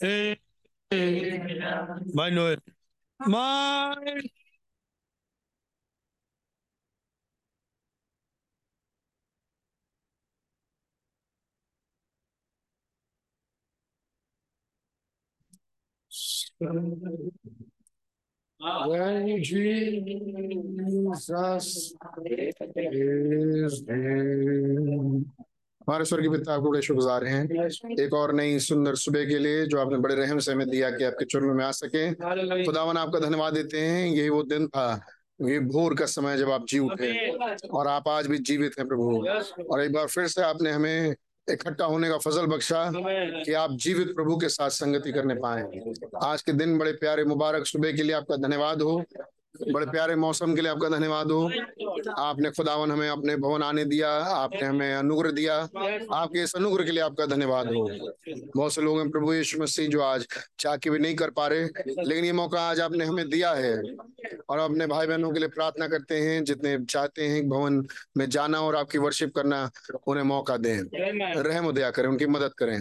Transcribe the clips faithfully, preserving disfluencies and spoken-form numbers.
Hey, my Noel. My when Jesus is in. हमारे स्वर्गीय पिता आपको बड़े शुक्रगुजार हैं एक और नई सुंदर सुबह के लिए जो आपने बड़े रहम से हमें दिया कि आपके चरणों में आ सके। खुदावन आपका धन्यवाद देते हैं, यही वो दिन था, ये भोर का समय जब आप जी उठे और आप आज भी जीवित हैं प्रभु, और एक बार फिर से आपने हमें इकट्ठा होने का फजल बख्शा कि आप जीवित प्रभु के साथ संगति करने पाए। आज के दिन बड़े प्यारे मुबारक सुबह के लिए आपका धन्यवाद हो, बड़े प्यारे मौसम के लिए आपका धन्यवाद हो। आपने खुदावन हमें अपने भवन आने दिया, आपने हमें अनुग्रह दिया, आपके इस अनुग्रह के लिए आपका धन्यवाद हो। बहुत से लोग हैं प्रभु यीशु मसीह जो आज चाह के भी नहीं कर पा रहे, लेकिन ये मौका आज आपने हमें दिया है, और अपने भाई बहनों के लिए प्रार्थना करते हैं जितने चाहते हैं भवन में जाना और आपकी वर्शिप करना, उन्हें मौका दें, रहम दया करें, उनकी मदद करें।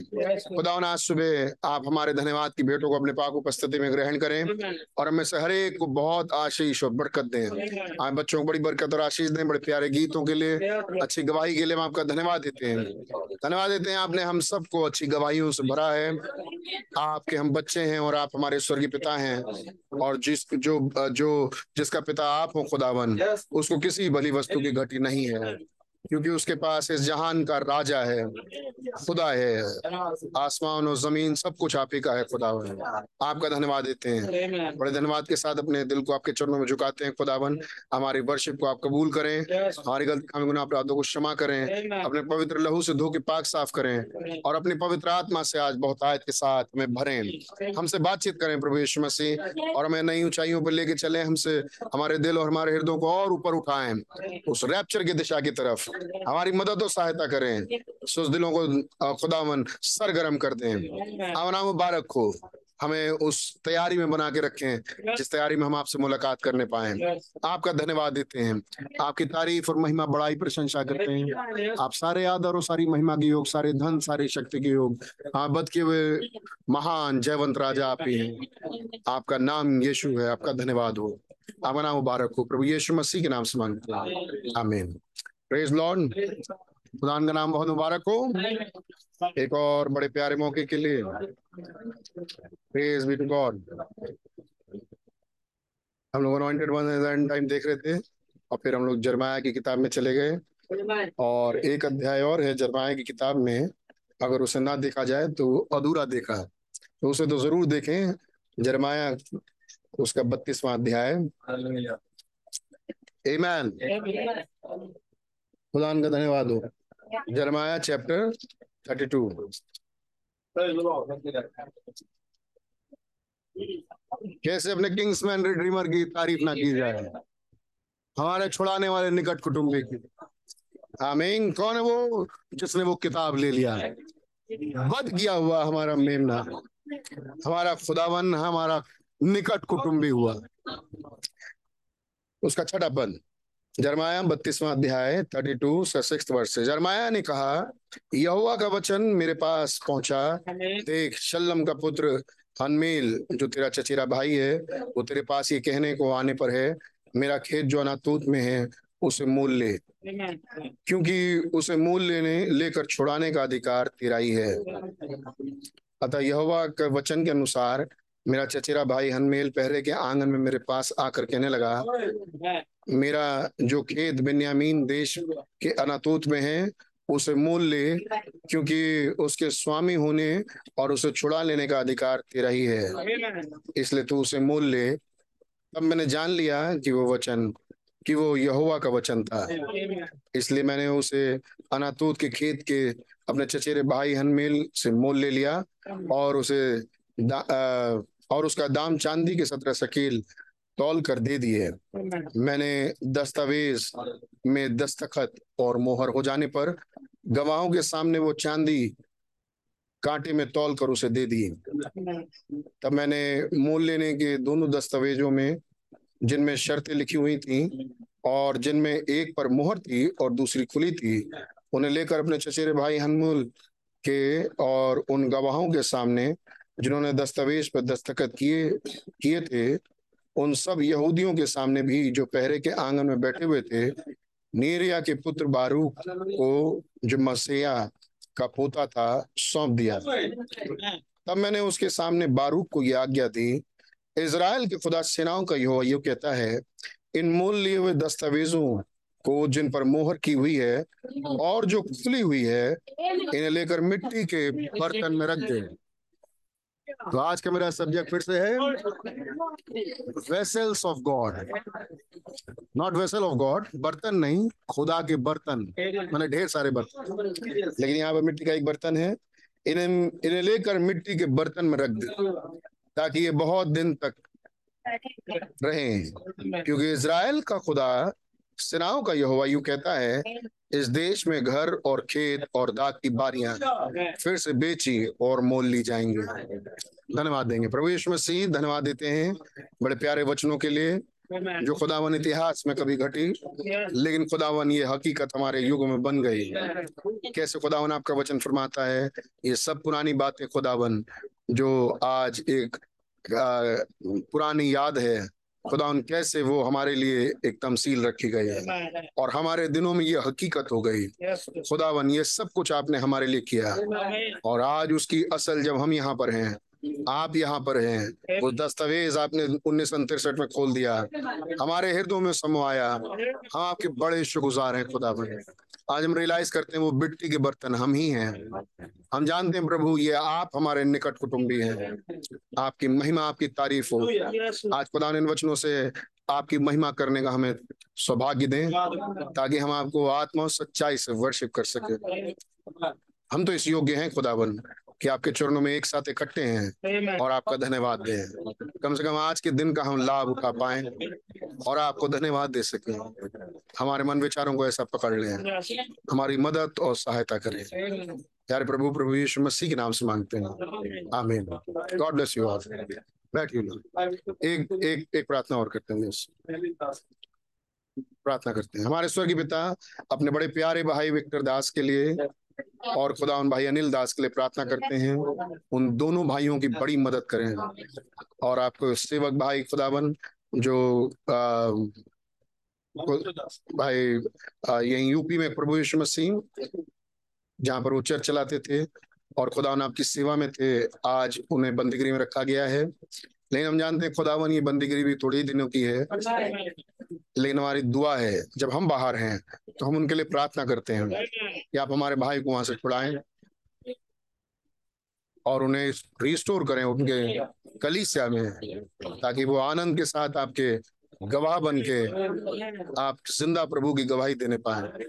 खुदावन आज सुबह आप हमारे धन्यवाद की भेंटों को अपने पाक उपस्थिति में ग्रहण करें और हमें से हर एक को बहुत आश और बरकत दें। आप बच्चों को बड़ी बरकत और आशीष दें। बड़े प्यारे गीतों के लिए, अच्छी गवाही के लिए हम आपका धन्यवाद देते हैं, धन्यवाद देते हैं। आपने हम सबको अच्छी गवाहियों से भरा है, आपके हम बच्चे हैं और आप हमारे स्वर्गीय पिता हैं, और जिस जो जो जिसका पिता आप हो खुदावन, उसको किसी भली वस्तु की घटी नहीं है, क्योंकि उसके पास इस जहान का राजा है, खुदा है, आसमान और जमीन सब कुछ आप ही का है खुदावन। आपका धन्यवाद देते हैं, बड़े धन्यवाद के साथ अपने दिल को आपके चरणों में झुकाते हैं खुदावन। हमारी वर्शिप को आप कबूल करें, हमारी गलती हमें गुनाह अपराधों को क्षमा करें, अपने पवित्र लहू से धो के पाक साफ करें, और अपनी पवित्र आत्मा से आज बहुतायत के साथ हमें भरें, हमसे बातचीत करें प्रभु यीशु मसीह, और हमें नई ऊंचाइयों पर लेके चले, हमसे हमारे दिल और हमारे हृदयों को और ऊपर उठाएं उस रैप्चर की दिशा की तरफ। हमारी मदद और सहायता करें, सुस्त दिलों को खुदावन सरगर्म कर दें। आवना मुबारक हो, हमें उस तैयारी में बना के रखें जिस तैयारी में हम आपसे मुलाकात करने पाए। आपका धन्यवाद देते हैं, आपकी तारीफ और महिमा बड़ाई प्रशंसा करते हैं। आप सारे आदर और सारी महिमा के योग, सारे धन, सारी शक्ति के योग, आप बद के हुए महान जयवंत राजा आप ही हैं। आपका नाम यीशु है, आपका धन्यवाद हो। आवना मुबारक हो, प्रभु यीशु मसीह के नाम से मांगते हैं, आमीन। प्रेज लॉर्ड, खुदा का नाम बहुत मुबारक हो एक और बड़े प्यारे मौके के लिए। Praise be to God. हम लोग अनॉइंटेड वंस एंड टाइम देख रहे थे, और फिर हम लोग यिर्मयाह की किताब में चले गए, और एक अध्याय और है यिर्मयाह की किताब में, अगर उसे ना देखा जाए तो अधूरा देखा, तो उसे तो जरूर देखें। यिर्मयाह उसका बत्तीसवां अध्याय। आमीन, खुदा का धन्यवाद हो। यिर्मयाह चैप्टर थर्टी टू। कैसे अपने किंग्समैन रिडीमर की तारीफ ना की जाए, हमारे छुड़ाने वाले निकट कुटुंबी की। आमीन। कौन है वो जिसने वो किताब ले लिया, वध किया हुआ हमारा मेमना, हमारा खुदावन, हमारा निकट कुटुंबी हुआ। उसका छठा पद, यिर्मयाह बत्तीसवां अध्याय थर्टी टू सिक्स्थ वर्स से। यिर्मयाह ने कहा, यहोवा का वचन मेरे पास पहुंचा, देख शल्लम का पुत्र हनमेल जो तेरा चचेरा भाई है, वो तेरे पास ये कहने को आने पर है, मेरा खेत जो अनातोत में है उसे मोल ले, क्योंकि उसे मोल लेने लेकर छुड़ाने का अधिकार तेरा ही है। अतः यहोवा के वचन के अनुसार मेरा चचेरा भाई हनमेल पहरे के आंगन में मेरे पास आकर कहने लगा, मेरा जो खेत बेन्यामीन देश के अनातोत में है उसे मोल ले, क्योंकि उसके स्वामी होने और उसे छुड़ा लेने का अधिकार तेरा ही है, इसलिए तू उसे मोल ले। तब मैंने जान लिया कि वो वचन कि वो यहोवा का वचन था, इसलिए मैंने उसे अनातोत के खेत के अपने चचेरे भाई हनमेल से मोल ले लिया, और उसे आ, और उसका दाम चांदी के सत्रह शकील तौल कर दे दिए। मैंने दस्तावेज में दस्तखत और मोहर हो जाने पर गवाहों के सामने वो चांदी कांटे में तौल कर उसे दे दी। तब मैंने मोल लेने के दोनों दस्तावेजों में, जिनमें शर्तें लिखी हुई थी और जिनमें एक पर मोहर थी और दूसरी खुली थी, उन्हें लेकर अपने चचेरे भाई हनमेल के और उन गवाहों के सामने जिन्होंने दस्तावेज पर दस्तखत किए किए थे, उन सब यहूदियों के सामने भी जो पहरे के आंगन में बैठे हुए थे, नेरिया के पुत्र बारूक को जो मसीहा का पोता था सौंप दिया। तब मैंने उसके सामने बारूक को यह आज्ञा दी, इजराइल के खुदा सेनाओं का यहोवा यूं कहता है, इन मोल लिए हुए दस्तावेजों को जिन पर मोहर की हुई है और जो खुली हुई है, इन्हें लेकर मिट्टी के बर्तन में रख दे। तो आज का मेरा सब्जेक्ट फिर से है vessels of God, not vessel of God, बर्तन नहीं, खुदा के बर्तन, मैंने ढेर सारे बर्तन, लेकिन यहाँ पर मिट्टी का एक बर्तन है। इन्हें इन्हें लेकर मिट्टी के बर्तन में रख दे ताकि ये बहुत दिन तक रहें, क्योंकि इजराइल का खुदा सेनाओं का यहोवा यूं कहता है, इस देश में घर और खेत और दाख की बारियां फिर से बेची और मोल ली जाएंगे। धन्यवाद देंगे प्रभु यीशु मसीह, धन्यवाद देते हैं बड़े प्यारे वचनों के लिए जो खुदावन इतिहास में कभी घटी, लेकिन खुदावन ये हकीकत हमारे युग में बन गई। कैसे खुदावन आपका वचन फरमाता है, ये सब पुरानी बातें खुदावन जो आज एक आ, पुरानी याद है, खुदावन कैसे वो हमारे लिए एक तमसील रखी गई है और हमारे दिनों में ये हकीकत हो गई। खुदावन ये सब कुछ आपने हमारे लिए किया और आज उसकी असल जब हम यहाँ पर हैं, आप यहाँ पर हैं, वो दस्तावेज आपने उन्नीस सौ तिरसठ में खोल दिया, हमारे हृदयों में समो आया। हम आपके बड़े शुक्रगुजार हैं खुदावन। आज हम रियलाइज करते हैं वो मिट्टी के बर्तन हम ही हैं। हम जानते हैं प्रभु ये आप हमारे निकट कुटुंबी हैं। आपकी महिमा, आपकी तारीफ हो। आज खुदा इन वचनों से आपकी महिमा करने का हमें सौभाग्य दें ताकि हम आपको आत्मा और सच्चाई से वर्शिप कर सके। हम तो इस योग्य हैं खुदावन कि आपके चरणों में एक साथ इकट्ठे हैं और आपका धन्यवाद दें। कम से कम आज के दिन का हम लाभ उठा पाएं और आपको धन्यवाद दे सकें। हमारे मन विचारों को ऐसा पकड़ लें, हमारी मदद और सहायता करें यार। प्रभु प्रभु यीशु मसीह के नाम से मांगते हैं, आमीन। God bless you all. बैठिए लोग, एक एक एक प्रार्थना और करते हैं। प्रार्थना करते हैं हमारे स्वर्गीय पिता, अपने बड़े प्यारे भाई विक्टर दास के लिए और खुदावन भाई अनिल दास के लिए प्रार्थना करते हैं। उन दोनों भाइयों की बड़ी मदद करें और आपको सेवक भाई खुदावन जो आ, भाई आ, यहीं यूपी में प्रभु यीशु मसीह जहाँ पर वो चर्च चलाते थे और खुदावन आपकी सेवा में थे, आज उन्हें बंदीगिरी में रखा गया है। लेकिन हम जानते हैं खुदावन ये बंदीगिरी भी थोड़ी दिनों की है, लेकिन हमारी दुआ है जब हम बाहर हैं तो हम उनके लिए प्रार्थना करते हैं कि आप हमारे भाई को वहां से छुड़ाएं और उन्हें रिस्टोर करें उनके कलीसिया में, ताकि वो आनंद के साथ आपके गवाह बन के आप जिंदा प्रभु की गवाही देने पाए।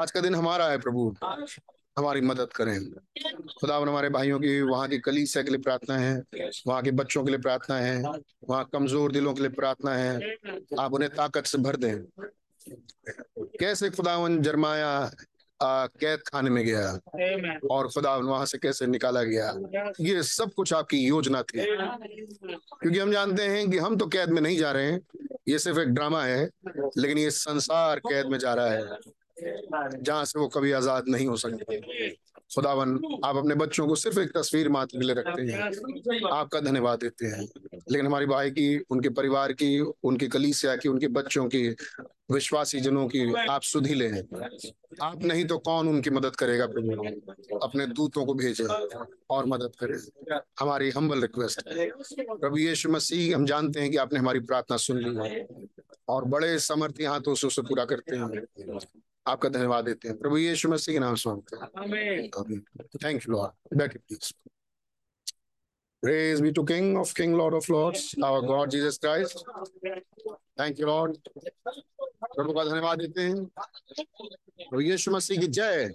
आज का दिन हमारा है प्रभु, हमारी मदद करें खुदावन। हमारे भाइयों की वहाँ की कलीसिया के लिए प्रार्थना है, वहाँ के बच्चों के लिए प्रार्थना है, वहाँ कमजोर दिलों के लिए प्रार्थना है, आप उन्हें ताकत से भर दें। कैसे खुदावन जर्माया कैद खाने में गया और खुदावन वहां से कैसे निकाला गया, ये सब कुछ आपकी योजना थी, क्योंकि हम जानते हैं कि हम तो कैद में नहीं जा रहे हैं, ये सिर्फ एक ड्रामा है, लेकिन ये संसार कैद में जा रहा है जहाँ से वो कभी आजाद नहीं हो सकते। खुदावन आप अपने बच्चों को सिर्फ एक तस्वीर मात्र के लिए रखते हैं, आपका धन्यवाद देते हैं। लेकिन हमारे भाई की, उनके परिवार की, उनकी कलीसिया की, उनके बच्चों की, विश्वासी जनों की आप सुधि लें। आप नहीं तो कौन उनकी मदद करेगा प्रभु। अपने दूतों को भेजें और मदद करें। हमारी हम्बल रिक्वेस्ट है प्रभु यीशु मसीह, हम जानते हैं कि आपने हमारी प्रार्थना सुन ली है और बड़े समर्थी हाथों से उसे पूरा करते हैं। आपका धन्यवाद देते हैं प्रभु यीशु मसीह के नाम से मांगते हैं। Thank you Lord. बैठिए please. Praise be to King of King, Lord of Lords, our God Jesus Christ. Thank you Lord. प्रभु का धन्यवाद देते हैं। प्रभु यीशु मसीह की जय।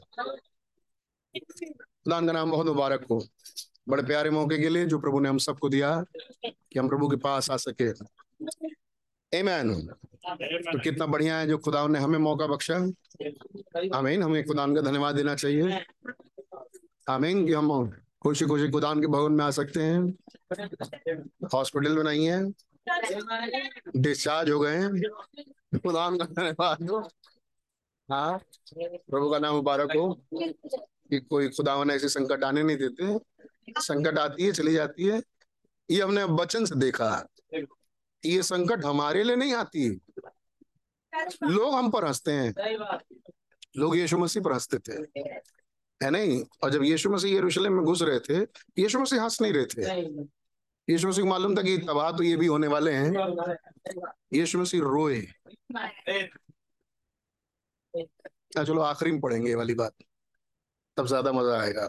खुदा का नाम बहुत मुबारक हो बड़े प्यारे मौके के लिए जो प्रभु ने हम सबको दिया कि हम प्रभु के पास आ सके। आमीन। तो कितना बढ़िया है जो खुदा ने हमें मौका बख्शा। आमीन। हमें खुदा का धन्यवाद देना चाहिए। आमीन कि हम खुशी खुशी खुदा के भवन में आ सकते हैं। हॉस्पिटल में नहीं है, डिस्चार्ज हो गए हैं। खुदा का धन्यवाद हो। हाँ, प्रभु का नाम मुबारक हो। कि कोई खुदावन ऐसी संकट आने नहीं देते, संकट आती है चली जाती है। ये हमने वचन से देखा, ये संकट हमारे लिए नहीं आती। लोग हम पर हंसते हैं, लोग यीशु मसीह पर हंसते थे, है नहीं? और जब यीशु मसीह यरूशलेम में घुस रहे थे, यीशु मसीह हंस नहीं रहे थे। यीशु मसीह को मालूम था कि तबाह तो ये भी होने वाले हैं। यीशु मसीह रोए। चलो आखिरी में पढ़ेंगे ये वाली बात, तब ज्यादा मजा आएगा।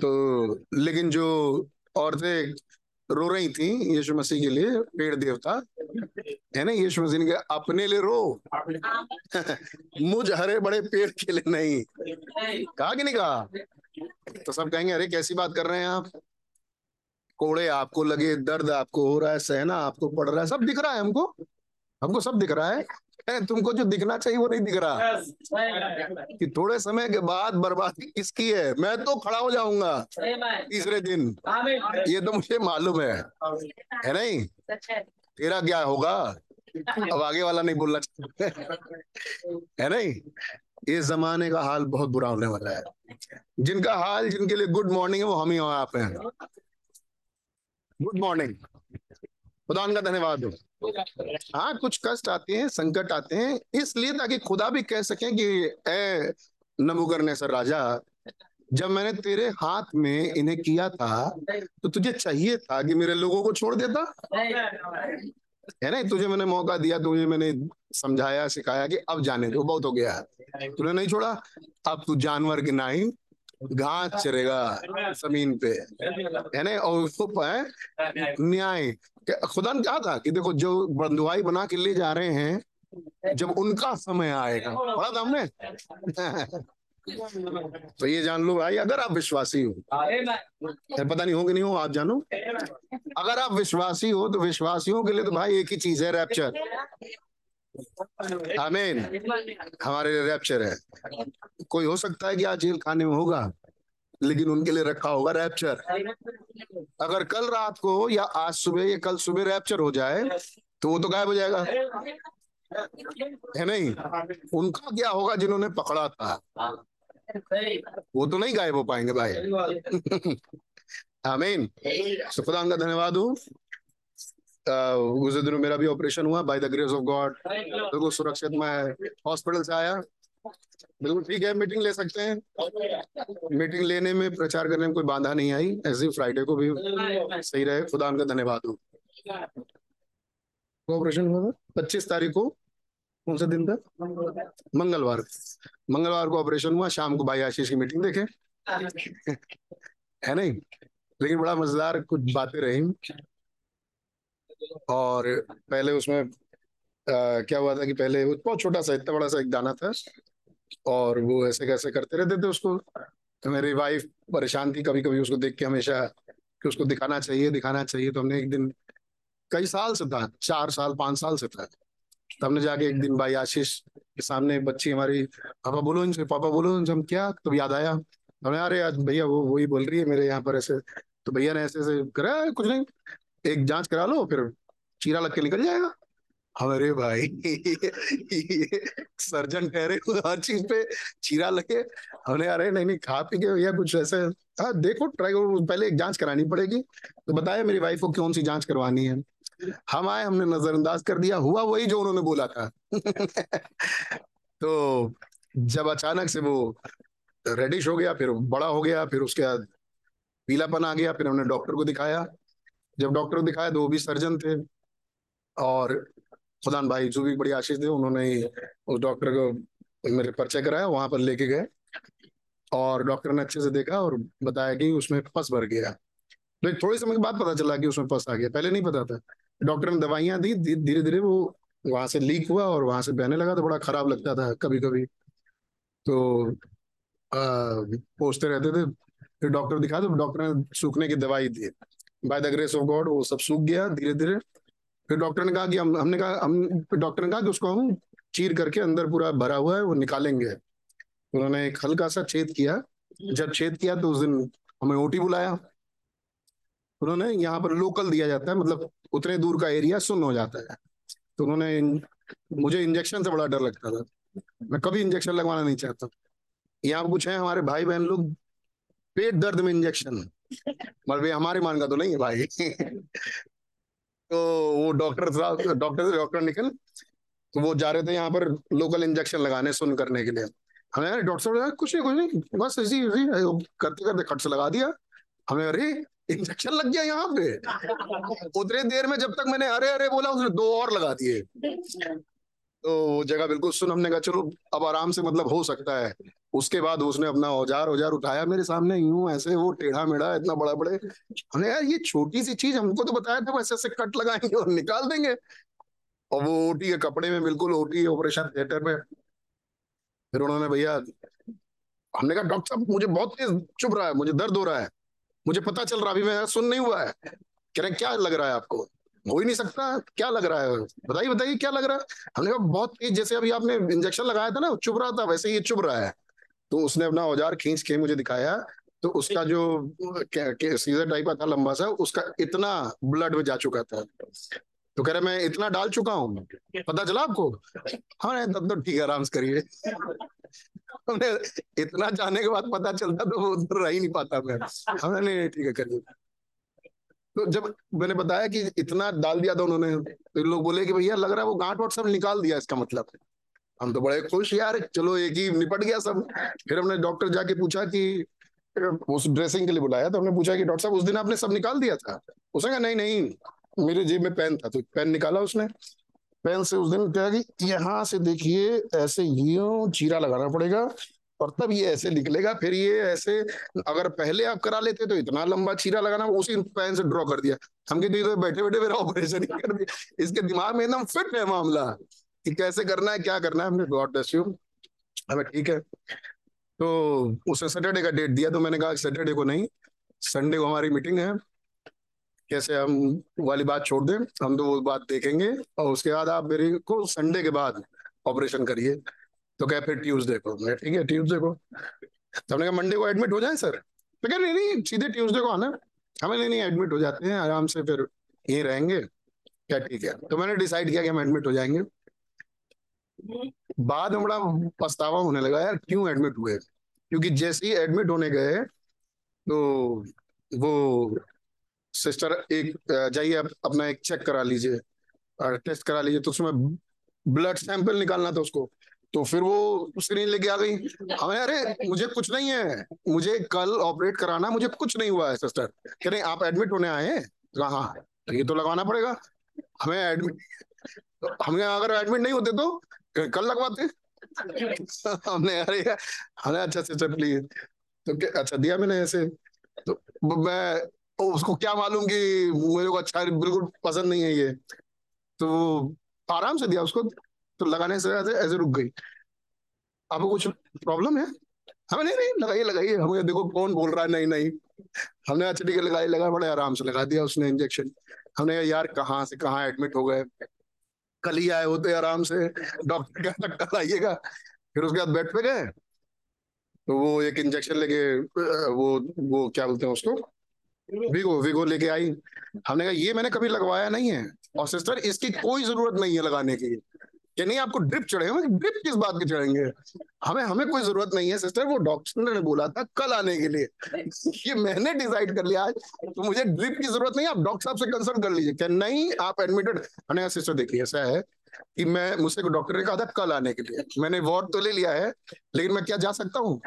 तो लेकिन जो औरतें रो रही थी यीशु मसीह के लिए, पेड़ देवता, है ना, यीशु मसीह ने कहा अपने लिए रो मुझ हरे बड़े पेड़ के लिए नहीं। कहा कि नहीं कहा? तो सब कहेंगे अरे कैसी बात कर रहे हैं आप, कोड़े आपको लगे, दर्द आपको हो रहा है, सहना आपको पड़ रहा है, सब दिख रहा है हमको, हमको सब दिख रहा है, तुमको जो दिखना चाहिए वो नहीं दिख रहा कि थोड़े समय के बाद बर्बादी किसकी है। मैं तो खड़ा हो जाऊंगा तीसरे दिन, ये तो मुझे मालूम है, है नहीं? तेरा क्या होगा, अब आगे वाला नहीं बोलना चाहिए, है नहीं? इस जमाने का हाल बहुत बुरा होने वाला है। जिनका हाल, जिनके लिए गुड मॉर्निंग है वो हम ही यहाँ पे हैं। गुड मॉर्निंग, खुदा का धन्यवाद हो। हाँ, कुछ कष्ट आते हैं, संकट आते हैं, इसलिए ताकि खुदा भी कह सके कि ए नबूकदनेस्सर राजा, जब मैंने तेरे हाथ में इन्हें किया था तो तुझे चाहिए था कि मेरे लोगों को छोड़ देता, है ना? तुझे मैंने मौका दिया, तुझे मैंने समझाया सिखाया कि अब जाने दो, बहुत हो गया, तूने नहीं छोड़ा, अब तू जानवर की नाई घास चरेगा जमीन पे, है ना? और उसको है न्याय। खुदा ने कहा था कि देखो जो बंधुआई बना के ले जा रहे हैं, जब उनका समय आएगा, पढ़ा था हमने। तो ये जान लो भाई, अगर आप विश्वासी हो, पता नहीं हो कि नहीं हो, आप जानो। अगर आप विश्वासी हो तो विश्वासियों के लिए तो भाई एक ही चीज है, रैप्चर। आमीन। हमारे लिए रैप्चर है। कोई हो सकता है कि आज जेल खाने में होगा, लेकिन उनके लिए रखा होगा रैप्चर। अगर कल रात को या आज सुबह या कल सुबह रैप्चर हो जाए तो वो तो गायब हो जाएगा, है नहीं? उनका क्या होगा जिन्होंने पकड़ा था, वो तो नहीं गायब हो पाएंगे भाई। आमीन। सो खुदा का धन्यवाद हो। गुजरे दिनों मेरा भी ऑपरेशन हुआ, by the grace of God बिल्कुल सुरक्षित मैं हॉस्पिटल से आया, बिल्कुल ठीक है। मीटिंग ले सकते हैं, मीटिंग लेने में, प्रचार करने में कोई बाधा नहीं आई। ऐसे फ्राइडे को भी सही रहे, खुदा उनका धन्यवाद हो। ऑपरेशन हुआ पच्चीस तारीख को, कौन सा दिन था? मंगलवार। मंगलवार को ऑपरेशन हुआ, शाम को भाई आशीष की मीटिंग देखे, है नहीं? लेकिन बड़ा मजेदार कुछ बातें रही। और पहले उसमें आ, क्या हुआ था कि पहले वो बहुत छोटा सा, इतना बड़ा सा एक दाना था, और वो ऐसे कैसे करते रहते थे उसको। तो मेरी वाइफ परेशान थी कभी कभी उसको देख के, हमेशा कि उसको दिखाना चाहिए दिखाना चाहिए। तो हमने एक दिन, कई साल से था, चार साल पाँच साल से था, तो हमने जाके एक दिन भाई आशीष के सामने, बच्ची हमारी, पापा बोलो इनसे, पापा बोलो इनसे। हम क्या, तब याद आया हमें, अरे आज भैया वो वही बोल रही है मेरे यहाँ पर ऐसे। तो भैया ने ऐसे ऐसे करा, कुछ नहीं, एक जांच करा लो फिर चीरा लग के निकल जाएगा। हमारे भाई सर्जन ठहरे हर चीज पे, चीरा लगे। हमने अरे नहीं नहीं, खा पी के या कुछ ऐसे, हाँ देखो ट्राई करो, पहले एक जांच करानी पड़ेगी। तो बताया मेरी वाइफ को कौन सी जांच करवानी है। हम आए, हमने नजरअंदाज कर दिया, हुआ वही जो उन्होंने बोला था। तो जब अचानक से वो रेडिश हो गया, फिर बड़ा हो गया, फिर उसके बाद पीलापन आ गया, फिर हमने डॉक्टर को दिखाया। जब डॉक्टर को दिखाया तो वो भी सर्जन थे, और खुदान भाई जो भी बड़ी आशीष थे, उन्होंने उस डॉक्टर को मेरे परिचय कराया, वहां पर लेके गए, और डॉक्टर ने अच्छे से देखा और बताया कि उसमें पस भर गया। तो थोड़ी समय के बाद पता चला कि उसमें पस आ गया, पहले नहीं पता था। डॉक्टर ने दवाइयाँ दी, धीरे धीरे वो वहां से लीक हुआ और वहां से बहने लगा। तो बड़ा खराब लगता था कभी कभी, तो पूछते रहते थे। फिर डॉक्टर दिखाया तो डॉक्टर ने सूखने की दवाई दी, by the grace of God वो सब सूख गया धीरे धीरे। फिर डॉक्टर ने कहा कि हम हमने कहा हम डॉक्टर ने कहा कि उसको हम चीर करके, अंदर पूरा भरा हुआ है, वो निकालेंगे। उन्होंने एक हल्का सा छेद किया। जब छेद किया तो उस दिन हमें ओटी बुलाया। उन्होंने, यहाँ पर लोकल दिया जाता है, मतलब उतने दूर का एरिया सुन्न हो जाता है। तो उन्होंने, मुझे इंजेक्शन से बड़ा डर लगता था, मैं कभी इंजेक्शन लगवाना नहीं चाहता, यहाँ कुछ है हमारे भाई बहन लोग पेट दर्द में इंजेक्शन, मगर हमारे मान का तो नहीं है भाई। तो वो डॉक्टर साहब डॉक्टर से डॉक्टर निकल तो वो जा रहे थे यहाँ पर लोकल इंजेक्शन लगाने सुन करने के लिए। हमें अरे डॉक्टर साहब कुछ नहीं कुछ नहीं बस इसी करते करते खट से लगा दिया। हमें अरे इंजेक्शन लग गया यहाँ पे। उतने देर में जब तक मैंने अरे अरे बोला उसने दो और लगा दिए। तो जगह बिल्कुल सुन, हमने कहा चलो अब आराम से मतलब हो सकता है। उसके बाद उसने अपना औजार औजार उठाया मेरे सामने यूं ऐसे वो टेढ़ा मेढ़ा इतना बड़ा बड़े। हमने यार ये छोटी सी चीज, हमको तो बताया था वैसे ऐसे कट लगाएंगे और निकाल देंगे। और वो ओटी के कपड़े में बिल्कुल ओटी ऑपरेशन थिएटर में। फिर उन्होंने भैया, हमने कहा डॉक्टर साहब मुझे बहुत तेज चुभ रहा है, मुझे दर्द हो रहा है, मुझे पता चल रहा है अभी मैं सुन नहीं हुआ है। कह रहे क्या लग रहा है आपको? हो ही नहीं सकता, क्या लग रहा है बताइए बताइए क्या लग रहा है। हमने कहा बहुत तेज, जैसे अभी आपने इंजेक्शन लगाया था ना चुभ रहा था वैसे ये चुभ रहा है। तो उसने अपना औजार खींच के मुझे दिखाया तो उसका जो सीजर टाइप का था लंबा सा, उसका इतना ब्लड में जा चुका था। तो कह रहे मैं इतना डाल चुका हूँ, पता चला आपको? हाँ तब तो ठीक है आराम से करिए। हमने इतना जाने के बाद पता चलता तो वो उधर रह ही नहीं पाता मैं। हमने ठीक है करिए। तो जब मैंने बताया कि इतना डाल दिया था उन्होंने तो लोग बोले कि भैया लग रहा है वो गांठ वाट सब निकाल दिया इसका मतलब। हम तो बड़े खुश यार चलो एक ही निपट गया सब। फिर हमने डॉक्टर जाके पूछा कि उस ड्रेसिंग के लिए बुलाया तो हमने पूछा कि डॉक्टर साहब उस दिन आपने सब निकाल दिया था? उसने कहा नहीं नहीं मेरे जेब में पेन था। तो पेन निकाला उसने, पेन से उस दिन कहा कि यहाँ से देखिए ऐसे यूं चीरा लगाना पड़ेगा और तब ये ऐसे निकलेगा। फिर ये ऐसे अगर पहले आप करा लेते तो इतना लंबा चीरा लगाना, उसी पेन से ड्रॉ कर दिया। हम कहते तो बैठे बैठे मेरा ऑपरेशन ही कर दिया। इसके दिमाग में एकदम फिट है मामला कि कैसे करना है क्या करना है। हमने गॉड ब्लेस यू हमें ठीक है। तो उसने सैटरडे का डेट दिया तो मैंने कहा सैटरडे को नहीं, संडे को हमारी मीटिंग है, कैसे हम वाली बात छोड़ दें, हम तो वो बात देखेंगे और उसके बाद आप मेरे को संडे के बाद ऑपरेशन करिए। तो क्या फिर ट्यूसडे को? मैं ठीक है ट्यूसडे को। तो हमने कहा मंडे को एडमिट हो जाए सर? तो कह नहीं नहीं सीधे ट्यूसडे को आना। हमें नहीं नहीं एडमिट हो जाते हैं आराम से, फिर यहीं रहेंगे क्या? ठीक है। तो मैंने डिसाइड किया कि हम एडमिट हो जाएंगे। बाद में बड़ा पछतावा होने लगा यार क्यों एडमिट हुए, क्योंकि जैसे ही एडमिट होने गए तो वो सिस्टर एक जाइए आप अपना एक चेक करा लीजिए और टेस्ट करा लीजिए। तो उसमें ब्लड सैंपल निकालना था उसको। तो फिर वो स्क्रीन लेके आ गई। हमें अरे मुझे कुछ नहीं है, मुझे कल ऑपरेट कराना, मुझे कुछ नहीं हुआ है सिस्टर। कह रहे आप एडमिट होने आए हैं? तो हाँ तो ये तो लगाना पड़ेगा हमें एडमिट। तो हमें अगर एडमिट नहीं होते तो कल लगवाते। हमने अरे हमें अच्छा सिस्टर प्लीज। तो अच्छा दिया मैंने ऐसे। तो मैं उसको क्या मालूम कि मेरे को अच्छा बिल्कुल पसंद नहीं है ये, तो आराम से दिया उसको। तो लगाने से ऐसे रुक गई। आपको कुछ प्रॉब्लम है? हमें नहीं नहीं लगाइए लगाइए। हमें देखो कौन बोल रहा है नहीं नहीं। हमने अच्छा ठीक है लगाई लगा, बड़े आराम से लगा दिया उसने इंजेक्शन। हमने कहा यार कहाँ से कहाँ एडमिट हो गए, कल ही आए होते आराम से। डॉक्टर कहा था कल आइएगा। फिर उसके बाद बेड पे गए तो वो एक इंजेक्शन लेके वो वो क्या बोलते हैं उसको विगो विगो लेके आई। हमने कहा ये मैंने कभी लगवाया नहीं है और सिस्टर इसकी कोई जरूरत नहीं है लगाने की। कि नहीं आपको ड्रिप चढ़े? ड्रिप किस बात के चढ़ेंगे, हमें हमें कोई जरूरत नहीं है सिस्टर, वो डॉक्टर ने बोला था कल आने के लिए। ये मैंने डिसाइड कर लिया आज, तो मुझे ड्रिप की जरूरत नहीं है, आप डॉक्टर साहब से कंसल्ट कर लीजिए। कि नहीं आप एडमिटेड। हमने कहा सिस्टर देखिए ऐसा है कि मैं मुझसे डॉक्टर ने कहा था कल आने के लिए, मैंने वार्ड तो ले लिया है लेकिन मैं क्या जा सकता हूँ?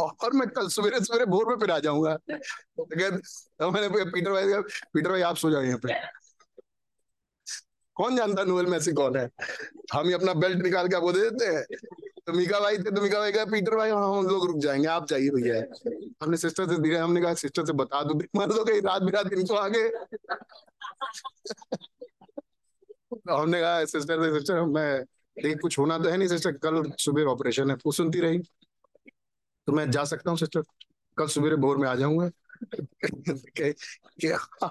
और मैं कल सवेरे सवेरे भोर में फिर आ जाऊंगा। तो मैंने पीटर भाई पीटर भाई आप सो जाए यहाँ पे, कौन जानता नोवेल में ऐसी कौन है। हम ही अपना बेल्ट निकाल के आपको दे देते हैं। तो मीका भाई थे तो मीका भाई कहा पीटर भाई वहाँ हम लोग रुक जाएंगे आप जाइए भैया। हमने सिस्टर से दिया, हमने कहा सिस्टर से बता दो मान लो कहीं रात बिरात इनको आगे। तो हमने कहा सिस्टर से सिस्टर मैं देखिए कुछ होना तो है नहीं सिस्टर, कल सुबह ऑपरेशन है। वो सुनती रही। तो मैं जा सकता हूँ सिस्टर, कल सुबह भोर में आ जाऊंगा।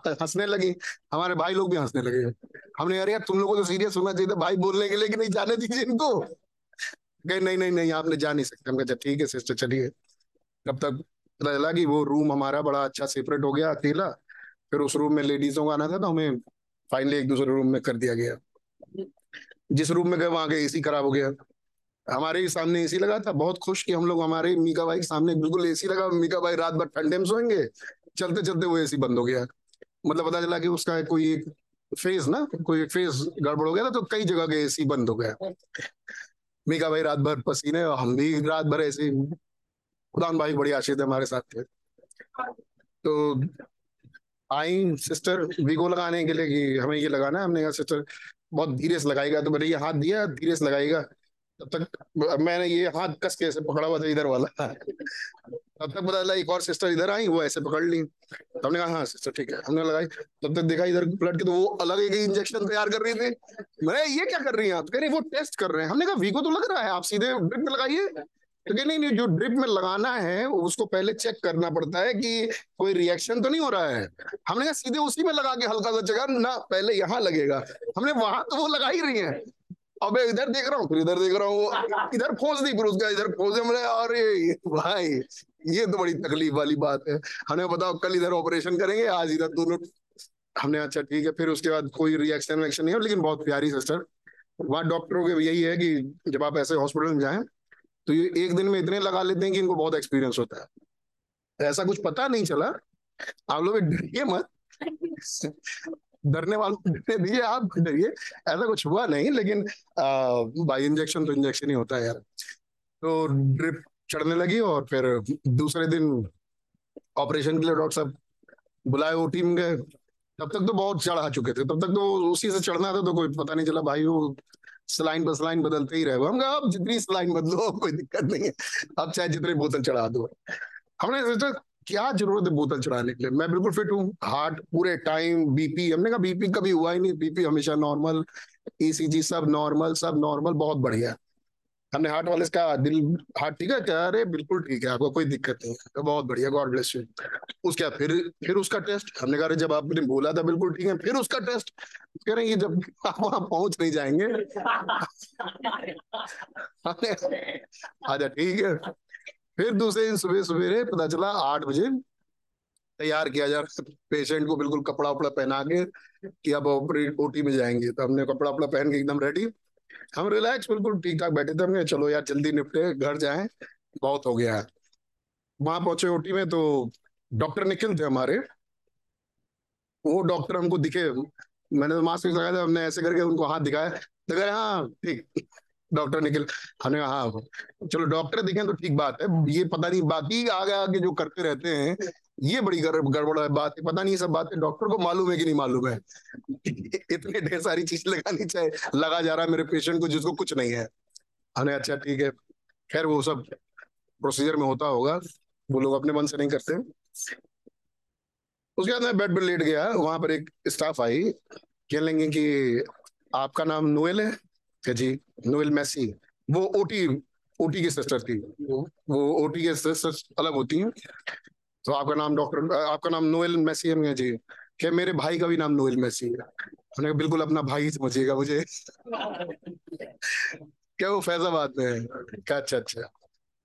हंसने लगी, हमारे भाई लोग भी हंसने लगे। हमने यार यार तुम लोगों को तो सीरियस होना चाहिए भाई बोलने के लिए कि नहीं जाने दीजिए इनको। कहे नहीं नहीं नहीं आपने जा नहीं सकते। हम कहा ठीक है सिस्टर चलिए। तब तक पता चला कि वो रूम हमारा बड़ा अच्छा सेपरेट हो गया अकेला। फिर उस रूम में लेडीजों का आना था तो हमें फाइनली एक दूसरे रूम में कर दिया गया। जिस रूम में गए वहां के ए सी खराब हो गया। हमारे ही सामने एसी लगा था, बहुत खुश कि हम लोग हमारे मीका भाई के सामने बिल्कुल एसी लगा, मीका भाई रात भर ठंडे में सोएंगे, चलते चलते वो एसी बंद हो गया। मतलब पता चला कि उसका कोई एक फेज ना कोई एक फेज गड़बड़ हो गया था, तो कई जगह के एसी बंद हो गया। मीका भाई रात भर पसीने और हम भी रात भर ऐसे, उदान भाई बड़ी आशीष हमारे साथ थे। तो आई सिस्टर वीगो लगाने के लिए कि हमें ये लगाना है, हमने कहा सिस्टर बहुत धीरे से लगाएगा, तो मैंने ये हाथ दिया धीरे से लगाएगा, तब तक मैंने ये हाथ कस के ऐसे पकड़ा हुआ था इधर वाला, तब तक पता चला एक और सिस्टर इधर आई, वो ऐसे पकड़ ली, तो हमने कहा हाँ सिस्टर ठीक है, हमने लगाई, तब तक देखा इधर पलट के तो वो अलग एक इंजेक्शन तैयार कर रही थी। मैंने ये क्या कर रही है आप, कह रही वो टेस्ट कर रहे हैं। हमने कहा वीगो तो लग रहा है, आप सीधे ड्रिप लगाइए। तो नहीं नहीं, जो ड्रिप में लगाना है उसको पहले चेक करना पड़ता है कि कोई रिएक्शन तो नहीं हो रहा है। हमने कहा सीधे उसी में लगा के हल्का सा जगह ना, पहले यहाँ लगेगा। हमने वहां तो वो लगा ही रही है, अब इधर देख रहा हूँ फिर इधर देख रहा हूँ, इधर फोंस दी फिर उसका इधर फोंस। हमने अरे भाई ये तो बड़ी तकलीफ वाली बात है। हमने बताओ कल इधर ऑपरेशन करेंगे, आज इधर दोनों। हमने अच्छा ठीक है। फिर उसके बाद कोई रिएक्शन वैक्शन नहीं हो, लेकिन बहुत प्यारी सिस्टर। वहाँ डॉक्टरों के यही है कि जब आप ऐसे हॉस्पिटल में जाए तो ये एक दिन में इतने लगा लेते हैं कि इनको बहुत एक्सपीरियंस होता है। ऐसा कुछ पता नहीं चला। आप लोग डरिए मत, डरने वालों को डरने दीजिए, आप डरिए, ऐसा कुछ हुआ नहीं। लेकिन भाई इंजेक्शन तो इंजेक्शन ही होता है यार। तो ड्रिप चढ़ने लगी और फिर दूसरे दिन ऑपरेशन के लिए डॉक्टर साहब बुलाए, वो टीम गए। तब तक तो बहुत चढ़ा चुके थे, तब तक तो उसी से चढ़ना था, तो कोई पता नहीं चला। भाई वो स्लाइन पर स्लाइन बदलते ही रहे। हम कहा आप जितनी स्लाइन बदलो कोई दिक्कत नहीं है, आप चाहे जितने बोतल चढ़ा दो। हमने सोचा क्या जरूरत है बोतल चढ़ाने के लिए, मैं बिल्कुल फिट हूँ, हार्ट पूरे टाइम, बीपी, हमने कहा बीपी कभी हुआ ही नहीं, बीपी हमेशा नॉर्मल, ईसीजी सब नॉर्मल, सब नॉर्मल, बहुत बढ़िया। हमने हार्ट वाले का दिल हार्ट ठीक है क्या, अरे बिल्कुल ठीक है, आपको कोई दिक्कत नहीं है, बहुत बढ़िया, गॉड ब्लेस यू। उसका फिर फिर उसका टेस्ट, हमने कहा जब आपने बोला था बिल्कुल ठीक है, फिर उसका टेस्ट, कह रहे हैं जब आप वहां पहुंच नहीं जाएंगे। अच्छा ठीक है। फिर दूसरे दिन सुबह सुबह पता चला आठ बजे तैयार किया जा रहा पेशेंट को, बिल्कुल कपड़ा उपड़ा पहना के कि अब ऑपरेट ओटी में जाएंगे। तो हमने कपड़ा उपड़ा पहन के एकदम रेडी, हम रिलैक्स बिल्कुल ठीक ठाक बैठे थे। हमने चलो यार जल्दी निपटे, घर जाए, बहुत हो गया। वहां पहुंचे ओटी में तो डॉक्टर निखिल थे हमारे, वो डॉक्टर हमको दिखे, मैंने मास्क लगाया था, हमने ऐसे करके उनको हाथ दिखाया, तो कह हाँ ठीक डॉक्टर निखिल। हमने कहा हाँ चलो डॉक्टर दिखे तो ठीक बात है, ये पता नहीं बाकी आगे आगे जो करते रहते हैं ये बड़ी गड़बड़ है बात है, पता नहीं सब बातें डॉक्टर को मालूम है कि नहीं मालूम है। इतने ढेर सारी चीज लगानी चाहिए, लगा जा रहा है मेरे पेशेंट को जिसको कुछ नहीं है। हमने अच्छा ठीक है, खैर वो सब प्रोसीजर में होता होगा, वो लोग अपने मन से नहीं करते। उसके बाद मैं बेड पर लेट गया, वहां पर एक स्टाफ आई, कह लेंगे कि आपका नाम नोएल है क्या जी, नोएल मैसी। वो ओटी ओटी की सिस्टर थी, वो ओटी के सिस्टर अलग होती हैं। तो आपका नाम डॉक्टर, आपका नाम नोएल मैसी है जी। क्या मेरे भाई का भी नाम नोएल मैसी है। हमने बिल्कुल अपना भाई समझिएगा मुझे। क्या वो फैजाबाद में है क्या, अच्छा अच्छा।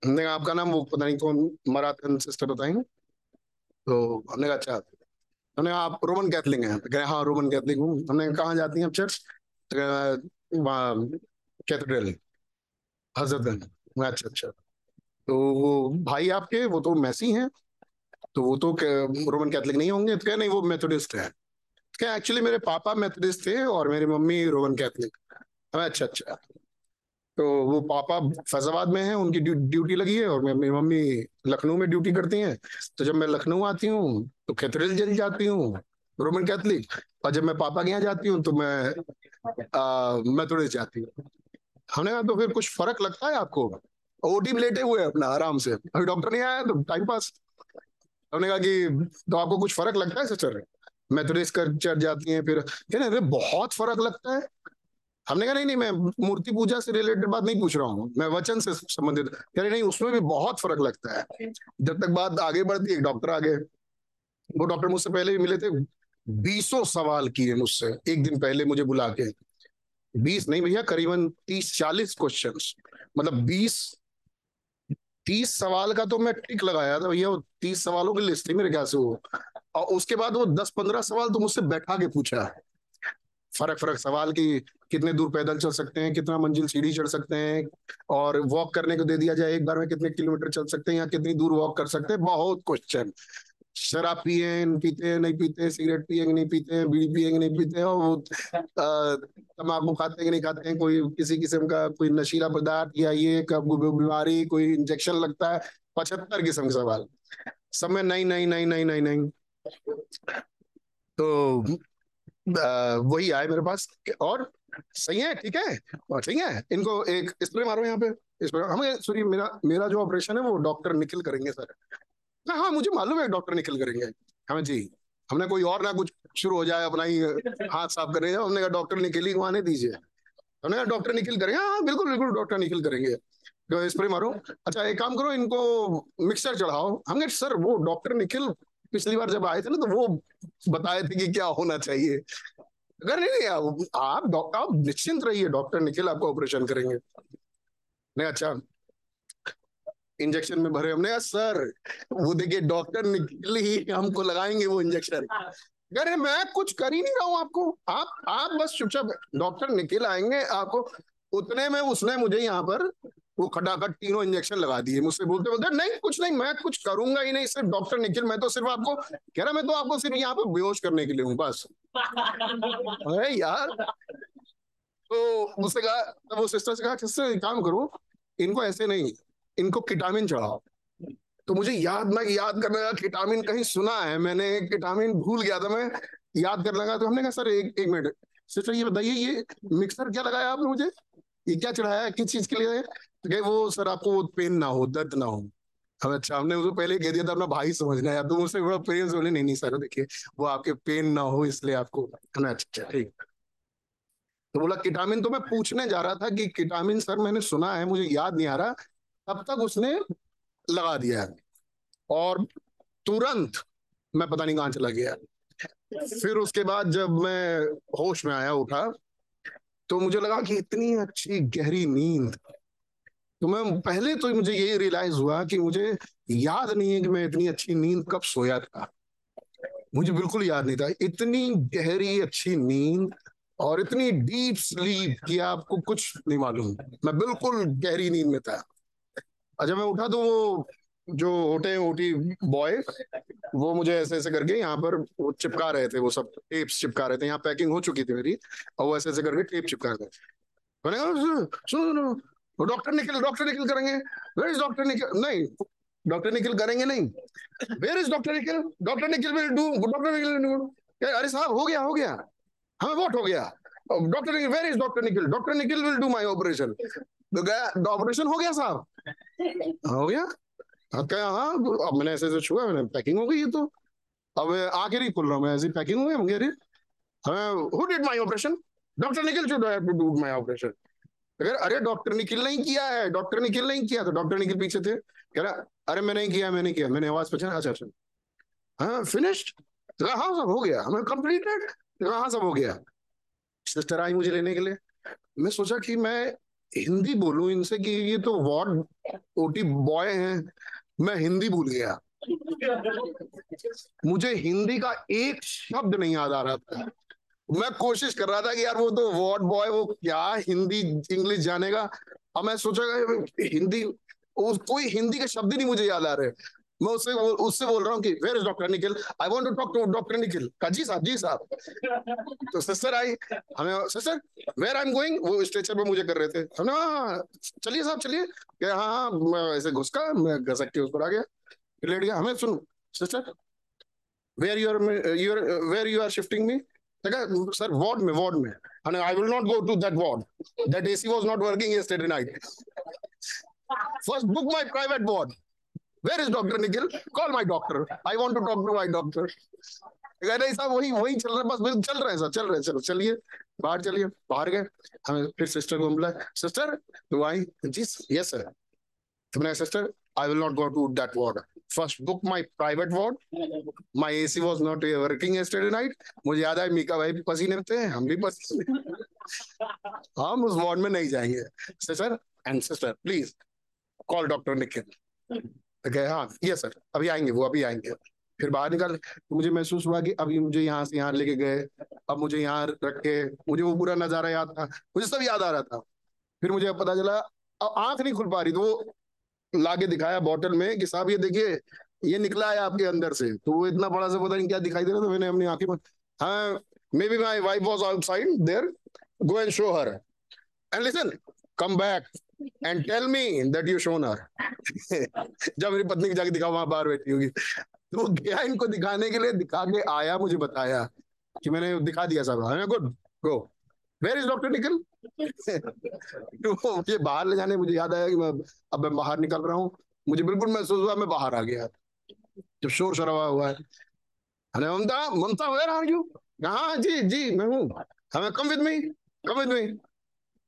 हमने कहा आपका नाम, वो पता नहीं कौन मराठन सिस्टर बताएंगे, तो हमने कहा अच्छा। हमने आप रोमन कैथलिक हैं, कह हाँ रोमन कैथलिक हूँ। हमने कहाँ जाती हैं आप चर्च, वहाँ कैथेड्रल हजरतगंज। अच्छा अच्छा। तो वो भाई आपके वो तो मैसी हैं, तो वो तो रोमन कैथलिक नहीं होंगे। तो क्या नहीं वो मेथोडिस्ट है। क्या एक्चुअली मेरे पापा मेथोडिस्ट थे और मेरी मम्मी रोमन कैथलिक। अच्छा अच्छा। तो वो पापा फैजाबाद में हैं, उनकी ड्यू, ड्यूटी लगी है, और मेरी मम्मी लखनऊ में ड्यूटी करती हैं। तो जब मैं लखनऊ आती हूँ तो कैथेड्रल चली जाती हूँ रोमन कैथलिक, और जब मैं पापा के यहाँ जाती हूँ तो मैं मेथोडिस्ट जाती हूँ। हमने कहा तो फिर कुछ फर्क लगता है आपको, ओटी में लेटे हुए अपना आराम से, अभी डॉक्टर नहीं आया तो टाइम पास। हमने कहा कि तो आपको कुछ फर्क लगता है सिस्टर, मेथोडिस्ट चर्च जाती हैं। फिर कहने अरे बहुत फर्क लगता है। हमने कहा नहीं नहीं मैं मूर्ति पूजा से रिलेटेड बात नहीं पूछ रहा हूँ, मैं वचन से संबंधित। कह रहे नहीं उसमें भी बहुत फर्क लगता है। जब तक बात आगे बढ़ती है एक डॉक्टर आगे, वो डॉक्टर मुझसे पहले भी मिले थे, बीसों सवाल किए मुझसे एक दिन पहले मुझे बुला के। बीस नहीं भैया, करीबन तीस चालीस क्वेश्चंस, मतलब बीस तीस सवाल का तो मैं टिक लगाया था भैया, वो तीस सवालों की लिस्ट थी मेरे ख्याल से वो। और उसके बाद वो दस पंद्रह सवाल तो मुझसे बैठा के पूछा, फर्क फर्क सवाल की कितने दूर पैदल चल सकते हैं, कितना मंजिल सीढ़ी चढ़ सकते हैं, और वॉक करने को दे दिया जाए एक बार में कितने किलोमीटर चल सकते हैं या कितनी दूर वॉक कर सकते हैं। बहुत क्वेश्चन। शराब पिए हैं, पीते हैं, नहीं पीते हैं, सिगरेट पिएंगे नहीं पीते हैं, बीड़ी पिएंगे नहीं पीते हैं, और तम्बाकू खाते हैं नहीं खाते हैं, कोई किसी किस्म का कोई नशीला पदार्थ या ये कब बीमारी, कोई इंजेक्शन लगता है, पचहत्तर किस्म के सवाल सब में नहीं नहीं नहीं नहीं नहीं नहीं तो आ, वही आए मेरे पास। और सही है, ठीक है, और सही है। इनको एक स्प्रे मारो यहाँ पे, स्प्रे हमें सॉरी मेरा मेरा जो ऑपरेशन है वो डॉक्टर निखिल करेंगे सर। हाँ हाँ मुझे मालूम है डॉक्टर निखिल करेंगे। हाँ जी, हमने कोई और ना कुछ शुरू हो जाए अपना ही हाथ साफ करने, हमने कहा डॉक्टर निखिल ही आने दीजिए, हमने कहा डॉक्टर निखिल करेंगे। हाँ बिल्कुल बिल्कुल डॉक्टर निखिल करेंगे, तो स्प्रे मारो। अच्छा एक काम करो इनको मिक्सर चढ़ाओ। हमने कहा सर वो डॉक्टर निखिल पिछली बार जब आए थे ना तो वो बताए थे कि क्या होना चाहिए। अगर नहीं नहीं आप डॉक्टर आप निश्चिंत रहिए, डॉक्टर निखिल आपका ऑपरेशन करेंगे। नहीं अच्छा इंजेक्शन में भरे, हमने कहा सर वो देखिए डॉक्टर निखिल ही हमको लगाएंगे वो इंजेक्शन। अरे मैं कुछ कर ही नहीं रहा हूँ आपको, आप आप बस चुपचाप, डॉक्टर निखिल आएंगे आपको। उतने में उसने मुझे यहाँ पर वो खटाखट तीनों इंजेक्शन लगा दिए। मुझसे बोलते बोलते नहीं कुछ नहीं, मैं कुछ करूंगा ही नहीं, सिर्फ डॉक्टर निखिल, मैं तो सिर्फ आपको कह रहा, मैं तो आपको सिर्फ यहाँ पे बेहोश करने के लिए हूँ बस। अरे यार, तो मुझसे कहा, तब वो सिस्टर से कहा किससे काम करो, इनको ऐसे नहीं, इनको किटामिन चढ़ाओ। तो मुझे याद मैं याद करने लगा किटामिन कहीं सुना है मैंने, किटामिन भूल गया था मैं, याद करने लगा। तो हमने कहा सर एक एक मिनट सिस्टर ये बताइए ये मिक्सर क्या लगाया आपने मुझे, ये क्या चढ़ाया, किस चीज के लिए? तो कहे वो सर आपको वो पेन ना हो, दर्द ना हो। हम अच्छा, हमने उसको पहले कह दिया था अपना भाई समझना है, तो मुझसे बड़ा प्रेम से बोले नहीं नहीं सर देखिए वो आपके पेन ना हो इसलिए आपको। अच्छा ठीक, तो बोला किटामिन, तो मैं पूछने जा रहा था कि किटामिन सर मैंने सुना है, मुझे याद नहीं आ रहा। तब तक उसने लगा दिया और तुरंत मैं पता नहीं कहाँ चला गया। फिर उसके बाद जब मैं होश में आया उठा तो मुझे लगा कि इतनी अच्छी गहरी नींद, तो मैं पहले तो मुझे यही रियलाइज हुआ कि मुझे याद नहीं है कि मैं इतनी अच्छी नींद कब सोया था, मुझे बिल्कुल याद नहीं था। इतनी गहरी अच्छी नींद और इतनी डीप स्लीप कि आपको कुछ नहीं मालूम, मैं बिल्कुल गहरी नींद में था। जब मैं उठा तो वो जो ओटे ओटी बॉय वो मुझे ऐसे ऐसे करके यहाँ पर वो चिपका रहे थे, वो सब टेप्स चिपका रहे थे, यहाँ पैकिंग हो चुकी थी मेरी और वो ऐसे ऐसे करके टेप चिपका रहे थे। मैंने कहा सुनो सुनो डॉक्टर निखिल डॉक्टर निखिल करेंगे, वेयर इज डॉक्टर निखिल, नहीं डॉक्टर निखिल करेंगे नहीं, where is doctor Nikhil, doctor Nikhil will do, doctor Nikhil. अरे साहब हो गया हो गया, हमें वोट हो गया, doctor Nikhil, where is doctor Nikhil, doctor Nikhil will do my operation. Operation हो गया साहब, हो गया। हाँ अब मैंने ऐसे ऐसे छुआ, मैंने पैकिंग हो गई, तो अब आखिर ही खुल रहा हूँ मैं, ऐसी पैकिंग हो गई। अरे who did my operation, doctor Nikhil do my operation. अगर अरे डॉक्टर निखिल नहीं किया है, डॉक्टर निखिल नहीं किया, तो डॉक्टर निखिल पीछे थे, कह रहा अरे मैंने किया मैंने किया, मैंने आवाज पहचाना। अच्छा अच्छा हाँ फिनिश्ड, हाँ सब हो गया, हमें कंप्लीटेड, हाँ सब हो गया। सिस्टर आई मुझे लेने के लिए, मैं सोचा कि मैं हिंदी बोलूं इनसे कि ये तो वार्ड ओटी बॉय हैं, मैं हिंदी भूल गया, मुझे हिंदी का एक शब्द नहीं याद आ रहा था। मैं कोशिश कर रहा था कि यार वो तो वार्ड बॉय, वो क्या हिंदी इंग्लिश जानेगा। अब मैं सोचा हिंदी, कोई हिंदी के शब्द ही नहीं मुझे याद आ रहे। मैं उससे उससे बोल रहा हूँ कि where is doctor Nikhil, I want to talk to doctor Nikhil. कहा जी साहब जी साहब। तो सिस्टर आई, हमें sister where I am going, वो स्ट्रेचर पे मुझे कर रहे थे। हमने हाँ चलिए साहब चलिए, क्या हाँ हाँ मैं ऐसे घुस का मैं घसक के उस पर आ गया, लेट गया। हमें सुन sister where your your where you are shifting me, sir ward में वार्ड में। हमने I will not go to that ward, that AC was not working yesterday night, first book my private ward. Where is Doctor Nikhil? Call my doctor. I want to talk to my doctor. नहीं साहब वही वही चल रहा है, बस चल रहा है सर, चल रहे हैं, चलो चलिए बाहर चलिए। बाहर गए, हमें फिर सिस्टर को बुलाया, सिस्टर तो आई जी यस सर। तुमने sister I will not go to that ward, first book my private ward, my A C was not working yesterday night. मुझे याद है मीका भाई भी पसीने में थे, हम भी पसीने, हम उस वार्ड में नहीं जाएंगे। Sister and sister please call doctor Nikhil. हाँ यस सर अभी आएंगे, वो अभी आएंगे। फिर बाहर निकाल, तो मुझे महसूस हुआ कि अभी मुझे यहाँ से यहाँ लेके गए, अब मुझे यहाँ रखे, मुझे वो पूरा नजारा याद था, मुझे सब याद आ रहा था। फिर मुझे पता चला अब आंख नहीं खुल पा रही, तो वो लाके दिखाया बॉटल में कि साहब ये देखिए ये निकला है आपके अंदर से। तो वो इतना बड़ा सा पता नहीं क्या दिखाई दे रहा था, मैंने अपनी आंखें पर, हाँ maybe my wife was outside there, go and show her and listen come back and tell me that you shown her. जब मेरी पत्नी की जाके दिखाओ वहां बाहर बैठी होगी। तो गया इनको दिखाने के लिए, दिखा के आया, मुझे बताया कि मैंने दिखा दिया साहब, good go where is doctor Nikhil. मुझे बाहर ले जाने, मुझे याद आया कि मैं अब मैं बाहर निकल रहा हूँ, मुझे बिल्कुल महसूस हुआ मैं बाहर आ गया जब शोर शराबा हुआ है। अरे ममता ममता वेयर आर यू, हाँ जी जी मैं हूँ, हमें कम विद मी कम विद मी।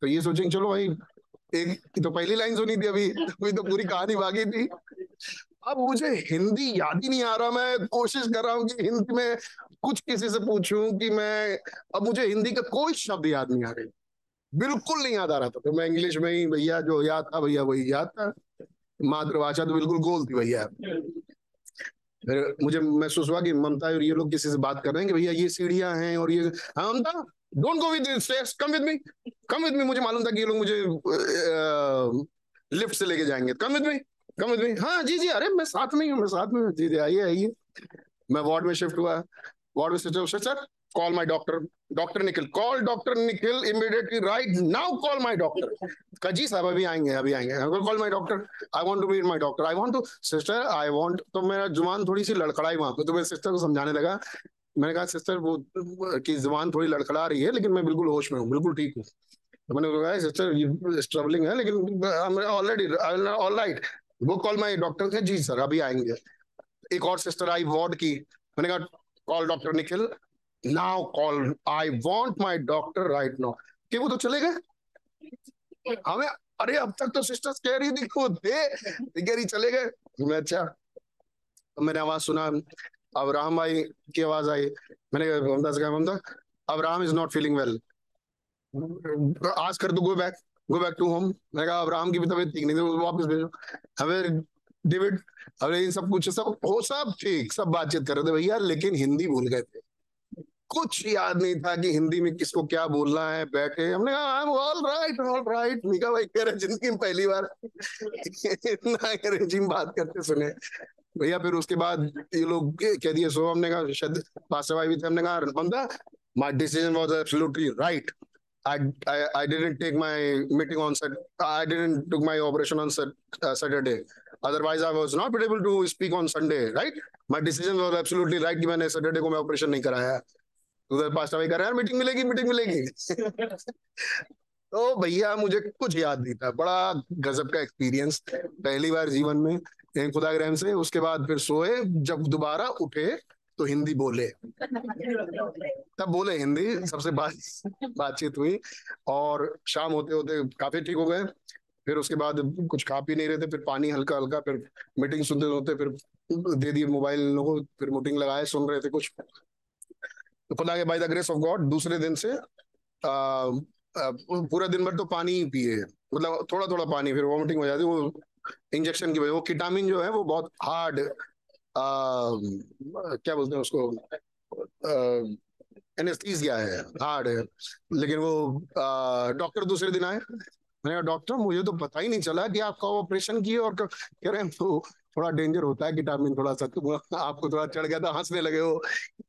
तो ये सोचेंगे चलो भाई एक की तो पहली लाइन सुनी थी, अभी अभी तो पूरी कहानी बाकी थी। अब मुझे हिंदी याद ही नहीं आ रहा, मैं कोशिश कर रहा हूँ कि हिंदी में कुछ किसी से पूछूं कि मैं, अब मुझे हिंदी का कोई शब्द याद नहीं आ रही, बिल्कुल नहीं याद आ रहा था। तो मैं इंग्लिश में ही भैया जो याद था भैया वही याद था, मातृभाषा तो बिल्कुल गोल थी भैया। फिर मुझे महसूस हुआ कि ममता और ये लोग किसी से बात कर रहे हैं कि भैया ये सीढ़ियां हैं और ये, हाँ ममता don't go with steps come with me come with me. मुझे मालूम था कि ये लोग मुझे लिफ्ट से लेके जाएंगे, कम विद मी कम विद मी, हाँ जी जी अरे मैं साथ में ही हूँ, मैं साथ में हूँ जी जी आइए आइए। मैं वार्ड में शिफ्ट हुआ, वार्ड में शिफ्ट हुआ, sir call my doctor, doctor Nikhil, call doctor Nikhil immediately right now, call my doctor. कहा जी साहब अभी आएंगे अभी आएंगे, call my doctor, I want to meet my doctor, I want to sister I want. तो मेरा जुबान थोड़ी सी लड़खड़ाई वहां पे, तो मैं सिस्टर को समझाने लगा, मैंने कहा सिस्टर वो की जुबान थोड़ी लड़खड़ा रही है लेकिन मैं बिल्कुल होश में हूँ, बिल्कुल ठीक हूँ। तो मैंने कहा सिस्टर ये स्ट्रगलिंग है लेकिन ऑलरेडी ऑल राइट। वो कॉल माय डॉक्टर, जी सर अभी आएंगे। एक और सिस्टर आई वार्ड की, मैंने कहा call doctor Nikhil now, call I want my doctor right now. कि वो तो चले गए हमें, अरे अब तक तो सिस्टर्स कह रही थी वो थे, कह रही चले गए। मैं अच्छा, तो मैंने आवाज सुना अब्राहम भाई की आवाज आई, मैंने ममता से कहा ममता Abraham is not feeling well, आज कर दो go back go back to home. मैंने कहा अब्राहम की भी तबीयत ठीक नहीं थी, वापस भेजो हमें डेविड हमें सब कुछ सब हो सब ठीक, सब बातचीत कर रहे थे भैया, लेकिन हिंदी भूल गए थे, कुछ याद नहीं था कि हिंदी में किसको क्या बोलना है। बैठे हमने कहा all right all right, Mika भाई कह रहे जिंदगी में पहली बार इतना अंग्रेजी में बात करते सुने भैया। फिर उसके बाद ये लोग कह दिए सो, हमने कहा शायद पासा भाई भी थे, हमने कहा ममता my decision was absolutely right, I I didn't take my meeting on Saturday, I didn't took my operation on Saturday, otherwise I was not able to speak on Sunday right, my decision was absolutely right कि मैंने Saturday को मैं operation नहीं कराया। उधर pasta भाई कह रहे हैं मीटिंग मिलेगी मीटिंग मिलेगी। तो भैया मुझे कुछ याद नहीं था, बड़ा गजब का एक्सपीरियंस पहली बार जीवन में खुदा के रहम से। उसके बाद फिर सोए, जब दोबारा उठे तो हिंदी बोले, तब बोले हिंदी, सबसे बात बातचीत हुई और शाम होते होते काफी ठीक हो गए। फिर उसके बाद कुछ खा पी नहीं रहे थे, फिर पानी हल्का हल्का, फिर मीटिंग सुनते सुनते फिर दे दिए मोबाइल इन लोगों को, फिर मीटिंग लगाए सुन रहे थे कुछ। तो खुदा के by the grace of God दूसरे दिन से आ, आ, पूरा दिन भर तो पानी ही पिए, मतलब थोड़ा थोड़ा पानी, फिर वॉमिटिंग हो जाती, वो इंजेक्शन की वजह, वो कीटामिन जो है वो बहुत हार्ड क्या बोलते हैं उसको एनेस्थीसिया है, हार्ड है। लेकिन वो डॉक्टर दूसरे दिन आए, मैंने कहा डॉक्टर मुझे तो पता ही नहीं चला कि आपका ऑपरेशन किए, और कह रहे हैं तो थोड़ा डेंजर होता है कीटामिन थोड़ा सा, आपको थोड़ा चढ़ गया था, हंसने लगे हो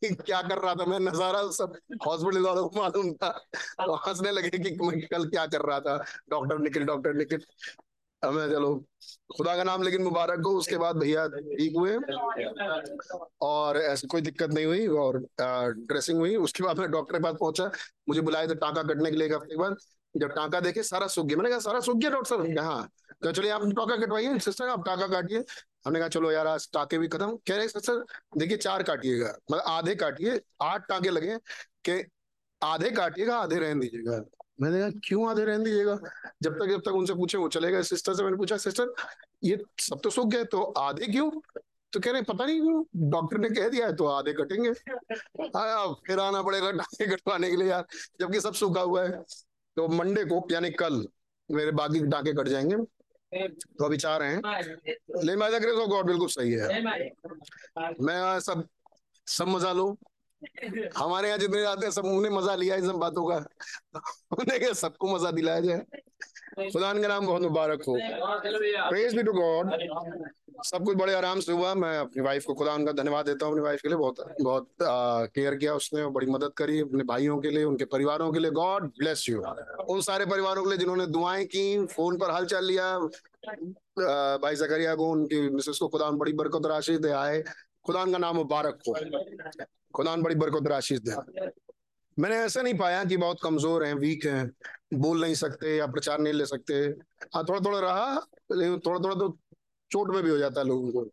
क्या कर रहा था मैं, नजारा सब हॉस्पिटल वालों को मालूम था, तो हंसने लगे कि मैं कल क्या कर रहा था, डॉक्टर निकल डॉक्टर निकल। हमें चलो खुदा का नाम लेकिन मुबारक हो। उसके बाद भैया ठीक हुए और ऐसी कोई दिक्कत नहीं हुई और ड्रेसिंग हुई। उसके बाद मैं डॉक्टर के पास पहुंचा, मुझे बुलाया था टाँका कटने के लिए एक हफ्ते बाद, जब टाँका देखे सारा सूख गया। मैंने कहा सारा सूख गया डॉक्टर साहब, हाँ तो चलिए आप टाँका कटवाइए सिस्टर, आप टाँका काटिए। हमने कहा चलो यार आज टाँके भी खत्म, कह रहे सिस्टर देखिए चार काटिएगा, मतलब आधे काटिए, आठ टाँके लगे कि आधे काटिएगा आधे रहने दीजिएगा। मैंने कहा क्यों आधे रहने दीजिएगा, जब तक जब तक उनसे पूछे वो चलेगा। सिस्टर से मैंने पूछा सिस्टर ये सब तो सूख गए तो आधे क्यों, तो कह रहे पता नहीं क्यों डॉक्टर ने कह दिया है तो आधे कटेंगे, फिर आना पड़ेगा टाँके कटवाने के लिए यार, जबकि सब सूखा हुआ है। तो मंडे को यानी कल मेरे बाकी टाँके कट जाएंगे। तो अभी चार हैं, लेकिन by the grace of God बिल्कुल सही है। मैं सब सब मजा लो, हमारे यहाँ जितने आते हैं सब उन्हें मजा लिया इन सब बातों का, उन्हें सबको मजा दिलाया जाए। खुदा का नाम बहुत मुबारक हो, प्रेज बी टू गॉड। सब कुछ बड़े आराम से हुआ। मैं अपनी वाइफ को खुदा का धन्यवाद देता हूँ, अपनी वाइफ के लिए बहुत बहुत केयर किया उसने और बड़ी मदद करी। अपने भाइयों के लिए, उनके परिवारों के लिए, गॉड ब्लेस यू। उन सारे परिवारों के लिए जिन्होंने दुआएं की, फोन पर हाल चाल लिया, भाई जकरिया को, उनकी मिसेस को खुदा बड़ी बरकत राशि दे आए। खुदा का नाम मुबारक हो, खुदा बड़ी बरकत राशि दे। मैंने ऐसा नहीं पाया कि बहुत कमजोर हैं, वीक हैं, बोल नहीं सकते या प्रचार नहीं ले सकते। हाँ थोड़ा थोड़ा रहा, थोड़ा थोड़ा तो चोट में भी हो जाता है लोगों को।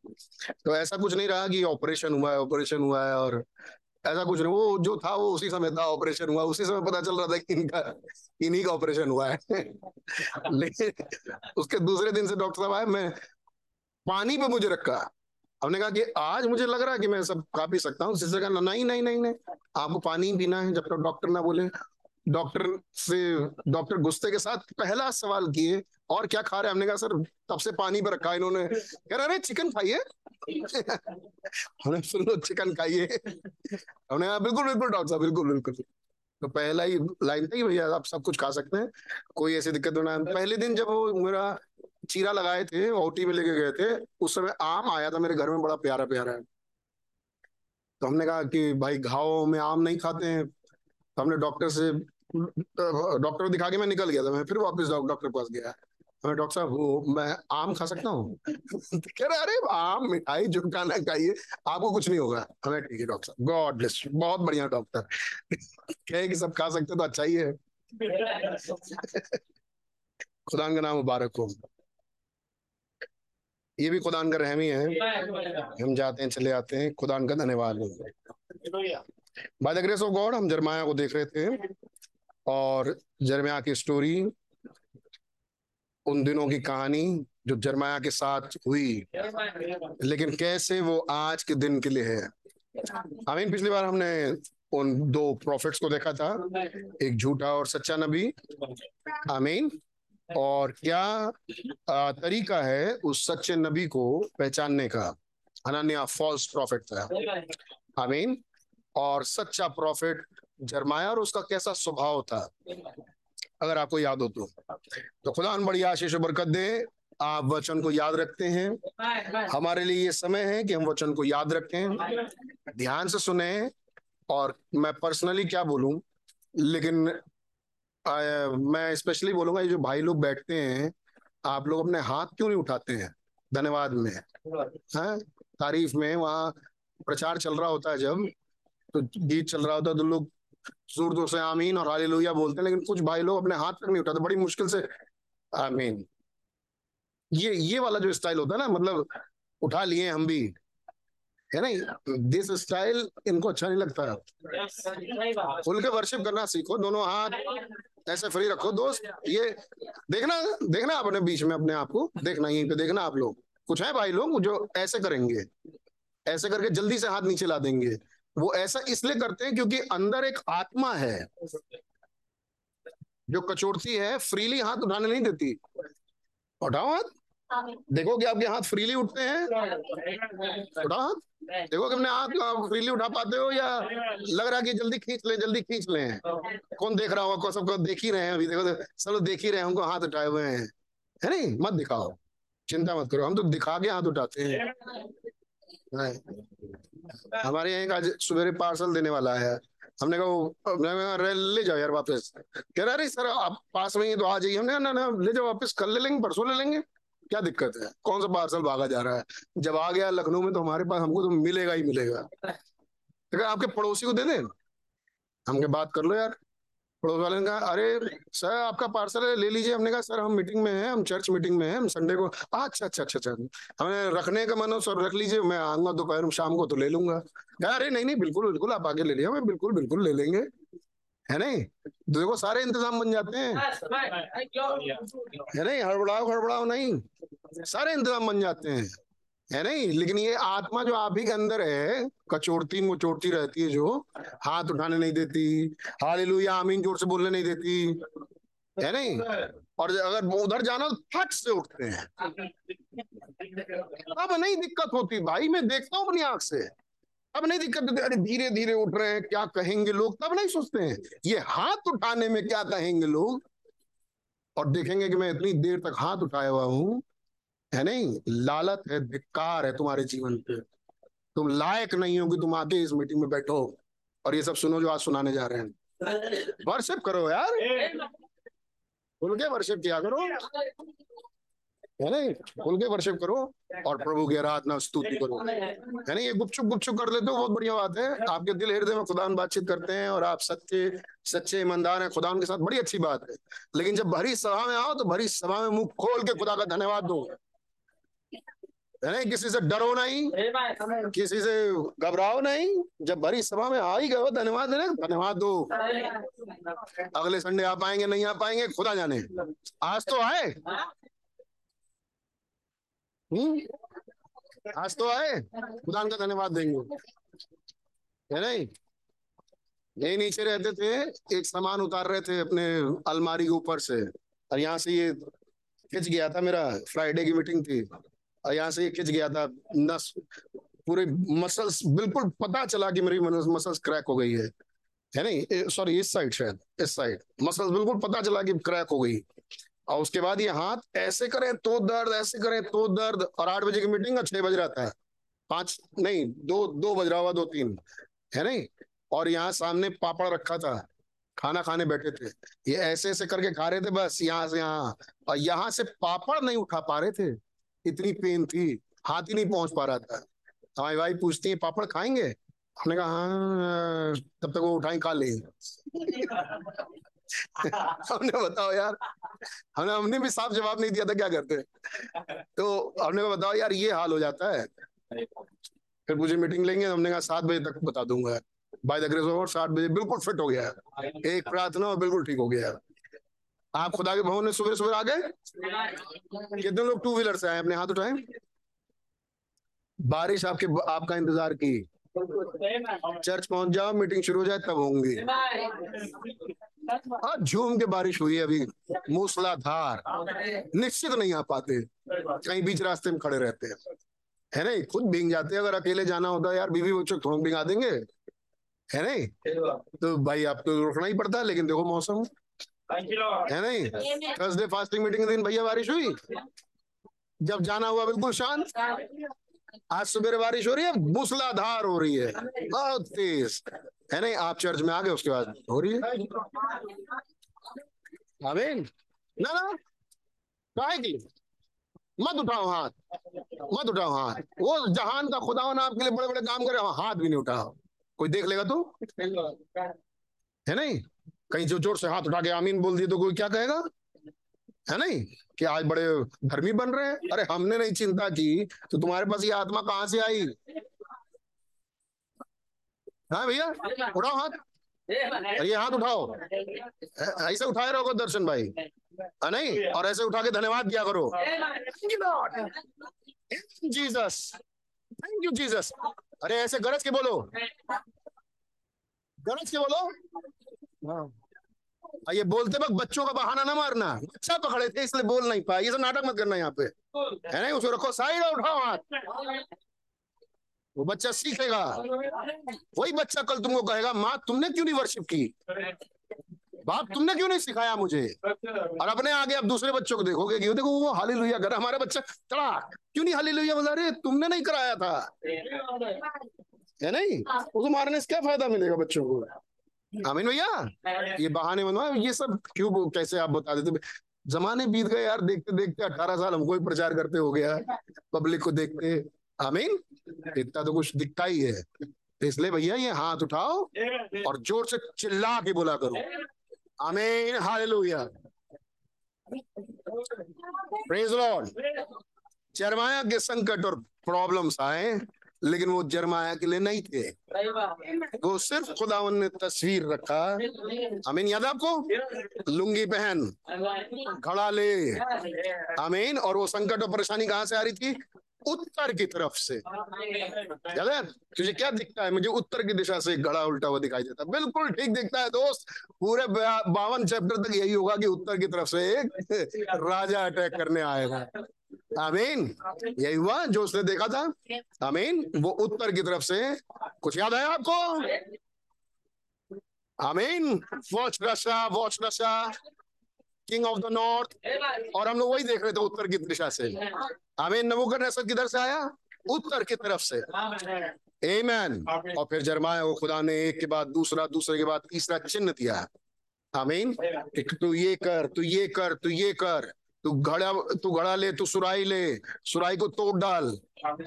तो ऐसा कुछ नहीं रहा कि ऑपरेशन हुआ है ऑपरेशन हुआ है और ऐसा कुछ नहीं। वो जो था वो उसी समय था, ऑपरेशन हुआ उसी समय पता चल रहा था कि इनका इन्हीं का ऑपरेशन हुआ है। लेकिन उसके दूसरे दिन से डॉक्टर साहब आए, मैं पानी पे मुझे रखा। हमने कहा कि आज मुझे लग रहा है कि मैं सब खा पी सकता हूँ। सिस्टर कहना नहीं नहीं नहीं नहीं आपको पानी पीना है जब तक डॉक्टर ना बोले। डॉक्टर से डॉक्टर गुस्से के साथ पहला सवाल किए, और क्या खा रहे? हमने कहा सर तब से पानी पर रखा। इन्होंने कह रहे अरे चिकन खाइए। हमने सुन लो चिकन खाइए। हमने कहा बिल्कुल बिल्कुल डॉक्टर साहब बिल्कुल बिल्कुल। तो पहला ही लाइन था कि भैया आप सब कुछ खा सकते हैं, कोई ऐसी दिक्कत होना। पहले दिन जब वो मेरा चीरा लगाए थे, ओटी में लेके गए थे, उस समय आम आया था मेरे घर में, बड़ा प्यारा प्यारा है। तो हमने कहा कि भाई घाव में आम नहीं खाते हैं। तो हमने डॉक्टर से डॉक्टर को दिखा के मैं निकल गया था। मैं फिर वापस डॉक्टर के पास गया, मैं डॉक्टर साहब वो मैं आम खा सकता हूँ? कह रहे अरे आम मिठाई जो खाना खाइए, आपको कुछ नहीं होगा। हमें ठीक है डॉक्टर साहब, गॉड ब्लेस, बहुत बढ़िया डॉक्टर। कहे कि सब खा सकते तो अच्छा ही है। खुदा का नाम मुबारक हो। ये भी खुदा का रहमी है, हम जाते हैं चले आते हैं, खुदा का धन्यवाद हो। By the grace of God हम यिर्मयाह को देख रहे थे और यिर्मयाह की स्टोरी, उन दिनों की कहानी जो यिर्मयाह के साथ हुई, लेकिन कैसे वो आज के दिन के लिए है। आई मीन पिछली बार हमने उन दो प्रोफेट्स को देखा था, एक झूठा और सच्चा नबी। आई मीन और क्या आ, तरीका है उस सच्चे नबी को पहचानने का। हनन्याह फॉल्स प्रॉफिट था, आई मीन, और सच्चा प्रॉफिट यिर्मयाह, और उसका कैसा स्वभाव था अगर आपको याद हो तो। तो खुदा बड़ी आशीष और बरकत दे। आप वचन को याद रखते हैं। हमारे लिए ये समय है कि हम वचन को याद रखें, ध्यान से सुने। और मैं पर्सनली क्या बोलूं, लेकिन आ, मैं स्पेशली बोलूंगा, ये जो भाई लोग बैठते हैं, आप लोग अपने हाथ क्यों नहीं उठाते हैं धन्यवाद में, हाँ तारीफ में? वहाँ प्रचार चल रहा होता है, जब तो गीत चल रहा होता है, तो लोग जोर जोर से आमीन और हालेलुया बोलते हैं, लेकिन कुछ भाई लोग अपने हाथ तक नहीं उठाते, बड़ी मुश्किल से आमीन। ये ये वाला जो स्टाइल होता है ना, मतलब उठा लिए हम भी, है ना, दिस स्टाइल इनको अच्छा नहीं लगता। खुल के वर्शिप करना सीखो, दोनों हाथ ऐसे फ्री रखो दोस्त। ये देखना देखना अपने बीच में, अपने आप को देखना, यहीं पे देखना। आप लोग कुछ है भाई लोग जो ऐसे करेंगे, ऐसे करके जल्दी से हाथ नीचे ला देंगे। वो ऐसा इसलिए करते हैं क्योंकि अंदर एक आत्मा है जो कचोटती है, फ्रीली हाथ उठाने नहीं देती। उठाओ हाथ, देखो कि आपके हाथ फ्रीली उठते हैं। उठा हाथ, देखो कि अपने हाथ फ्रीली उठा पाते हो या लग रहा कि जल्दी खींच लें जल्दी खींच लें। कौन देख रहा होगा? सबको देख ही रहे हैं अभी, देखो सब लोग देख ही रहे हैं, उनको हाथ उठाए हुए हैं, है नहीं? मत दिखाओ, चिंता मत करो, हम तो दिखा के हाथ उठाते हैं। हमारे यहाँ आज सवेरे पार्सल देने वाला है, हमने कहा ले जाओ यार वापस। कह रहा अरे सर आप पास में ही तो आ जाइए। हमने कहा ना ले जाओ वापस, कल ले लेंगे, परसों ले लेंगे, क्या दिक्कत है? कौन सा पार्सल भागा जा रहा है? जब आ गया लखनऊ में तो हमारे पास हमको तो मिलेगा ही मिलेगा। तो आपके पड़ोसी को दे दें, हमके बात कर लो यार। पड़ोस वाले ने कहा अरे सर आपका पार्सल है ले लीजिए। हमने कहा सर हम मीटिंग में हैं, हम चर्च मीटिंग में हैं, हम संडे को। अच्छा अच्छा अच्छा अच्छा हमें रखने का मन हो सर, रख लीजिए, मैं आऊंगा दोपहर में शाम को तो ले लूंगा। अरे नहीं नहीं बिल्कुल बिल्कुल आप आगे ले लीजिए, हमें बिल्कुल बिल्कुल ले लेंगे, है नहीं? देखो सारे इंतजाम बन जाते हैं, है नहीं? हड़बड़ाओ हड़बड़ाओ नहीं, सारे इंतजाम बन जाते हैं, है नहीं? लेकिन ये आत्मा जो आप ही के अंदर है, कचोड़ती मुचोड़ती रहती है, जो हाथ उठाने नहीं देती, हालेलुया आमीन जोर से बोलने नहीं देती, है नहीं, और अगर उधर जाना तो फट से उठते हैं। अब नहीं दिक्कत होती भाई, मैं देखता हूँ अपनी आंख से, अब नहीं दिक्कत। अरे धीरे धीरे उठ रहे हैं, क्या कहेंगे लोग, तब नहीं सोचते हैं ये हाथ उठाने में क्या कहेंगे लोग। और देखेंगे कि मैं इतनी देर तक हाथ उठाया हुआ हूँ, है नहीं। लालत है, धिक्कार है तुम्हारे जीवन पे, तुम लायक नहीं होगी, तुम आते इस मीटिंग में बैठो और ये सब सुनो जो आज सुनाने जा रहे हैं। वर्शिप करो यार, खुल के वर्शिप किया करो, है नहीं, खुल के वर्शिप करो और प्रभु की आराधना स्तुति करो, है नहीं। ये गुपचुप गुपचुप कर लेते हो, बहुत बढ़िया बात है। आपके दिल हृदय में खुदा बातचीत करते हैं और आप सच्चे सच्चे ईमानदार हैं खुदा के साथ, बड़ी अच्छी बात है। लेकिन जब भरी सभा में आओ तो भरी सभा में मुंह खोल के खुदा का धन्यवाद दो, है नहीं। किसी से डरो नहीं, किसी से घबराओ नहीं। जब भरी सभा में आ ही गए हो, धन्यवाद देने धन्यवाद दो। अगले संडे आ पाएंगे नहीं आ पाएंगे खुदा जाने, आज तो आए, हम्म आज तो आए, खुदा का धन्यवाद देंगे, है नहीं। ये नीचे रहते थे, एक सामान उतार रहे थे अपने अलमारी के ऊपर से, और यहाँ से ये खिंच गया था। मेरा फ्राइडे की मीटिंग थी और यहाँ से खिंच गया था, नस पूरे मसल्स बिल्कुल पता चला कि मेरी मसल्स क्रैक हो गई है, है नहीं। सॉरी इस साइड, शायद इस साइड मसल्स बिल्कुल पता चला कि क्रैक हो गई। और उसके बाद ये हाथ ऐसे करें तो दर्द, ऐसे करें तो दर्द। और आठ बजे की मीटिंग और छह बज रहा था, पांच नहीं दो दो बज रहा हुआ, दो तीन, है नहीं। और यहाँ सामने पापड़ रखा था, खाना खाने बैठे थे, ये ऐसे ऐसे करके खा रहे थे बस, यहाँ से यहाँ, और यहाँ से पापड़ नहीं उठा पा रहे थे, इतनी पेन थी, हाथ ही नहीं पहुंच पा रहा था। हमारी वाइफ पूछती है पापड़ खाएंगे, हमने कहा हाँ, तब तक वो उठाएं खा ले। हमने बताओ यार, हमने हमने भी साफ जवाब नहीं दिया था क्या करते, तो हमने कहा बताओ यार ये हाल हो जाता है। फिर मुझे मीटिंग लेंगे, हमने कहा सात बजे तक बता दूंगा, by the grace of God सात बजे बिल्कुल फिट हो गया, एक प्रार्थना और बिल्कुल ठीक हो गया। आप खुदा के भवन में सुबह सुबह आ गए। कितने लोग टू व्हीलर से आए, अपने हाथ उठाए। बारिश आपके आपका इंतजार की, चर्च पहुंच जाओ, मीटिंग शुरू हो जाए तब होंगी। हाँ, झूम के बारिश हुई है अभी मूसलाधार, निश्चित नहीं आ पाते, कहीं बीच रास्ते में खड़े रहते हैं, है नहीं। खुद भीग जाते हैं, अगर अकेले जाना होता यार बीवी बच्चों को थोड़ा भिगा देंगे, है नहीं। तो भाई आपको तो रुकना ही पड़ता है, लेकिन देखो मौसम है नहीं। थर्सडे फास्टिंग मीटिंग के दिन भैया बारिश हुई, जब जाना हुआ बिल्कुल शांत। आज सुबह बारिश हो रही है, मूसलाधार हो रही है, बहुत तेज, है नहीं। आप चर्च में आ गए, उसके बाद हो रही है। आमीन ना ना काहे के लिए मत उठाओ हाथ, मत उठाओ हाथ। वो जहान का खुदा ना आपके लिए बड़े बड़े काम करे, हाथ भी नहीं उठाओ, कोई देख लेगा तो, है नहीं। कहीं जो जोर से हाथ उठा के आमीन बोल दिए तो कोई क्या कहेगा, है नहीं, कि आज बड़े धर्मी बन रहे हैं। अरे हमने नहीं चिंता की तो तुम्हारे पास ये आत्मा कहां से आई। हाँ भैया उठाओ हाथ, ये हाथ उठाओ, ऐसे उठाए रहोगे दर्शन भाई, है नहीं। और ऐसे उठा के धन्यवाद दिया करो, जीसस थैंक यू जीसस। अरे ऐसे गरज के बोलो, गरज के बोलो। ये बोलते वक्त बच्चों का बहाना ना मारना, बच्चा पकड़े थे इसलिए बोल नहीं पाए, ये सब नाटक मत करना यहाँ पे, है नहीं। उसको रखो साइड और उठाओ हाथ, वो बच्चा सीखेगा। वही बच्चा कल तुमको कहेगा माँ तुमने क्यों नहीं वर्शिप की, बाप तुमने क्यों नहीं सिखाया मुझे। और अपने आगे आप दूसरे बच्चों को देखोगे, क्यों देखो वो हालेलुया कर, हमारा बच्चा चढ़ा क्यों नहीं हालेलुया बजा रहे, तुमने नहीं कराया था, है नहीं। उसको मारने से क्या फायदा मिलेगा बच्चों को। आमीन भैया, ये बहाने बनवाए, ये सब क्यों कैसे आप बता देते। जमाने बीत गए यार, देखते देखते अठारह साल हमको ही प्रचार करते हो गया, पब्लिक को देखते। आमीन, इतना तो कुछ दिखता ही है। इसलिए भैया ये हाथ उठाओ और जोर से चिल्ला के बोला करो आमीन हालेलुया प्रेज लॉर्ड। जरमाया के संकट और प्रॉब्लम्स आए, लेकिन वो जरमाया के लिए नहीं थे, वो सिर्फ खुदावन ने तस्वीर रखा। आमीन, याद आपको, लुंगी पहन घड़ा ले, आमीन। और वो संकट और परेशानी कहाँ से आ रही थी, उत्तर की तरफ से, तुझे क्या दिखता है? मुझे उत्तर की दिशा से एक घड़ा उल्टा हुआ दिखाई देता है। बिल्कुल ठीक दिखता है दोस्त, पूरे बावन चैप्टर तक यही होगा कि उत्तर की तरफ से एक राजा अटैक करने आएगा। आमीन, यही हुआ जो उसने देखा था। आमीन, वो उत्तर की तरफ से, कुछ याद आया आपको? आमीन, watch Russia, watch Russia, king of the north, और हम लोग वही देख रहे थे उत्तर की दिशा से। आमीन, नबूकदनेस्सर किधर से आया? उत्तर की तरफ से। आमीन, और फिर यिर्मयाह को खुदा ने एक के बाद दूसरा, दूसरे के बाद तीसरा चिन्ह दिया। आमीन, तू ये कर, तू ये कर, तू ये कर, तू घड़ा, तू घड़ा ले, तू सुराई ले, सुराई को तोड़ डाल।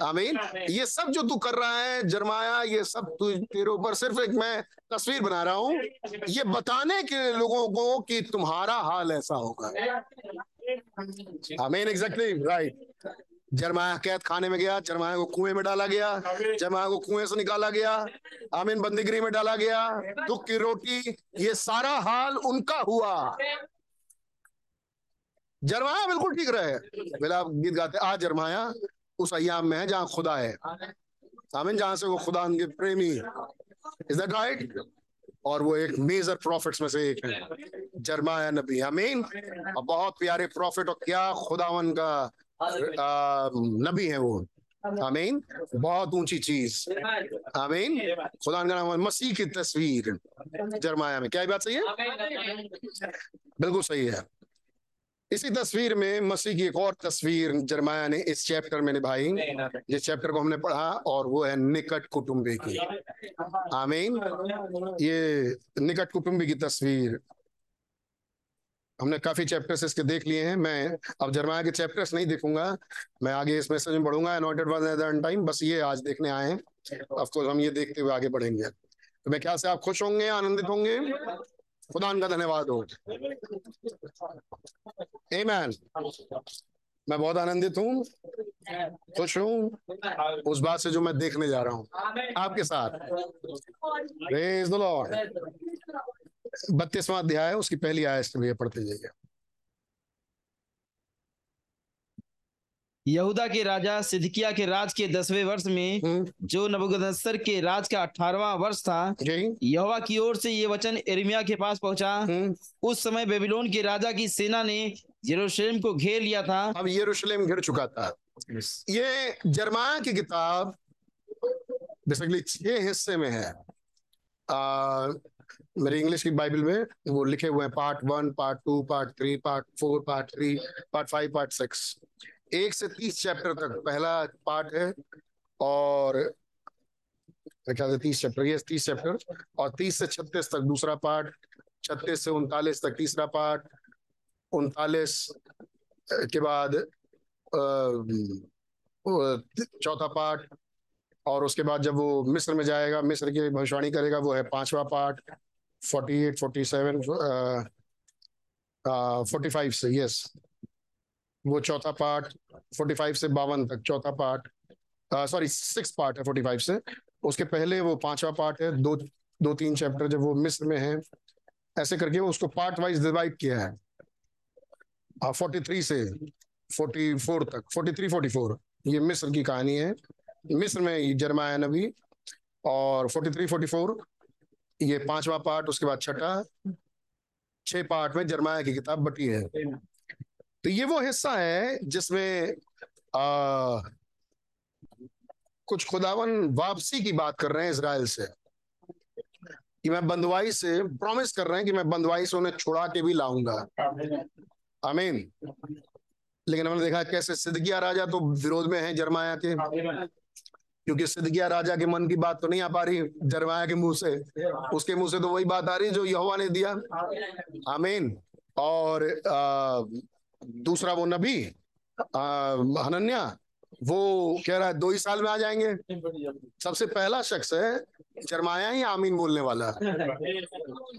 आमीन, ये सब जो तू कर रहा है यिर्मयाह, ये सब तू, तेरे ऊपर सिर्फ एक मैं तस्वीर बना रहा हूँ, ये बताने के लोगों को कि तुम्हारा हाल ऐसा होगा। आमीन, एग्जैक्टली राइट। यिर्मयाह कैद खाने में गया, यिर्मयाह को कुएं में डाला गया, यिर्मयाह को कुएं से निकाला गया। आमीन, बंदीगिरी में डाला गया, दुख की रोटी, ये सारा हाल उनका हुआ। यिर्मयाह बिल्कुल ठीक रहे, बेला गीत गाते। आज यिर्मयाह उस अय्याम में है जहाँ खुदा है। आमीन, जहाँ से वो खुदा उनके प्रेमी, इज दैट राइट? और वो एक मेजर प्रॉफिट्स में से एक है यिर्मयाह नबी। आमीन, और बहुत प्यारे प्रॉफिट, और क्या खुदावन का आ, नबी है वो। आमीन, बहुत ऊंची चीज। आमीन, खुदा का नाम, मसीह की तस्वीर यिर्मयाह में। क्या बात सही है? बिल्कुल सही है। इसी तस्वीर में मसीह की एक और तस्वीर यिर्मयाह ने इस चैप्टर में निभाई, जिस चैप्टर को हमने पढ़ा, और वो है निकट कुटुंबी की। आमीन, ये निकट कुटुंबी की तस्वीर हमने काफी चैप्टर्स इसके देख लिए हैं। मैं अब यिर्मयाह के चैप्टर्स नहीं देखूंगा, मैं आगे इस मैसेज में बढ़ूंगा, anointed one at the end time. बस ये आज देखने आए हैं, ऑफ कोर्स हम ये देखते हुए आगे बढ़ेंगे। तो मैं क्या से आप खुश होंगे, आनंदित होंगे? खुदा का धन्यवाद हो। आमीन, मैं बहुत आनंदित हूँ, खुश हूँ उस बात से जो मैं देखने जा रहा हूँ आपके साथ। Praise the Lord. बत्तीसवां अध्याय है, उसकी पहली आयत से भी पढ़ते जाइए। यहूदा के राजा सिदकिय्याह के राज के दसवें वर्ष में, जो नबूकदनेस्सर के राज का अठारहवां वर्ष था, यहोवा की ओर से ये वचन यिर्मयाह के पास पहुंचा। उस समय बेबीलोन के राजा की सेना ने यरूशलेम को घेर लिया था। अब यरूशलेम घिर चुका था। ये यिर्मयाह की किताब बेसिकली छह हिस्से में है। आ, मेरी इंग्लिश की बाइबल में वो लिखे हुए हैं, part one, part two, part three, part four, part three, part five, part six. एक से तीस चैप्टर तक पहला पार्ट है, और तीस चैप्टर, ये तीस चैप्टर, और तीस से छत्तीस तक दूसरा पार्ट, छत्तीस से उनतालीस तक तीसरा पार्ट, उनतालीस के बाद चौथा पार्ट, और उसके बाद जब वो मिस्र में जाएगा, मिस्र की भविष्यवाणी करेगा, वो है पांचवा part, forty eight forty seven forty five से, यस वो चौथा पार्ट, पैंतालीस से बावन तक चौथा पार्ट, सॉरी सिक्स पार्ट है पैंतालीस से। उसके पहले वो पांचवा पार्ट है, दो दो तीन चैप्टर जब वो मिस्र में है, ऐसे करके वो उसको पार्ट वाइज डिवाइड किया है। uh, तैंतालीस से चौवालीस तक, तैंतालीस चौवालीस ये मिस्र की कहानी है, मिस्र में यिर्मयाह नबी, और तैंतालीस चौवालीस ये पांचवा पार्ट, उसके बाद छठा, छह पार्ट में यिर्मयाह की किताब बटी है। तो ये वो हिस्सा है जिसमें आ, कुछ खुदावन वापसी की बात कर रहे हैं इजराइल से, कि मैं बंधुआई से, प्रॉमिस कर रहे हैं कि मैं बंधुआई से उन्हें छुड़ा के भी लाऊंगा। आमीन, लेकिन हमने देखा कैसे सिदकिय्याह राजा तो विरोध में है यिर्मयाह के, क्योंकि सिदकिय्याह राजा के मन की बात तो नहीं आ पा रही यिर्मयाह के मुंह से, उसके मुंह से तो वही बात आ रही जो यहोवा ने दिया। आमीन, और आ, दूसरा वो नबी हनन्या, वो कह रहा है दो ही साल में आ जाएंगे। सबसे पहला शख्स है यिर्मयाह ही आमीन बोलने वाला।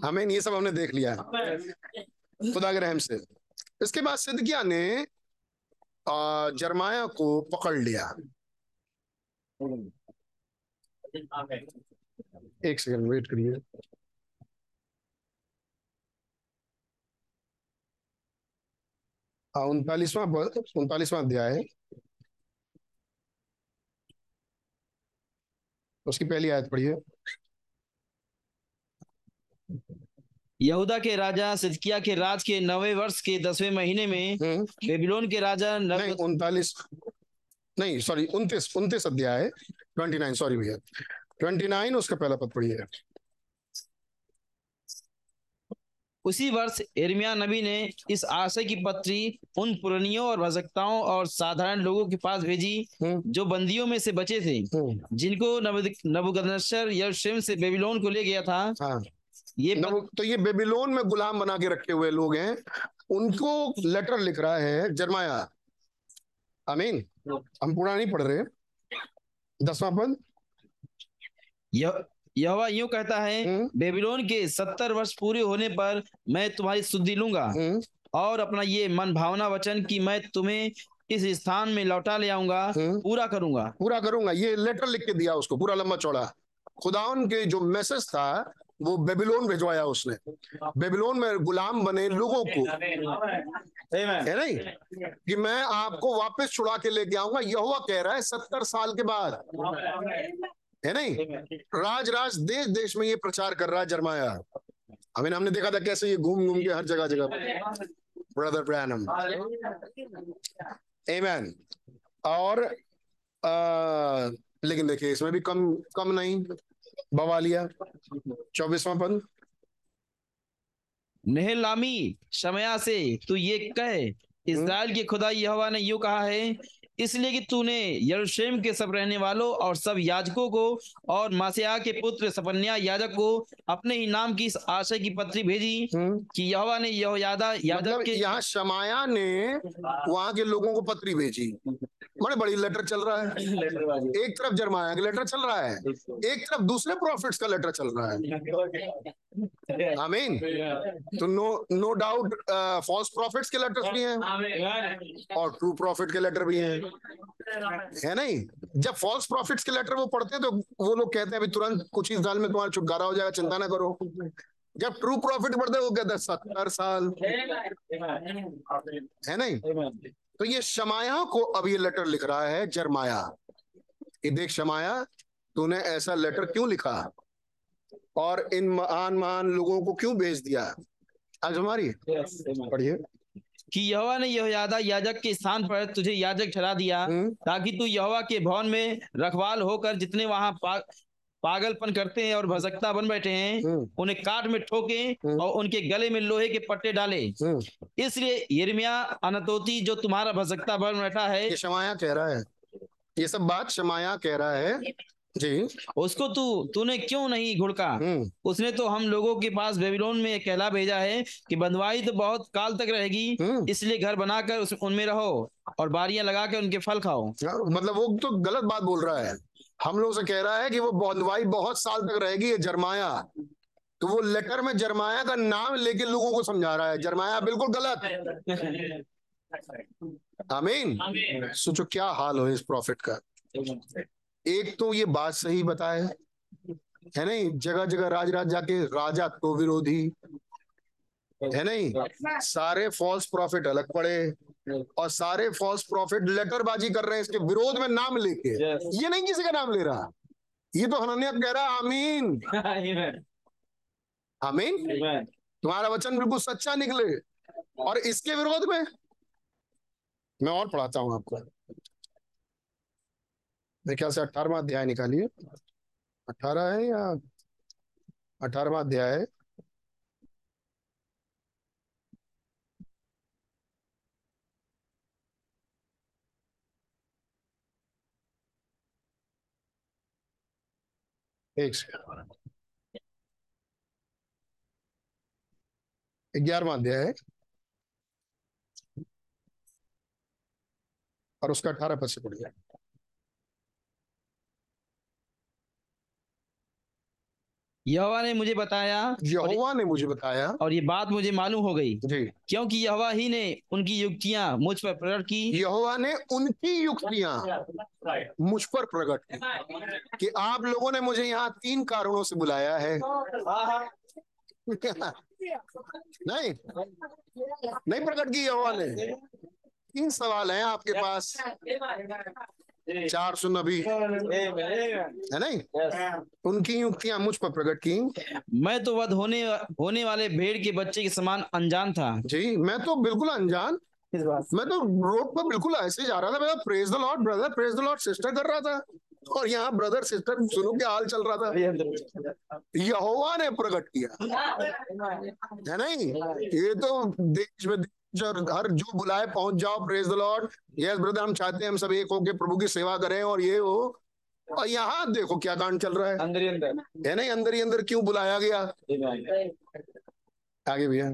आमीन, ये सब हमने देख लिया खुदा के रहम से। इसके बाद सिदकिय्याह ने यिर्मयाह को पकड़ लिया। एक सेकंड वेट करिए। उनतालीसवां उनतालीसवां अध्याय उसकी पहली आयत पढ़िए। यहूदा के राजा सिदकिया के राज के नवे वर्ष के दसवें महीने में बेबीलोन के राजा नव... उनतालीस नहीं सॉरी उनतीस उनतीस अध्याय है ट्वेंटी नाइन सॉरी भैया ट्वेंटी नाइन उसका पहला पद पढ़िए। उसी वर्ष यिर्मयाह नबी ने इस आशय की पत्री उन पुरानियों और भजकताओं और साधारण लोगों के पास भेजी जो बंदियों में से बचे थे, जिनको नबूकदनेस्सर यरूशलेम से बेबीलोन को ले गया था। हाँ। ये पत... तो ये बेबीलोन में गुलाम बना के रखे हुए लोग हैं, उनको लेटर लिख रहा है यिर्मयाह। आमीन। हम पूरा नहीं पढ़ रहे। दसवां पद यह यहोवा यूं कहता है, बेबीलोन के सत्तर वर्ष पूरे होने पर मैं तुम्हारी सुधि लूंगा और अपना ये मन भावना वचन कि मैं तुम्हें इस स्थान में लौटा ले आऊंगा पूरा करूंगा पूरा करूंगा। ये लेटर लिख के दिया उसको पूरा लंबा चौड़ा। खुदावन के जो मैसेज था वो बेबीलोन भिजवाया उसने, बेबीलोन में गुलाम बने लोगों को, है नहीं कि मैं आपको वापस छुड़ा के लेके आऊंगा। यहोवा कह रहा है सत्तर साल के बाद, है नहीं। राज राज देश देश में ये प्रचार कर रहा है यिर्मयाह। हमें हमने देखा था कैसे ये घूम घूम के हर जगह जगह ब्रदर ब्रैनम। आमीन। और आ, लेकिन देखिए इसमें भी कम कम नहीं बवालिया। चौबीसवां पद नेहलामी शमया से तू ये कहे, इस्राएल के खुदा यहोवा ने यूं कहा है, इसलिए कि तूने यरूशलेम के सब रहने वालों और सब याजकों को और मासेया के पुत्र सपन्या याजक को अपने ही नाम की इस आशय की पत्री भेजी कि यहोवा ने यहोयादा याजक मतलब के यहाँ शमाया ने वहाँ के लोगों को पत्री भेजी। बड़े बड़ी लेटर चल रहा है, एक तरफ यिर्मयाह का लेटर चल रहा है, एक तरफ दूसरे प्रॉफिट्स का लेटर चल रहा है। आमीन। तो no no doubt false prophets के लेटर भी हैं और ट्रू प्रॉफिट के लेटर भी हैं, है नहीं। जब फॉल्स प्रॉफिट्स के लेटर वो पढ़ते हैं तो वो लोग कहते हैं अभी तुरंत कुछ ही साल में तुम्हारा छुटकारा हो जाएगा, चिंता ना करो। जब ट्रू प्रॉफिट पढ़ते हैं वो कहते हैं सत्तर साल, है नहीं। तो ये शमाया को अब ये लेटर लिख रहा है यिर्मयाह कि देख शमाया, तूने ऐसा लेटर क्यों लिखा और इन महान महान लोगों को क्यों भेज दिया। आज हमारी पढ़िए कि यहोवा ने यहोयादा याजक के स्थान पर तुझे याजक ठहरा दिया ताकि तू यहोवा के भवन में रखवाल होकर जितने वहां पा, पागलपन करते हैं और भजकता बन बैठे हैं उन्हें काट में ठोके और उनके गले में लोहे के पट्टे डाले। इसलिए यिर्मयाह अनतोती जो तुम्हारा भजकता बन बैठा है, ये शमाया कह रहा है, ये सब बात शमाया कह रहा है जी, उसको तू तूने क्यों नहीं घुड़का। उसने तो हम लोगों के पास बेबीलोन में कहला भेजा है कि बंधुआई तो बहुत काल तक रहेगी, इसलिए घर बनाकर उनमें रहो और बारियां लगा के उनके फल खाओ। मतलब वो तो गलत बात बोल रहा है, हम लोग से कह रहा है कि वो बंधुआई बहुत साल तक रहेगी। ये यिर्मयाह तो वो लेटर में यिर्मयाह का नाम लेके लोगों को समझा रहा है यिर्मयाह बिल्कुल गलत। आमीन। सोचो क्या हाल हो इस प्रॉफिट का। एक तो ये बात सही बताए, है नहीं, जगह जगह राज राज जाके राजा तो विरोधी, है नहीं, सारे फॉल्स प्रॉफिट अलग पड़े और सारे फॉल्स प्रॉफिट लेटरबाजी कर रहे हैं इसके विरोध में नाम लेके। ये नहीं किसी का नाम ले रहा, ये तो हनन्याह कह रहा है आमीन आमीन तुम्हारा वचन बिल्कुल सच्चा निकले। और इसके विरोध में मैं और पढ़ाता हूँ आपको, मेरे ख्याल से अठारहवां अध्याय निकालिए। अठारह है या अठारहवां अध्याय है। एक सेकंड, ग्यारहवां अध्याय है और उसका अठारह पद से पढ़िए। यहोवा ने मुझे बताया यहोवा ने मुझे बताया और ये बात मुझे मालूम हो गई क्योंकि यहोवा ही ने उनकी युक्तियां मुझ पर प्रकट की। यहोवा ने उनकी युक्तियां मुझ पर प्रकट की कि आप लोगों ने मुझे यहाँ तीन कारणों से बुलाया है। नहीं नहीं प्रकट की यहोवा ने। तीन सवाल हैं आपके पास, चार सौ नबी है नहीं yes. उनकी युक्तियां मुझ पर प्रकट की। मैं तो वध होने होने वाले भेड़ के बच्चे के समान अनजान था। जी मैं तो बिल्कुल अनजान, मैं तो रोड पर बिल्कुल ऐसे जा रहा था। मैं praise the Lord brother, praise the Lord sister कर रहा था, और यहाँ ब्रदर सिस्टर सुनो क्या हाल चल रहा था। यहोवा ने प्रकट किया है नहीं। ये तो देश में और हर जो बुलाए पहुंच जाओ, praise the Lord, yes brother हम चाहते हैं हम सब एक होके प्रभु की सेवा करें और ये हो। और यहाँ देखो क्या कांड चल रहा है अंदर ही अंदर, है नहीं अंदर ही अंदर क्यों बुलाया गया। आगे भैया,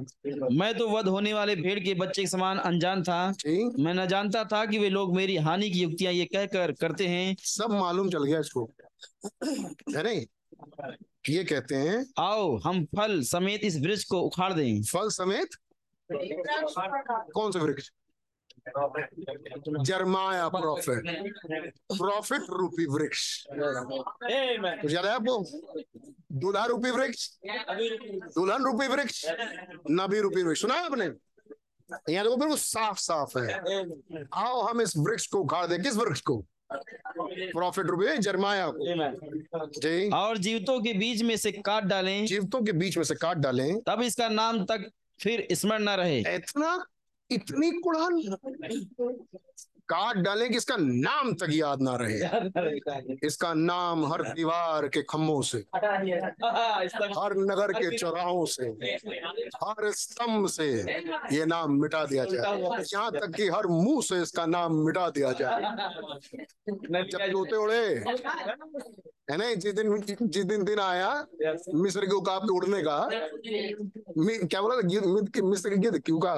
मैं तो वध होने वाले भेड़ के बच्चे के समान अनजान था। मैं न जानता था कि वे लोग मेरी हानि की युक्तियां ये कहकर करते हैं। सब मालूम चल गया इसको है नहीं। ये कहते हैं आओ हम फल समेत इस वृक्ष को उखाड़ दें। फल समेत कौन सा वृक्ष? जर्माया प्रॉफिट, प्रॉफिट रूपी वृक्ष। याद है आपको दूल्हा रूपी वृक्ष, दुल्हन रूपी वृक्ष, नबी रूपी वृक्ष, सुना है आपने? यहाँ देखो बिल्कुल साफ साफ है। आओ हम इस वृक्ष को उखाड़ दे। किस वृक्ष को? प्रॉफिट रूपी जर्माया को। जी और जीवतों के बीच में से काट डालें। जीवतों के बीच में से काट डालें, तब इसका नाम तक फिर स्मरण न रहे। इतना इतनी कुड़ान काट डालें कि इसका नाम तक याद ना रहे। इसका नाम हर दीवार के खम्भों से, हर नगर के चौराहों से, हर स्तंभ से ये नाम मिटा दिया जाए, यहाँ तक कि हर मुंह से इसका नाम मिटा दिया जाए। जब जोते उड़े है ना, जिस दिन जिस दिन दिन आया मिस्र के उकाब के उड़ने का, क्या बोला था मिस्र के क्यों का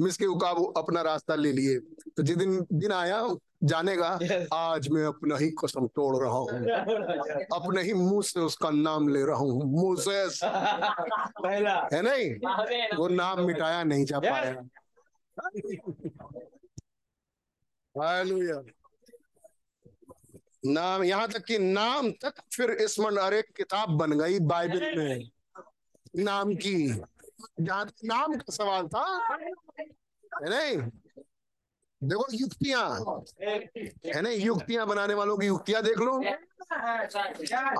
मिस के उकाब अपना रास्ता ले लिए, तो जिस दिन दिन आया जाने का yes. आज मैं अपना ही कसम तोड़ रहा हूँ, अपने ही मुंह से उसका नाम ले रहा हूँ, मोसेस पहला है नहीं। वो नाम मिटाया नहीं जा पाया। हालेलुया। नाम यहाँ तक कि नाम तक फिर स्मरण अरे किताब बन गई बाइबल में नाम की। जहाँ नाम का सवाल था है नहीं, देखो युक्तियां है नहीं, युक्तियां बनाने वालों की युक्तियां देख लो।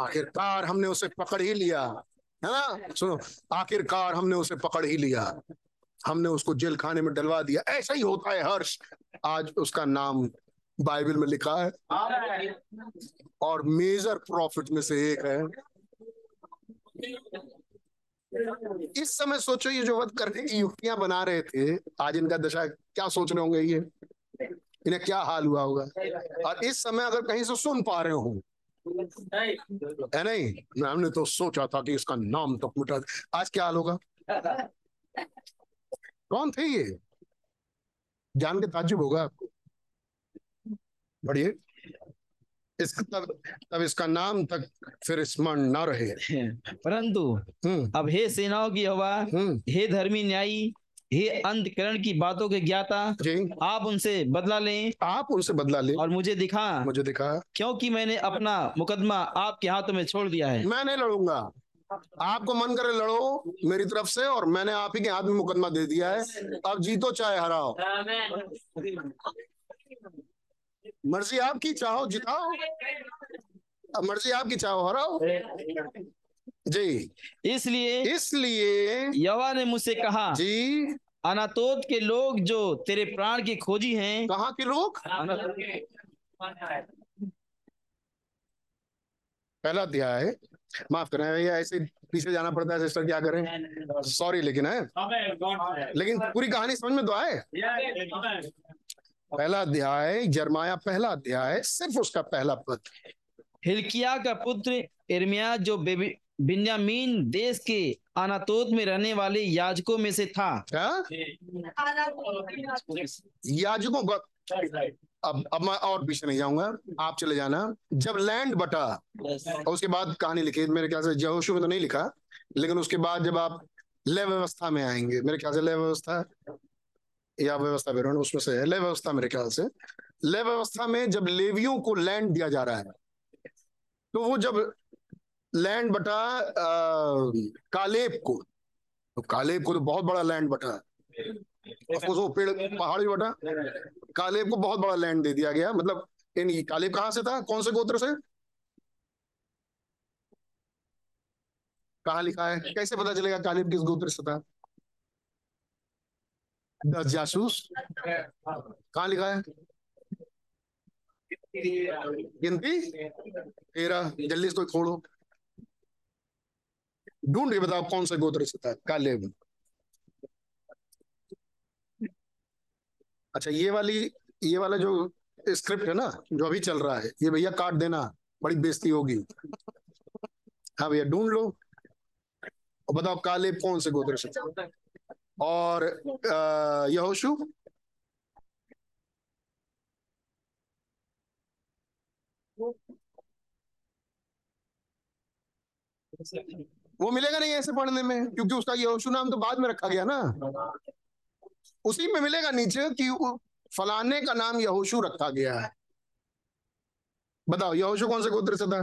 आखिरकार हमने उसे पकड़ ही लिया है ना। सुनो, आखिरकार हमने उसे पकड़ ही लिया, हमने उसको जेल खाने में डलवा दिया। ऐसा ही होता है हर्ष। आज उसका नाम बाइबल में लिखा है और मेजर प्रॉफिट में से एक है। इस समय सोचो, ये जो वध करने की युक्तियां बना रहे थे, आज इनका दशा क्या सोच रहे होंगे, ये इन्हें क्या हाल हुआ होगा। और इस समय अगर कहीं से सुन पा रहे हो है नहीं, हमने तो सोचा था कि इसका नाम तक मिटा, आज क्या हाल होगा। कौन थे ये? जान के ताज्जुब होगा आपको। बढ़िए। इस तब, तब इसका नाम तक फिर स्मरण ना रहे। परंतु अब हे सेनाओं की हवा, हे धर्मी न्यायी, हे अंतकरण की बातों के ज्ञाता, आप उनसे बदला लें, आप उनसे बदला लें और मुझे दिखा, मुझे दिखा, क्योंकि मैंने अपना मुकदमा आपके हाथों में छोड़ दिया है। मैं नहीं लड़ूंगा। आपको मन करे लड़ो मेरी तरफ से, और मैंने आप ही के हाथ में मुकदमा दे दिया है। अब जीतो चाहे हराओ, मर्जी आपकी, चाहो जिताओ, अब मर्जी आपकी, चाहो हराओ। जी इसलिए इसलिए यहोवा ने मुझसे कहा, जी अनातोत के लोग जो तेरे प्राण के खोजी हैं। कहाँ के लोग? पहला अध्याय, माफ करना है ऐसे पीछे जाना पड़ता है सिस्टर, क्या करें, सॉरी। लेकिन है लेकिन पूरी कहानी समझ में तो आए। पहला अध्याय यिर्मयाह, पहला अध्याय, सिर्फ उसका पहला पद। हिल्किय्याह का पुत्र यिर्मयाह जो बिन्यामीन देश के अनातोत में रहने वाले याजकों में से था। याजकों का अब अब मैं और पीछे नहीं जाऊंगा, आप चले जाना। जब लैंड बटा और उसके बाद कहानी लिखी, मेरे ख्याल से यहोशू में तो नहीं लिखा, लेकिन उसके बाद जब आप लय व्यवस्था में आएंगे, मेरे ख्याल से लय व्यवस्था या व्यवस्था विवरण उसमें से है, लय व्यवस्था मेरे ख्याल से, लय व्यवस्था में जब लेवियों को लैंड दिया जा रहा है, तो वो जब लैंड बटा कालेब को, तो कालेब को तो बहुत बड़ा लैंड बटा, वो पेड़ पहाड़ भी बटा, कालेब को बहुत बड़ा लैंड दे दिया गया। मतलब यानी कालिब कहां से था, कौन से गोत्र से, कहां लिखा है, कैसे पता चलेगा कालिब किस गोत्र से था? दस जासूस कहां लिखा है, गिनती तेरह, जल्दी इसको खोलो, ढूंढ के बताओ कौन से गोत्र से था कालिब। अच्छा ये वाली, ये वाला जो स्क्रिप्ट है ना जो अभी चल रहा है, ये भैया काट देना, बड़ी बेइज्जती होगी। हाँ भैया ढूंढ लो और बताओ कालिब कौन से गोत्र से था। और यहोशू, वो मिलेगा नहीं ऐसे पढ़ने में, क्योंकि उसका यहोशू नाम तो बाद में रखा गया ना, उसी में मिलेगा नीचे कि फलाने का नाम यहोशू रखा गया है। बताओ यहोशू कौन से गोत्र से था,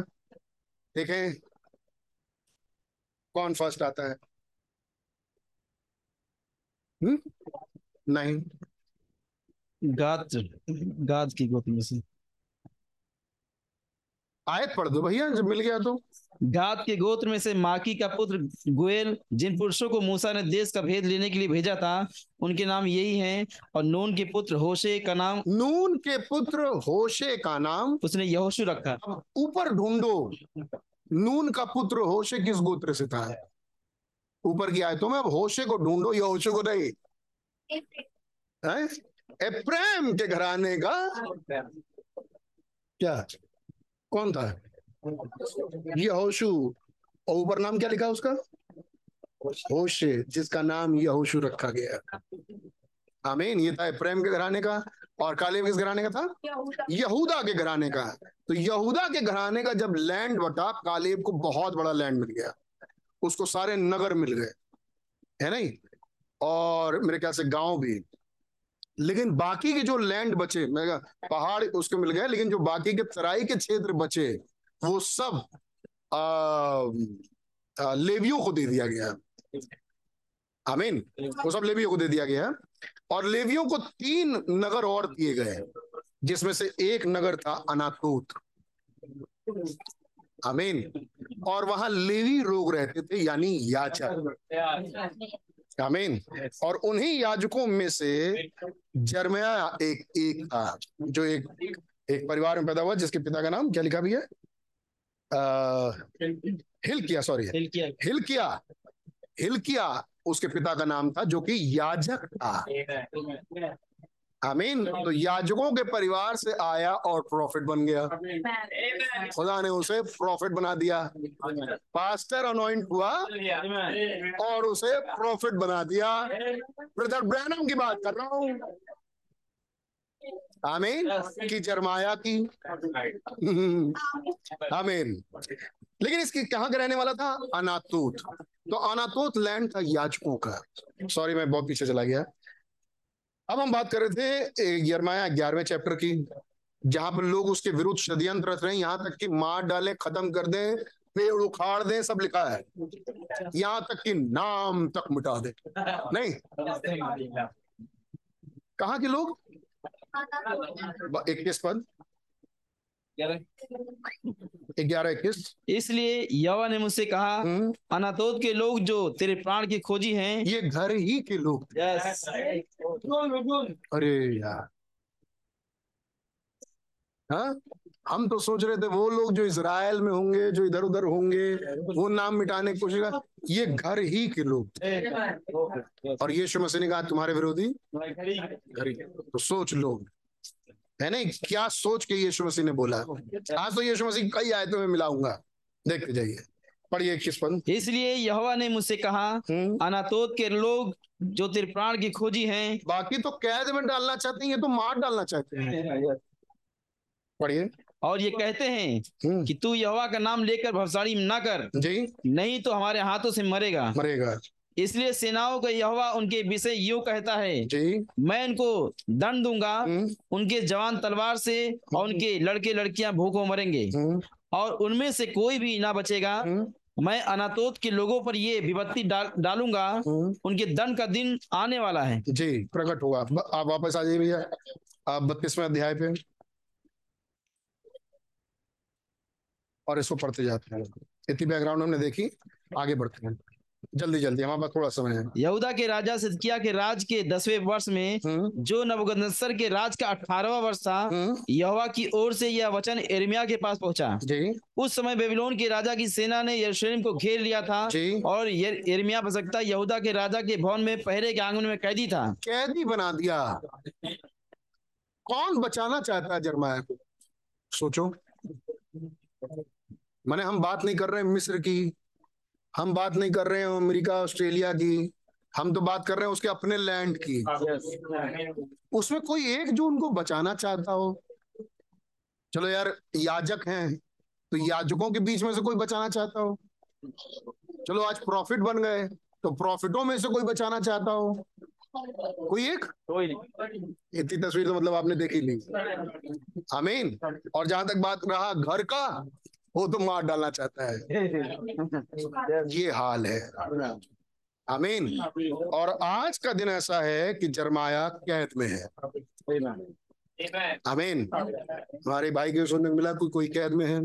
देखें कौन फर्स्ट आता है। हम्म नहीं, गाद, गाद की गोत्र में से। आयत पढ़ दो भैया जब मिल गया तो। गाद के गोत्र में से माकी का पुत्र गुएल, जिन पुरुषों को मूसा ने देश का भेद लेने के लिए भेजा था उनके नाम यही हैं। और नून के पुत्र होशे का नाम, नून के पुत्र होशे का नाम उसने यहोशू रखा। ऊपर ढूंढो नून का पुत्र होशे किस गोत्र से था, ऊपर की आयतों में। अब होशे को ढूंढो, यहोशू को नहीं। एप्रेम के घराने का क्या कौन था, यहोशू। और ऊपर नाम क्या लिखा उसका, होशे, जिसका नाम यहोशू रखा गया। आमीन। ये था एप्रेम के घराने का। और कालिब किस घराने का था, यहूदा के घराने का। तो यहूदा के घराने का जब लैंड बटा, कालिब को बहुत बड़ा लैंड मिल गया, उसको सारे नगर मिल गए, है नहीं, और मेरे ख्याल से गांव भी। लेकिन बाकी के जो लैंड बचे, मैं पहाड़ उसको मिल गए, लेकिन जो बाकी के तराई के क्षेत्र बचे वो सब आ, आ, लेवियों को दे दिया गया। आमीन। वो सब लेवियों को दे दिया गया। और लेवियों को तीन नगर और दिए गए, जिसमें से एक नगर था अनातोत। आमीन। और वहां लेवी लोग रहते थे, यानी याचक। आमीन। और उन्हीं याजकों में से जर्मया एक एक था, जो एक एक परिवार में पैदा हुआ, जिसके पिता का नाम क्या लिखा भी है, आ, हिलकिया, सॉरी हिलकिया, हिलकिया हिलकिया उसके पिता का नाम था, जो कि याजक था। आमीन। तो याजकों के परिवार से आया और प्रॉफिट बन गया। खुदा ने उसे प्रॉफिट बना दिया। पास्टर अनॉइंट हुआ और उसे प्रॉफिट बना दिया। ब्रदर ब्रैनम की बात कर रहा हूँ। आमीन। की जर्माया की। आमीन। लेकिन इसके कहाँ का रहने वाला था, अनातोत। तो अनातोत लैंड था याजकों का। सॉरी मैं बहुत पीछे चला गया। अब हम बात कर रहे थे यिर्मयाह ग्यारहवें चैप्टर की, जहां पर लोग उसके विरुद्ध षड्यंत्र रच रहे हैं, यहाँ तक कि मार डालें, खत्म कर दें, पेड़ उखाड़ दें, सब लिखा है, यहाँ तक कि नाम तक मिटा दें। नहीं, कहाँ के लोग, इक्कीस पद, ग्यारह इक्कीस। इसलिए यवा ने मुझसे कहा, अनातोत के लोग जो तेरे प्राण के खोजी हैं, ये घर ही के लोग थे। yes. अरे यार, हाँ हम तो सोच रहे थे वो लोग जो इजराइल में होंगे, जो इधर उधर होंगे, वो नाम मिटाने की कोशिश कर, ये घर ही के लोग थे। और यीशु मसीह ने कहा तुम्हारे विरोधी घर ही। तो सोच लो, है नहीं, क्या सोच के यीशु मसीह ने बोला। आज तो यीशु मसीह कई आयतों में मिलाऊंगा, देखते जाइए, पढ़िए इक्कीस पद। इसलिए यहोवा ने मुझसे कहा, अनातोत के लोग जो तेरे प्राण की खोजी हैं। बाकी तो कैद में डालना चाहते हैं, ये तो मार डालना चाहते हैं। पढ़िए। और ये कहते हैं कि तू यहोवा का नाम लेकर भविष्यवाणी ना कर जी, नहीं तो हमारे हाथों से मरेगा मरेगा इसलिए सेनाओं का यहोवा उनके विषय यूं कहता है जी, मैं इनको दंड दूंगा, उनके जवान तलवार से और उनके लड़के लड़कियां भूखों मरेंगे और उनमें से कोई भी ना बचेगा। मैं अनातोत के लोगों पर ये विपत्ति डाल डालूंगा, उनके दंड का दिन आने वाला है जी, प्रकट होगा। आप वापस आ जाइए भैया, आप बत्तीसवें अध्याय पे। और इसको पढ़ते जाते हैं। इतनी बैकग्राउंड हमने देखी, आगे बढ़ते हैं जल्दी जल्दी, हमारे पास थोड़ा समय है। यहूदा के राजा सिदकिय्याह के राज के दसवें वर्ष में, जो नबूकदनेस्सर के राज का अठारहवां वर्ष था, यहोवा की ओर से यह वचन यिर्मयाह के पास पहुंचा। उस समय बेबीलोन के राजा की सेना ने यरूशलेम को घेर लिया था और यिर्मयाह भटकता यहूदा के राजा के भवन में पहरे के आंगन में कैदी था। कैदी बना दिया। कौन बचाना चाहता है यिर्मयाह को? सोचो, माने हम बात नहीं कर रहे मिस्र की, हम बात नहीं कर रहे हैं अमेरिका ऑस्ट्रेलिया की, हम तो बात कर रहे हैं उसके अपने लैंड की। उसमें कोई एक जो उनको बचाना चाहता हो। चलो यार, याजक हैं तो याजकों के बीच में से कोई बचाना चाहता हो। चलो आज प्रॉफिट बन गए तो प्रॉफिटों में से कोई बचाना चाहता हो। कोई एक, कोई नहीं। इतनी तस्वीर तो मतलब आपने देखी नहीं। आमीन। और जहां तक बात रहा घर का, वो तो मार डालना चाहता है। ये हाल है। आमीन। और आज का दिन ऐसा है कि यिर्मयाह कैद में है। आमीन। हमारे भाई के सुनने को मिला कोई कोई कैद में है।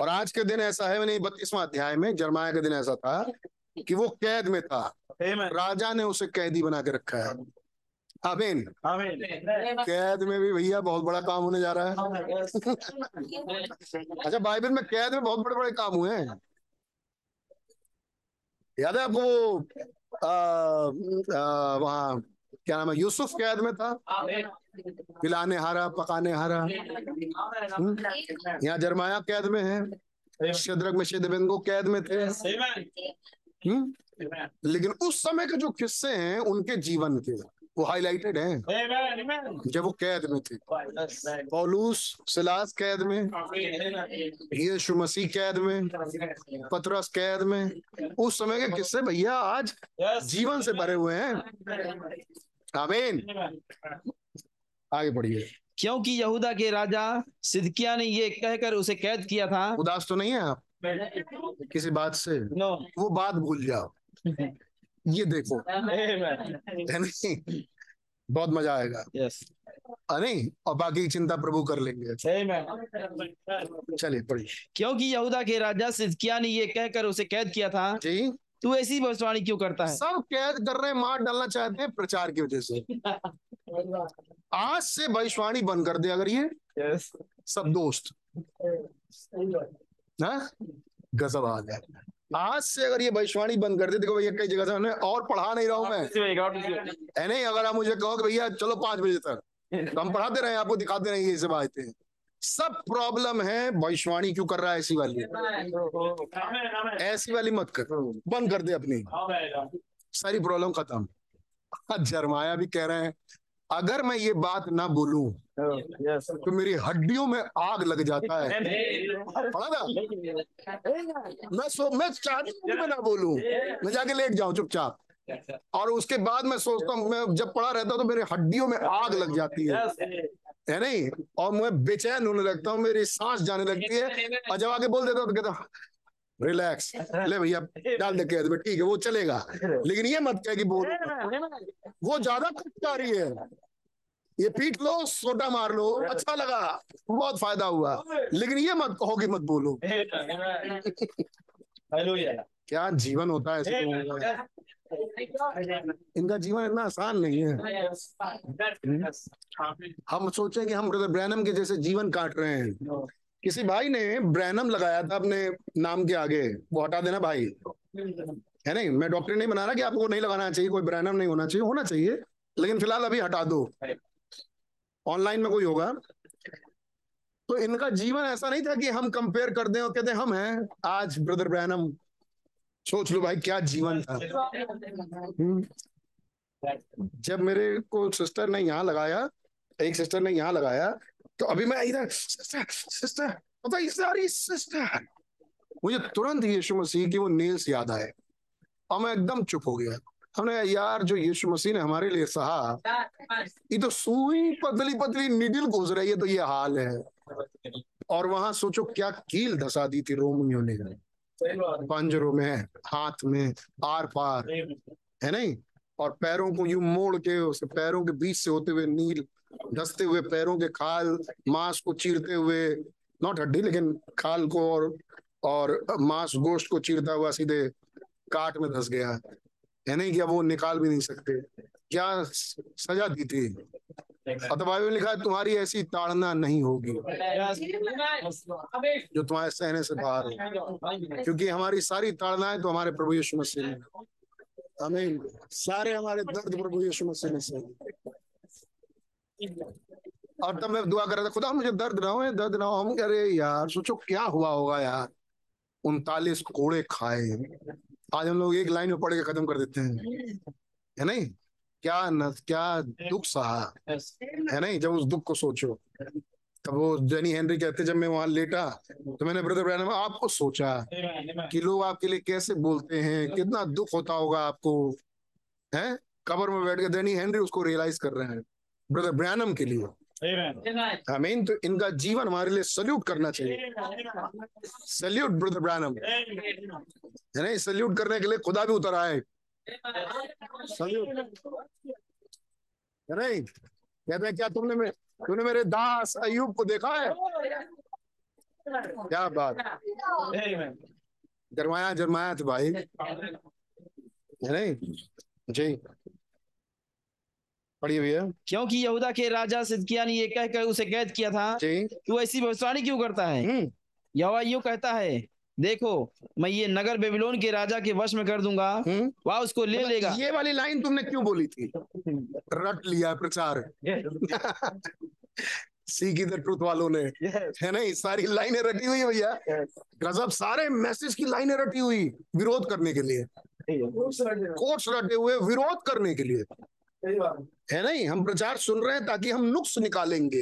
और आज के दिन ऐसा है, मैंने बत्तीसवां अध्याय में यिर्मयाह का दिन ऐसा था कि वो कैद में था, राजा ने उसे कैदी बना के रखा है। आमीन। कैद में भी भैया बहुत बड़ा काम होने जा रहा है। अच्छा, बाइबल में कैद में बहुत बड़े बड़े काम हुए हैं। याद है आपको वो वहाँ क्या नाम है, यूसुफ कैद में था, पिलाने हारा पकाने हारा। यहाँ यिर्मयाह कैद में है। शद्रक में शेदबेनगो कैद में थे। लेकिन उस समय के जो किस्से हैं उनके जीवन के, वो हाईलाइटेड हैं जब वो कैद में थे। पौलुस सिलास कैद में, यीशु मसीह कैद में, पतरस कैद में। उस समय के किस्से भैया आज जीवन से भरे हुए हैं। आमीन। आगे बढ़िए। क्योंकि यहूदा के राजा सिदकिय्याह ने ये कहकर उसे कैद किया था। उदास तो नहीं है आप किसी बात से? नो, वो बात भूल जाओ, ये देखो। बहुत मजा आएगा। yes. नहीं, और बाकी चिंता प्रभु कर लेंगे। चलिए पढ़िए। क्योंकि यहूदा के राजा सिदकिय्याह ने ये कहकर उसे कैद किया था। जी, तू ऐसी भविष्यवाणी क्यों करता है? सब कैद कर रहे हैं, मार डालना चाहते हैं प्रचार की वजह से। आज से भविष्यवाणी बंद कर दे अगर ये। yes. सब दोस्त ना गजब आ गया। आज से अगर ये भविष्यवाणी बंद कर दे, देखो भैया कई जगह से मैंने और पढ़ा नहीं रहा हूँ मैं, नहीं। अगर आप मुझे कहो कि भैया चलो पांच बजे तक, तो हम पढ़ाते रहे, आपको दिखाते रहे, ये सब आते हैं। सब प्रॉब्लम है, भविष्यवाणी क्यों कर रहा है? ऐसी वाली ऐसी वाली मत कर, बंद कर दे अपनी, सारी प्रॉब्लम खत्म। यिर्मयाह भी कह रहे हैं अगर मैं ये बात ना बोलूं तो मेरी हड्डियों में आग लग जाता है। पढ़ा था? मैं सो मैं चाहती हूँ मैं ना बोलूं, मैं जाके लेट जाऊं चुपचाप, और उसके बाद मैं सोचता हूँ, मैं जब पढ़ा रहता हूँ तो मेरे हड्डियों में आग लग जाती है, है नहीं? और मैं बेचैन होने लगता हूँ, मेरी सांस जाने लगती है, और जब आगे बोल देता हूँ तो कहता हूँ रिलैक्स, ले भैया डाल दे कैद में, ठीक है वो चलेगा। लेकिन ये मत कह कि बोल, वो ज्यादा खटका रही है, ये पीट लो, सोटा मार लो, अच्छा लगा, बहुत फायदा हुआ, लेकिन ये मत कहो कि मत बोलो। क्या जीवन होता है ऐसे लोगों का। इनका जीवन इतना आसान नहीं है। हम सोचे कि हम ब्रदर ब्रैनम के जैसे जीवन काट रहे हैं। किसी भाई ने ब्रैनम लगाया था अपने नाम के आगे, वो हटा देना भाई, है नहीं? मैं डॉक्टर नहीं बना रहा कि आपको नहीं लगाना चाहिए, कोई ब्रैनम नहीं होना चाहिए, होना चाहिए, लेकिन फिलहाल अभी हटा दो। ऑनलाइन में कोई होगा तो इनका जीवन ऐसा नहीं था कि हम कंपेयर कर दें और कहते हम हैं आज ब्रदर ब्रैनम। सोच लो भाई क्या जीवन था। जब मेरे को सिस्टर ने यहाँ लगाया, एक सिस्टर ने यहाँ लगाया, तो अभी मैं इधर सिस्टर सिस्टर पता सारी सिस्टर, मुझे तुरंत यीशु मसीह की वो नेल्स याद आए और मैं एकदम चुप हो गया। हमने यार जो यीशु मसीह ने हमारे लिए सहा, ये तो सुई पतली पतली निडिल घुस रही है, तो ये हाल है। और वहां सोचो क्या कील धसा दी थी रोमियों ने, पंजरों में, हाथ में, आर पार, है नहीं? और पैरों को यूं मोड़ के, उसके पैरों के बीच से होते हुए नील धसते हुए, पैरों के खाल, मांस को चीरते हुए, नॉट हड्डी लेकिन खाल को और और मांस गोश्त को चीरता हुआ सीधे काट में धस गया, यानी कि अब वो निकाल भी नहीं सकते। क्या सजा दी थी? अतवा में लिखा है तुम्हारी ऐसी ताड़ना नहीं होगी जो तुम्हारे सहने से बाहर हो, क्योंकि हमारी सारी ताड़नाएं तो हमारे प्रभु यीशु मसीह में, आमीन, सारे हमारे दर्द प्रभु यीशु मसीह में सहे। और तब मैं दुआ कर रहा था, खुदा मुझे दर्द ना हो, दर्द ना हो। हम कह रहे यार सोचो क्या हुआ होगा यार, उनतालीस कोड़े खाए। आज हम लोग एक लाइन में पढ़ के खत्म कर देते हैं, है नहीं? क्या न, क्या दुख सहा, है नहीं? जब उस दुख को सोचो, तब वो जेनी हेनरी कहते जब मैं वहां लेटा तो मैंने ब्रदर ब्रैनम आपको सोचा कि लोग आपके लिए कैसे बोलते हैं, कितना दुख होता होगा आपको, है? कब्र में बैठ के जेनी हेनरी उसको रियलाइज कर रहे हैं ब्रदर ब्रैनम के लिए, आमीन। तो इनका जीवन हमारे लिए सल्यूट करना चाहिए, सल्यूट ब्रदर ब्रैनम, है नहीं? सल्यूट करने के लिए खुदा भी उतर आए, है नहीं? कहते हैं क्या तुमने में, तुमने मेरे दास अय्यूब को देखा है? क्या बात, जरमाया जरमाया थे भाई, है नहीं जी? क्योंकि यहूदा के राजा सिदकिय्याह ने ये कहकर उसे कैद किया था, तू ऐसी भविष्यवाणी क्यों करता है? यहोवा यूं कहता है, देखो मैं ये नगर बेबीलोन के राजा के वश में कर दूंगा, वह उसको ले लेगा। ये वाली लाइन तुमने क्यों बोली थी? रट लिया प्रचार सीखी द ट्रुथ वालों ने, है नहीं? सारी लाइनें रटी हुई भैया, गजब, सारे मैसेज की लाइनें रटी हुई विरोध करने के लिए, कोट्स रटे हुए विरोध करने के लिए, है नहीं? हम प्रचार सुन रहे हैं ताकि हम नुक्स निकालेंगे।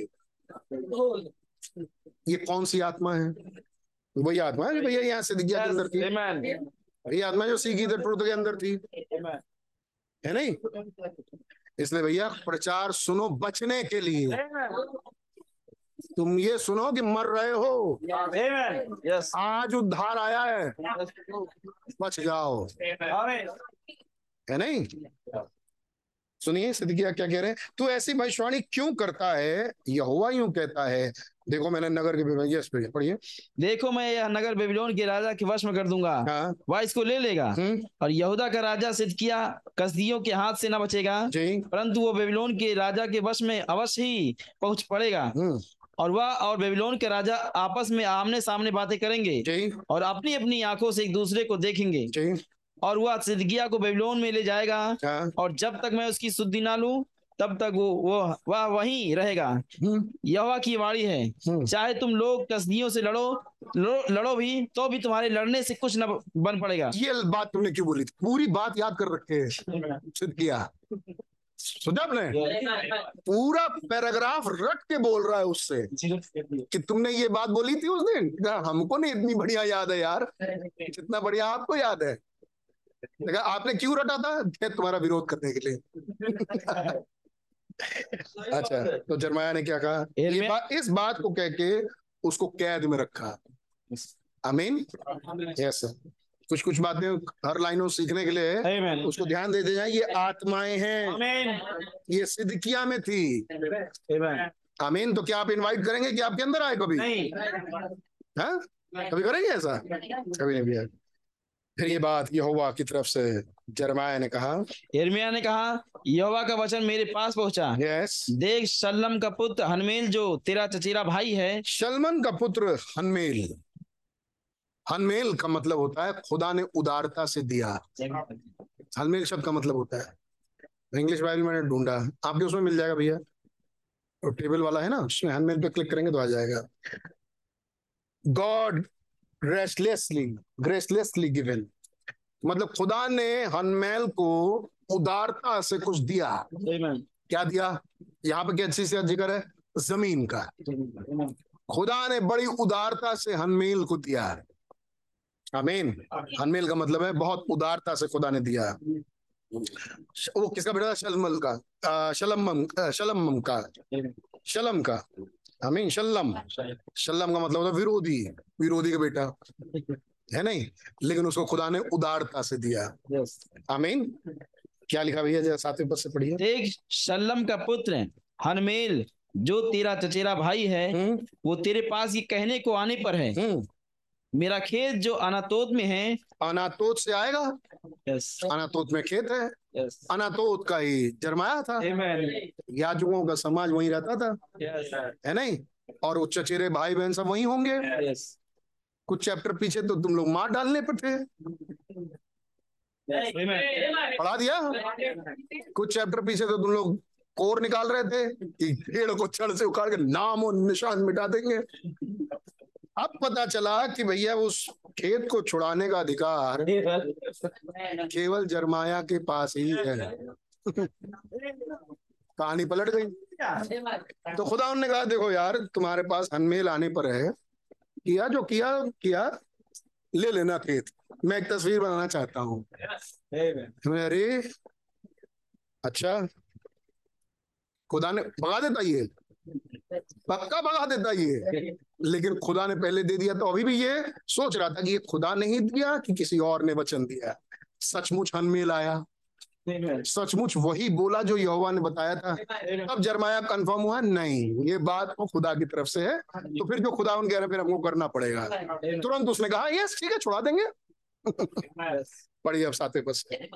ये कौन सी आत्मा है? वही आत्मा है भैया यहाँ से दिग्गज अंदर थी, वही आत्मा जो सीखी इधर के अंदर थी, है नहीं? इसलिए भैया प्रचार सुनो बचने के लिए, तुम ये सुनो कि मर रहे हो, आज उद्धार आया है, बच जाओ, है नहीं? सुनिए सिदकिय्याह क्या कह रहे हैं, तू ऐसी भविष्यवाणी क्यों करता है? यहोवा यूं कहता है, देखो मैंने नगर के पढ़िए, देखो मैं यह नगर बेबीलोन के राजा के वश में कर दूंगा, हाँ? वह इसको ले लेगा, हुँ? और यहूदा का राजा सिदकिय्याह कसदियों के हाथ से न बचेगा, परंतु वो बेबीलोन के राजा के वश में अवश्य ही पहुंच पड़ेगा, हुँ? और वह और बेबीलोन के राजा आपस में आमने सामने बातें करेंगे और अपनी अपनी आंखों से एक दूसरे को देखेंगे, और वह सिदकिय्याह को बेबीलोन में ले जाएगा, हाँ? और जब तक मैं उसकी सुधि ना लूं तब तक वो वह वह वहीं रहेगा। यहोवा की वाणी है, चाहे तुम लोग कसदियों से लड़ो लड़ो, लड़ो भी तो भी तुम्हारे लड़ने से कुछ न बन पड़ेगा। ये बात तुमने क्यों बोली थी? पूरी बात याद कर रखे है सिदकिय्याह, सुना आपने? पूरा पैराग्राफ रट के बोल रहा है उससे कि तुमने ये बात बोली थी उस दिन, हमको नहीं इतनी बढ़िया याद है यार जितना बढ़िया आपको याद है। आपने क्यों रटा था? तुम्हारा विरोध करने के लिए। अच्छा, तो जरमाया ने क्या कहा? ये बा, इस बात को कह के उसको कैद में रखा, आमीन। यस, कुछ कुछ बातें हर लाइनों सीखने के लिए उसको ध्यान देते जाए। ये आत्माएं हैं, ये सिदकिय्याह में थी, आमीन। तो क्या आप इनवाइट करेंगे कि आपके अंदर आए कभी? हाँ, कभी करेंगे ऐसा? कभी नहीं भैया। फिर ये बात यहोवा की तरफ से यिर्मयाह ने कहा, यिर्मयाह ने कहा, यहोवा का वचन मेरे पास पहुंचा। yes. देख, शल्लम का पुत्र हनमेल जो तेरा चचेरा भाई है। शल्मन का पुत्र हनमेल, हनमेल का मतलब होता है खुदा ने उदारता से दिया। हनमेल शब्द का मतलब होता है, इंग्लिश बाइबल मैंने ढूंढा, आपके उसमें मिल जाएगा भैया, तो टेबल वाला है ना, उसमें हनमेल पे क्लिक करेंगे तो आ जाएगा। गॉड ग्रेसलेसली, ग्रेसलेसली गिवन, मतलब खुदा ने हनमेल को उदारता से कुछ दिया। क्या दिया? यहाँ पे अच्छी से जिक्र है जमीन का। खुदा ने बड़ी उदारता से हनमेल को दिया, आमीन। हनमेल का मतलब है बहुत उदारता से खुदा ने दिया। वो किसका बेटा था? शलमल का, शलम शलम का, शलम का, आमीन। शल्लम, शल्लम का मतलब होता है विरोधी, विरोधी का बेटा, है नहीं? लेकिन उसको खुदा ने उदारता से दिया, आमीन। क्या लिखा भैया? सातवें पद से पढ़िए, एक शल्लम का पुत्र हनमेल जो तेरा चचेरा भाई है वो तेरे पास ये कहने को आने पर है, मेरा खेत जो अनातोत में है। अनातोत से आएगा। yes. अनातोत में खेत है। yes. अनातोत का ही जरमाया था। Amen. याजुओं का समाज वहीं रहता था। yes. है नहीं, और वो चचेरे भाई बहन सब वहीं होंगे। yes. कुछ चैप्टर पीछे तो तुम लोग मार डालने पर थे। yes. पढ़ा दिया। yes. कुछ चैप्टर पीछे तो तुम लोग कोर निकाल रहे थे कि पेड़ को छड़ से उखाड़ के नाम और निशान मिटा देंगे। अब पता चला कि भैया उस खेत को छुड़ाने का अधिकार केवल जरमाया के पास ही है। कहानी पलट गई। तो खुदा ने कहा देखो यार, तुम्हारे पास अनमेल आने पर है, किया जो किया किया, ले लेना खेत। मैं एक तस्वीर बनाना चाहता हूँ। अरे अच्छा, खुदा ने भगा देता ये, पक्का भगा देता ये, लेकिन खुदा ने पहले दे दिया। तो अभी भी ये सोच रहा था कि ये खुदा ने ही दिया कि किसी और ने वचन दिया। सचमुच अनमेल आया, सचमुच वही बोला जो यहोवा ने बताया था। तब जरमाया कंफर्म हुआ नहीं, ये बात तो खुदा की तरफ से है। तो फिर जो खुदा उन कह रहे फिर हमको करना पड़ेगा। तुरंत उसने कहा यस ठीक है, छुड़ा देंगे। पढ़िए अब सातवें पद से।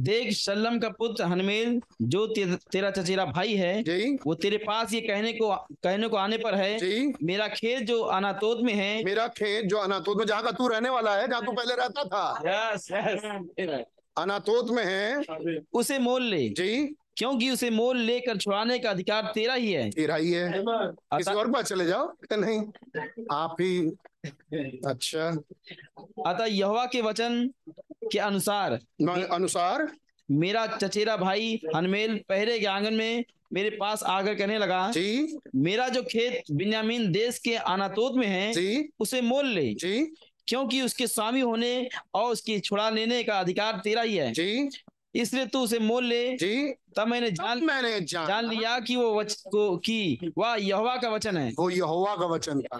देख, शल्लम का पुत्र हनमेल जो ते, तेरा चचेरा भाई है वो तेरे पास ये कहने को कहने को आने पर है, मेरा खेत जो अनातोत में है। मेरा खेत जो अनातोत में, जहाँ का तू रहने वाला है, जहाँ तू पहले रहता था। यस यस, अनातोत में है, उसे मोल ले। जी, क्योंकि उसे मोल लेकर छुड़ाने का अधिकार तेरा ही है। तेरा ही है, किसी और पास चले जाओ नहीं, आप ही। अच्छा, अतः यहोवा के वचन के अनुसार अनुसार मेरा चचेरा भाई हनमेल पहरे के आंगन में मेरे पास आकर कहने लगा, जी, मेरा जो खेत बिन्यामीन देश के अनातोत में है, जी, उसे मोल ले। जी, क्योंकि उसके स्वामी होने और उसकी छुड़ा लेने का अधिकार तेरा ही है। जी, इसलिए तू उसे मोल ले। जी, तब मैंने जान मैंने जान, जान लिया कि वो वच, को की वह यहोवा का वचन है। वो यहोवा का वचन था।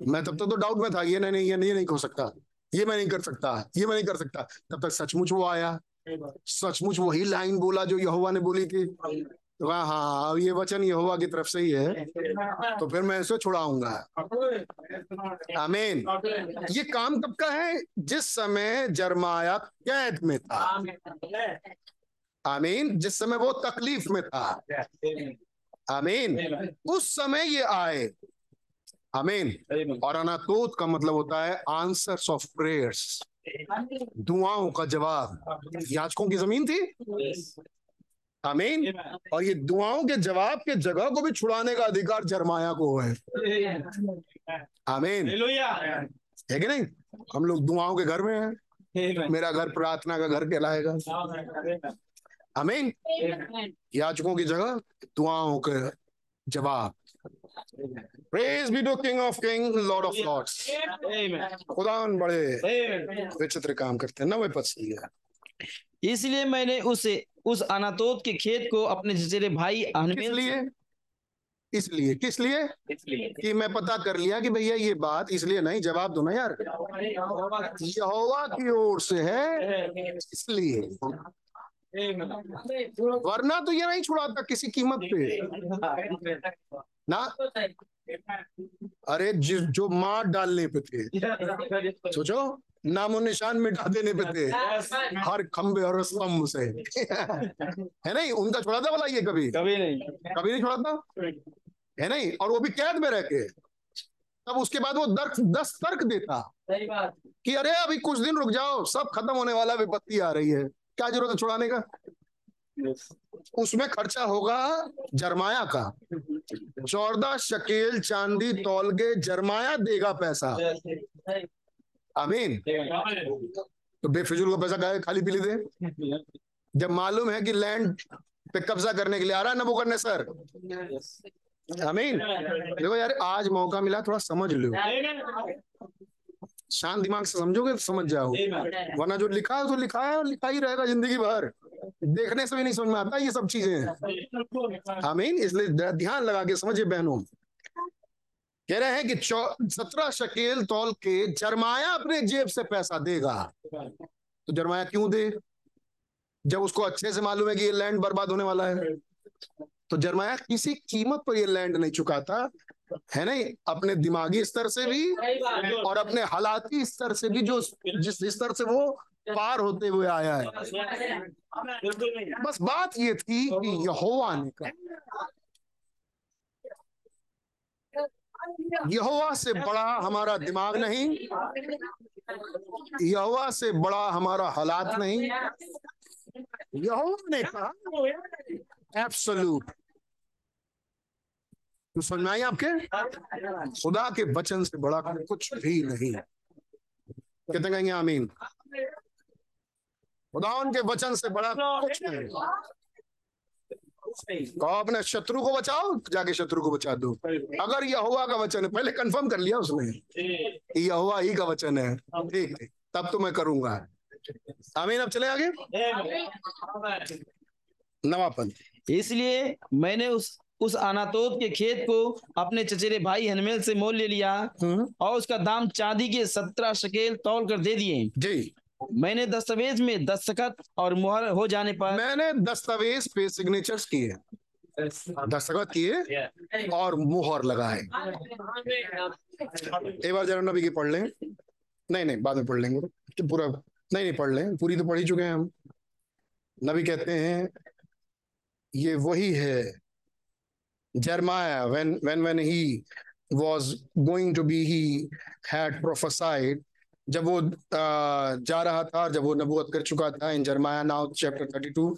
मैं तब तक तो, तो डाउट में था, ये नहीं ये नहीं ये नहीं हो सकता, ये मैं नहीं कर सकता, ये मैं नहीं कर सकता। तब तक सचमुच वो आया, सचमुच वही लाइन बोला जो यहोवा ने बोली थी। तो हाँ हाँ ये वचन यहोवा की तरफ से ही है, तो फिर मैं इसे छुड़ाऊंगा। आमीन। ये काम तब का है जिस समय जरमाया कैद में था। आमीन। जिस समय वो तकलीफ में था। आमीन। उस समय ये आए। आमीन। और अनातोत का मतलब होता है आंसर्स ऑफ प्रेयर्स, दुआओं का जवाब। याचकों की जमीन थी। आमीन। और ये दुआओं के जवाब के जगह को भी छुड़ाने का अधिकार जरमाया को है। आमीन। है कि नहीं? हम लोग दुआओं के घर में हैं। मेरा घर प्रार्थना का घर कहलाएगा। आमीन। याचकों की जगह दुआओं के जवाब। Praise be to King of Kings, Lord of Lords. खुदा बड़े विचित्र काम करते हैं। नवे पद से, इसलिए मैंने उसे उस अनातोत के खेत को अपने चचेरे भाई हनमेल लिए इसलिए किस लिए कि मैं पता कर लिया कि भैया ये बात इसलिए नहीं, जवाब दो ना यार, यहोवा की ओर से है, इसलिए। वरना तो ये नहीं छुड़ाता किसी कीमत पे ना। अरे जो मार डालने पे थे, सोचो, नामो निशान मिटा देने पे थे हर खंबे और स्तंभ से। है नहीं, उनका छुड़ाता वाला ये कभी कभी नहीं कभी नहीं छुड़ाता। है नहीं, और वो भी कैद में रह के। तब उसके बाद वो दर्क दस तर्क देता कि अरे अभी कुछ दिन रुक जाओ, सब खत्म होने वाला, विपत्ति आ रही है, क्या जरूरत है छुड़ाने का। उसमें खर्चा होगा जरमाया का, चौदह शकेल चांदी तौल के जरमाया देगा पैसा। आमीन। तो बेफिजूल का पैसा गाय खाली पीली दे, जब मालूम है कि लैंड पे कब्जा करने के लिए आ रहा है नबूकदनेस्सर। आमीन। देखो यार, आज मौका मिला, थोड़ा समझ लो, शांत दिमाग से समझोगे तो समझ जाओ, वरना जो लिखा है तो लिखा है और लिखा ही रहेगा जिंदगी भर। देखने से भी नहीं समझ में आता ये सब चीजें। आमीन। इसलिए ध्यान लगा के समझिए बहनों, कह रहे हैं कि सत्रह शकेल तौल के जरमाया अपने जेब से पैसा देगा। तो जरमाया क्यों दे जब उसको अच्छे से मालूम है कि ये लैंड बर्बाद होने वाला है? तो जरमाया किसी कीमत पर ये लैंड नहीं चुकाता है, नहीं अपने दिमागी स्तर से भी और अपने हालाती स्तर से भी, जो जिस स्तर से वो पार होते हुए आया है। बस बात ये थी कि यहोवा ने कहा, यहोवा से बड़ा हमारा दिमाग नहीं, यहोवा से बड़ा हमारा हालात नहीं। यहोवा ने कहा एब्सोल्यूट। तो समझ में आई आपके, खुदा के वचन से बड़ा कुछ भी नहीं है। कितने कहेंगे आमीन? खुदा के वचन से बड़ा कुछ नहीं। कहो अपने शत्रु को बचाओ, जाके शत्रु को बचा दो। अगर यहोवा का वचन है, पहले कंफर्म कर लिया उसने यहोवा ही का वचन है, ठीक है तब तो मैं करूंगा। आमीन। अब चले आगे। नवापन, इसलिए मैंने उस उस अनातोत के खेत को अपने चचेरे भाई हनमेल से मोल ले लिया और उसका दाम चांदी के सत्रह शकेल तौल कर दे दिए जी। मैंने दस्तावेज में दस्तखत और मुहर हो जाने पर, मैंने दस्तावेज पे सिग्नेचर्स किए, दस्तखत किए और मुहर लगाए। एक बार जरा नबी की पढ़ लें, नहीं नहीं बाद में पढ़ लेंगे पूरा, नहीं नहीं पढ़ लें पूरी, तो पढ़ ही चुके हैं हम। नबी कहते हैं ये वही है Jeremiah, when when when he was going to be, he had prophesied. जब वो जा रहा था, जब वो नबूवत कर चुका था। इन Jeremiah now chapter thirty-two,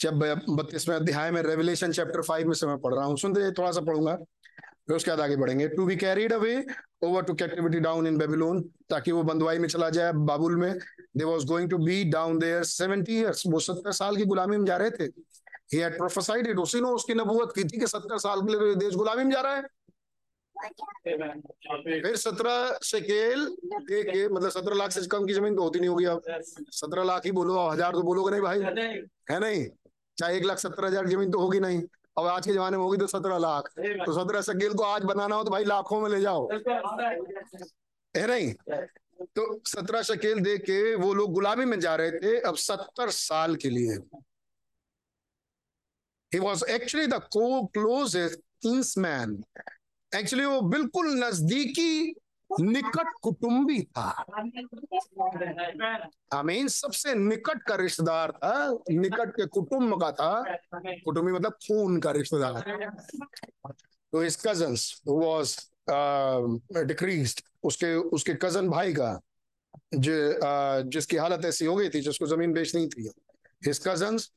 जब बत्तीसवें अध्याय में, Revelation chapter five में से मैं पढ़ रहा हूँ, सुनते थोड़ा सा पढ़ूंगा फिर उसके बाद आगे बढ़ेंगे। To be carried away over to captivity down in Babylon, ताकि वो बंदवाई में चला जाए, बाबुल में। They was going to be down there seventy years, वो सत्तर साल की गुलामी में जा रहे थे। He had prophesied it. उसी ने उसकी नबूवत की थी कि सत्तर साल के लिए देश गुलामी में जा रहा है। फिर सत्रह शेकेल दे के, मतलब सत्रह लाख से कम की जमीन तो होती नहीं होगी। अब सत्रह लाख ही बोलो, हजार तो बोलोगे नहीं भाई, है नहीं? चाहे एक लाख सत्रह हजार जमीन तो होगी नहीं, अब आज के जमाने में होगी तो सत्रह लाख। तो सत्रह शेकेल को आज बनाना हो तो भाई लाखों में ले जाओ, है नहीं? तो सत्रह शेकेल दे के वो लोग गुलामी में जा रहे थे, अब सत्तर साल के लिए। He was actually the closest kinsman. Actually वो बिल्कुल नजदीकी निकट कुटुंबी था। I mean, सबसे निकट का रिश्तेदार था, निकट के कुटुंब का था। कुटुंबी मतलब खून का रिश्तेदार। तो his cousins was uh, decreased. उसके उसके cousin भाई का जो uh, जिसकी हालत ऐसी हो गई थी, जिसको जमीन बेचनी थी। His cousins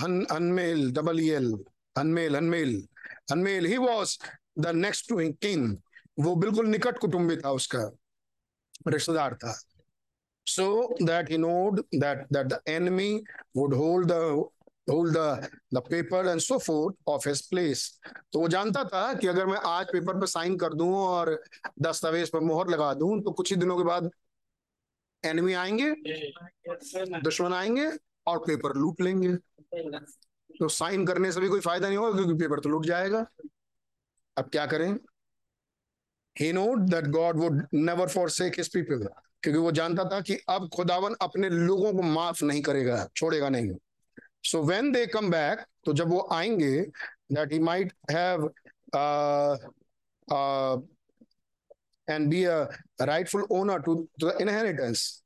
Hanmel, double-el, Hanmel, Hanmel, Hanmel, he was the next to in king. वो बिल्कुल निकट कुटुंबी था, उसका रिश्तेदार था। So that he knowed that that the enemy would hold the hold the the paper and so forth of his place. तो वो जानता था कि अगर मैं आज पेपर पे साइन कर दूं और दस्तावेज पर मोहर लगा दूं, तो कुछ ही दिनों के बाद एनिमी आएंगे, दुश्मन आएंगे और पेपर लूट लेंगे। तो साइन करने से भी कोई फायदा नहीं होगा, क्योंकि पेपर तो लूट जाएगा। अब क्या करें? He knew that God would never forsake his people, क्योंकि वो जानता था कि अब खुदावन अपने लोगों को माफ नहीं करेगा, छोड़ेगा नहीं। So when they come back, तो जब वो आएंगे, that he might have uh, uh, and be a rightful owner to, to the inheritance.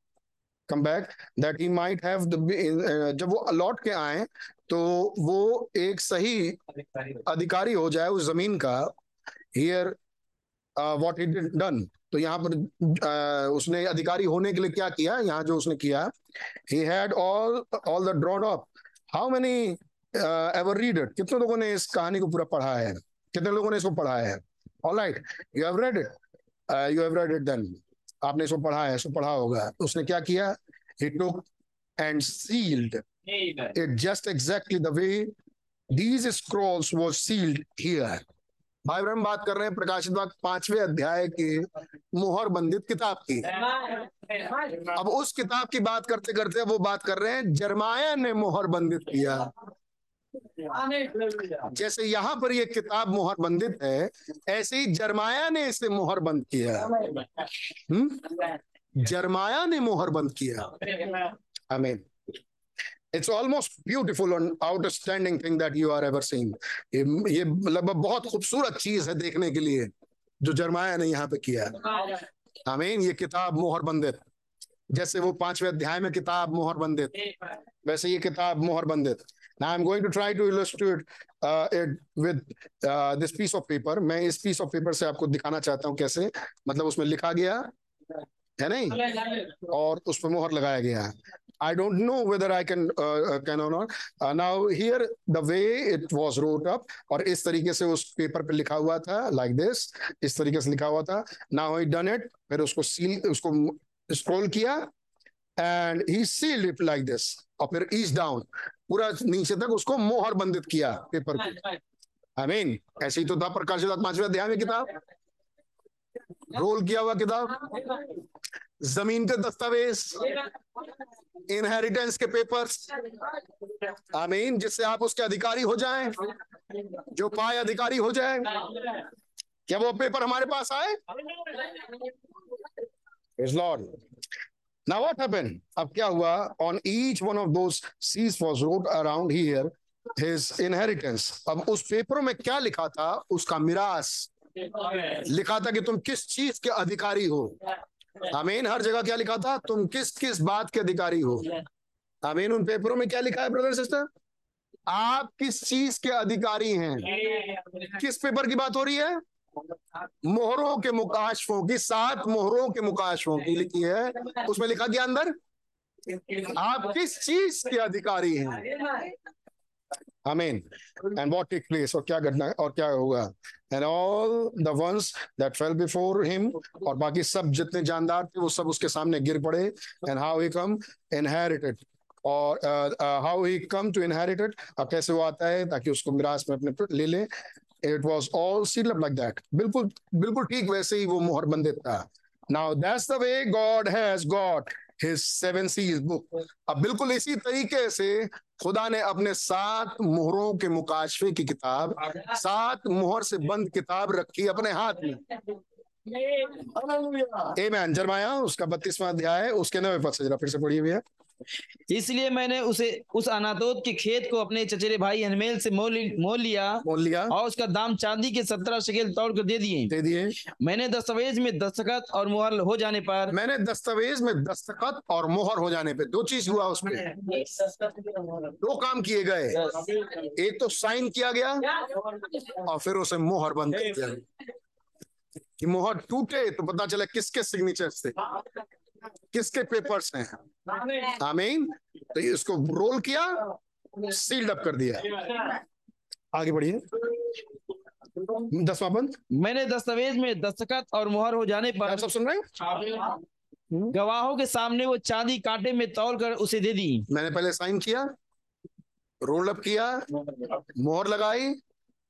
Come back that he might have the uh, जब वो लौट के आए तो वो एक सही अधिकारी हो जाए उस जमीन का। Here uh, what he did done, तो यहाँ पर uh, उसने अधिकारी होने के लिए क्या किया, यहाँ जो उसने किया। He had all all the drawn up. How many uh, ever read it? कितने लोगों ने इस कहानी को पूरा पढ़ा है? कितने लोगों ने इसको पढ़ा है? All right, you have read it. Uh, you have read it then. आपने इसको पढ़ा है, इसको पढ़ा होगा। उसने क्या किया? He took and sealed it just exactly the way these scrolls were sealed here. भाई ब्रह्म बात कर रहे हैं प्रकाशित वाक्य पांचवें अध्याय की मुहर बंदित किताब की। अब उस किताब की बात करते करते वो बात कर रहे हैं जरमाया ने मुहर बंदित किया। जैसे यहाँ पर यह किताब मोहर बंदित है, ऐसे ही जरमाया ने इसे मोहर बंद किया। हम्म, जरमाया ने मोहर बंद किया। आमीन। It's almost beautiful and outstanding thing that you are ever seen. ये ये मतलब बहुत खूबसूरत चीज है देखने के लिए जो जर्माया ने यहाँ पे किया है। आमीन। ये किताब मोहर बंदित, जैसे वो पांचवें अध्याय में किताब मोहर बंदित, वैसे ये किताब मोहर बंदित। Now I'm going to try to illustrate uh, it with uh, this piece of paper। मैं इस piece of paper से आपको दिखाना चाहता हूँ कैसे, मतलब उसमें लिखा गया है नहीं और उस पर मोहर लगाया गया है। I don't know whether I can uh, can or not। Uh, now here the way it was wrote up, और इस तरीके से उस पेपर पे लिखा हुआ था, like this, इस तरीके से लिखा हुआ था। Now he done it, फिर उसको seal, उसको scroll किया and he sealed it like this, और फिर ease down पूरा नीचे तक उसको मोहर बंदित किया पेपर को। आमीन। ऐसे ही तो था प्रकाशित पांचवें अध्याय में किताब, रोल किया हुआ किताब, जमीन के दस्तावेज, इनहेरिटेंस के पेपर्स। आमीन। जिससे आप उसके अधिकारी हो जाएं, जो पाए अधिकारी हो जाएं। क्या वो पेपर हमारे पास आए? Praise Lord। Now what happened? अब क्या हुआ? On each one of those seas was wrote around here his inheritance। अब उस पेपरों में क्या लिखा था? उसका मिरास लिखा था कि तुम किस चीज के अधिकारी हो। आमीन। हर जगह क्या लिखा था? तुम किस किस बात के अधिकारी हो। आमीन। उन पेपरों में क्या लिखा है ब्रदर सिस्टर? आप किस चीज के अधिकारी हैं। किस पेपर की बात हो रही है? मोहरों के मुकाशफों की, सात मोहरों के मुकाशफों की लिखी है। उसमें लिखा गया अंदर आप किस चीज के अधिकारी हैं। आमीन। एंड व्हाट टेक प्लेस, और क्या घटना और क्या होगा। And all the ones that fell before him, और बाकी सब जितने जानदार थे वो सब उसके सामने गिर पड़े। And how he come inherited, और how he come to inherited, अब कैसे वो आता है ताकि उसको मिरास में अपने ले ले। It was all sealed up like that। बिल्कुल बिल्कुल ठीक वैसे ही वो मोहर बंदित था। Now that's the way God has got his seven seals book। अब बिल्कुल इसी तरीके से खुदा ने अपने सात मोहरों के मुकाशफे की किताब, सात मोहर से बंद किताब रखी अपने हाथ में। Amen। जर्माया उसका बत्तीसवां अध्याय उसके नवे पद से जरा फिर से पढ़िए भैया। इसलिए मैंने उसे उस अनातोत के खेत को अपने चचेरे भाई हनमेल से मोल मोल लिया, मोल लिया और उसका दाम चांदी के सत्रह शकेल तौल कर दे दिए दे दिए। मैंने दस्तावेज में दस्तखत और मोहर हो जाने पर मैंने दस्तावेज में दस्तखत और मोहर हो जाने पे दो चीज हुआ उसमें, दो काम किए गए। एक तो साइन किया गया और फिर उसे मोहर बंद कर दिया कि मोहर टूटे तो पता चला किसके सिग्नेचर से, किसके पेपर्स हैं। आमीन। तो इसको रोल किया, सील्ड अप कर दिया। आगे बढ़िए। दसवां बंद, मैंने दस्तावेज में दस्तखत और मोहर हो जाने पर, आप सब सुन रहे हैं, गवाहों के सामने वो चांदी कांटे में तौल कर उसे दे दी। मैंने पहले साइन किया, रोल अप किया, मोहर लगाई,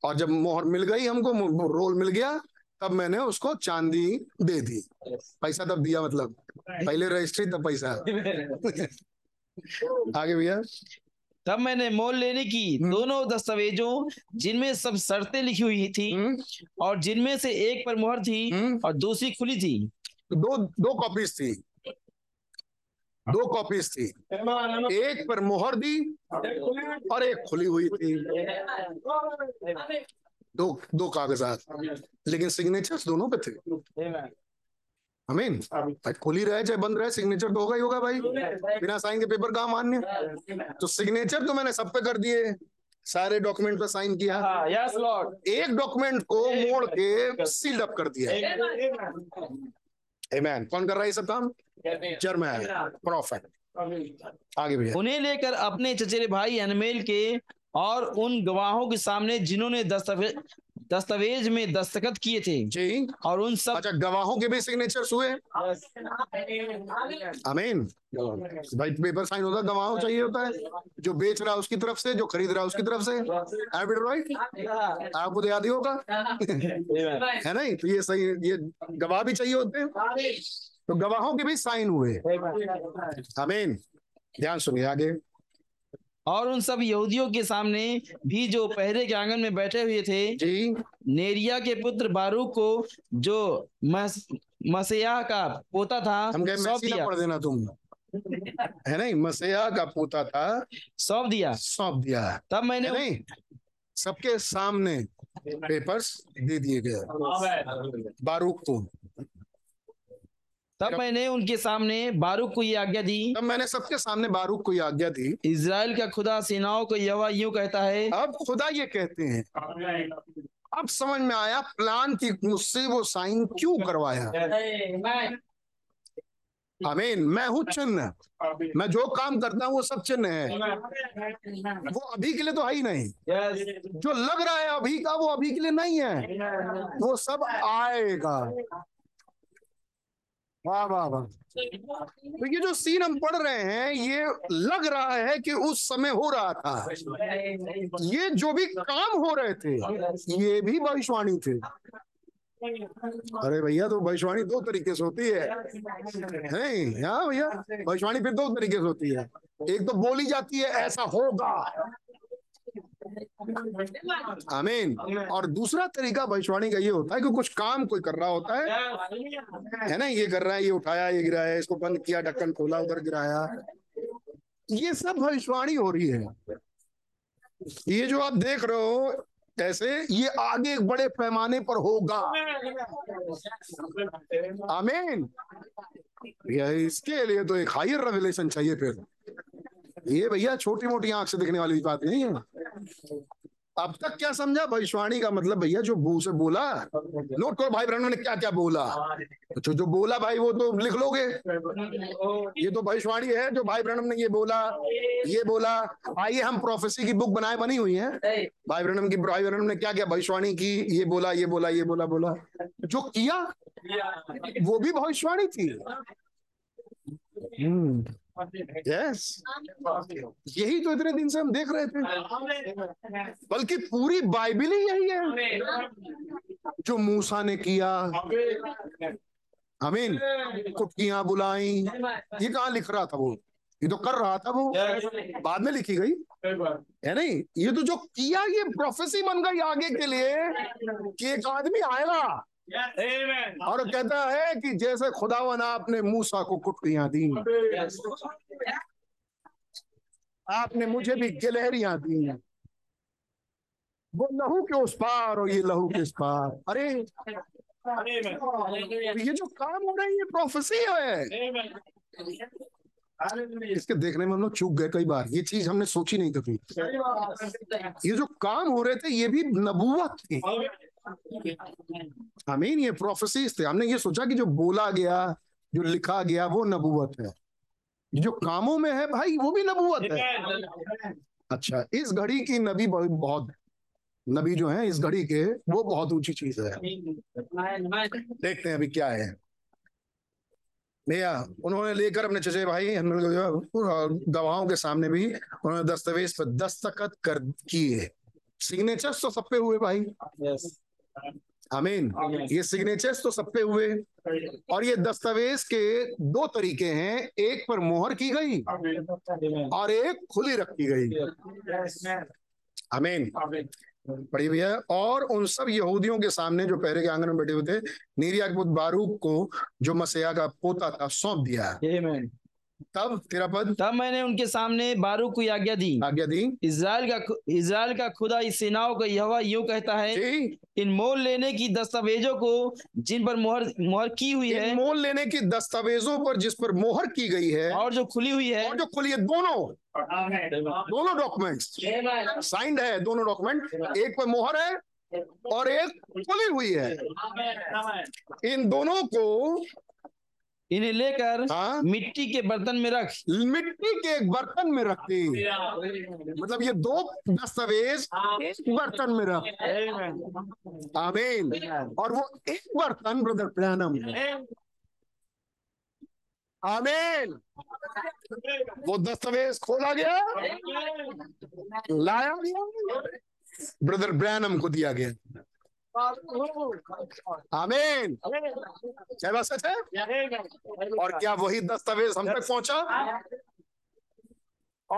और जब मोहर मिल गई हमको, रोल मिल गया, तब मैंने उसको चांदी दे दी। पैसा तब दिया, मतलब पहले रजिस्ट्री तब पैसा। आगे भैया। तब मैंने मोल लेने की दोनों दस्तावेजों, जिनमें सब शर्तें लिखी हुई थी और जिनमें से एक पर मोहर थी और दूसरी खुली थी, दो दो कॉपीज थी, दो कॉपीज थी, एक पर मोहर दी और एक खुली हुई थी। दो दो कागजात, लेकिन सिग्नेचर्स दोनों पे थे। आमीन। खुली रहे चाहे बंद रहे, सिग्नेचर तो होगा ही होगा भाई, बिना साइन के पेपर का मान्य। तो सिग्नेचर तो मैंने सब पे कर दिए, सारे डॉक्यूमेंट पे साइन किया। Yes Lord. एक डॉक्यूमेंट को मोड़ के सील्ड अप कर दिया। आमीन। कौन कर रहा है ये सब काम? Jeremiah prophet. आगे भैया। उन्हें लेकर अपने चचेरे भाई हनमेल के और उन गवाहों के सामने जिन्होंने दस्तावेज दस्तावेज में दस्तखत किए थे जी, और उन सब, अच्छा गवाहों के भी सिग्नेचर्स हुए। आमीन। भाई पेपर साइन होता, गवाहों चाहिए होता है, जो बेच रहा उसकी तरफ से, जो खरीद रहा उसकी तरफ से। आपको तो याद ही होगा है नहीं? तो ये सही, ये गवाह भी चाहिए होते हैं, तो गवाहों के भी साइन हुए। आमीन। ध्यान सुनिए आगे। और उन सब यहूदियों के सामने भी जो पहरे के आंगन में बैठे हुए थे जी, नेरिया के पुत्र बारूक को, जो मस, मसीहा का पोता था, हम सौंप दिया। पढ़ देना तुम, है नहीं, मसीहा का पोता था, सौंप दिया सौंप दिया तब मैंने नहीं सबके सामने पेपर्स दे दिए गए बारूक को, तब मैंने उनके सामने बारूक को यह आज्ञा दी, तब मैंने सबके सामने बारूक को यह आज्ञा दी, इजराइल का खुदा सेनाओं को यहोवा यूं कहता है। अब खुदा ये कहते हैं, अब समझ में आया प्लान की मुझसे वो साइन क्यों करवाया। आमीन। मैं हूँ चिन्ह, मैं जो काम करता हूँ वो सब चिन्ह है, वो अभी के लिए तो है ही नहीं, जो लग रहा है अभी का वो अभी के लिए नहीं है, वो सब आएगा। वाह वाह वाह। तो ये जो सीन हम पढ़ रहे हैं ये लग रहा है कि उस समय हो रहा था, ये जो भी काम हो रहे थे ये भी भविष्यवाणी थे। अरे भैया तो भविष्यवाणी दो तरीके से होती है, नहीं हाँ भैया भविष्यवाणी फिर दो तरीके से होती है, एक तो बोली जाती है ऐसा होगा, आमीन, और दूसरा तरीका भविष्यवाणी का ये होता है कि कुछ काम कोई कर रहा होता है है ना, ये कर रहा है, ये उठाया, ये गिराया, इसको बंद किया, ढक्कन खोला, उधर गिराया, ये सब भविष्यवाणी हो रही है। ये जो आप देख रहे हो जैसे ये आगे बड़े पैमाने पर होगा, आमीन, इसके लिए तो एक हायर रेवलेशन चाहिए। फिर ये भैया छोटी मोटी आंख से दिखने वाली बात नहीं है। अब तक क्या समझा भविष्यवाणी का मतलब, भैया जो बू से बोला, नोट करो भाई ब्रह्मन ने क्या क्या बोला, जो जो बोला भाई वो तो लिख लोगे, ये तो भविष्यवाणी है, जो भाई ब्रह्मन ने ये बोला ये बोला। आइए हम प्रोफेसी की बुक बनाए बनी हुई है, भाई ब्रह्मन की, भाई ब्रह्मन ने क्या क्या भविष्यवाणी की, ये बोला ये बोला ये बोला बोला, जो किया वो भी भविष्यवाणी थी। Yes yes. यही तो इतने दिन से हम देख रहे थे, बल्कि पूरी बाइबिल ही यही है जो मूसा ने किया। आमीन। कुटकियां बुलाई, ये कहाँ लिख रहा था वो, ये तो कर रहा था वो, बाद में लिखी गई है नहीं, ये तो जो किया ये प्रोफेसी बन गई आगे के लिए कि एक आदमी आएगा Yes. और कहता है कि जैसे खुदावन आपने मूसा को कुटकियां दी, yes. आपने मुझे भी गिलहरियां दी, वो लहू के उस पार और ये लहू के इस पार। अरे ये जो काम हो रहा है ये प्रोफेसी है। इसके देखने में हम लोग चूक गए कई बार, ये चीज हमने सोची नहीं कभी, ये जो काम हो रहे थे ये भी नबूवत थी। आमीन। ये प्रोफेसीज थे। हमने ये सोचा कि जो बोला गया जो लिखा गया वो नबूवत है, जो कामों में है भाई वो भी नबूवत है। अच्छा, इस घड़ी की नबी बहुत नबी जो है इस घड़ी के वो बहुत ऊंची चीज है। देखते हैं अभी क्या है भैया। उन्होंने लेकर अपने चचे भाई गवाहों के सामने भी उन्होंने दस्तावेज पर दस्तखत कर किए। सिग्नेचर्स तो सब पे हुए भाई। yes. आमीन। yes. ये सिग्नेचर्स तो सब पे हुए। और ये दस्तावेज के दो तरीके हैं, एक पर मोहर की गई और एक खुली रखी गई। आमीन। पढ़िए भैया। और उन सब यहूदियों के सामने जो पहरे के आंगन में बैठे हुए थे, नेरिय्याह के पुत्र बारूक को जो मसीहा का पोता था सौंप दिया। आमीन। तब तेरा पद तब मैंने उनके सामने बारूक को आज्ञा दी आज्ञा दी इजराइल का इजराइल का खुदा इस सेनाओं का यहोवा यूं कहता है, इन मोल लेने की दस्तावेजों को जिन पर मोहर मोहर की हुई है, मोल लेने की दस्तावेजों पर जिस पर मोहर की गई है और जो खुली हुई है और जो खुली है, दोनों दोनों डॉक्यूमेंट साइंड है, दोनों डॉक्यूमेंट, एक पर मोहर है और एक खुली हुई है, इन दोनों को इन्हें लेकर हाँ? मिट्टी के बर्तन में रख मिट्टी के एक बर्तन में रख दी। मतलब ये दो दस्तावेज एक बर्तन में रख। आमीन। और वो एक बर्तन ब्रदर प्लानम। आमीन। वो दस्तावेज खोला गया, लाया गया, ब्रदर ब्रैनम को दिया गया। आमीन। क्या बात सच है। और क्या वही दस्तावेज हम तक पहुंचा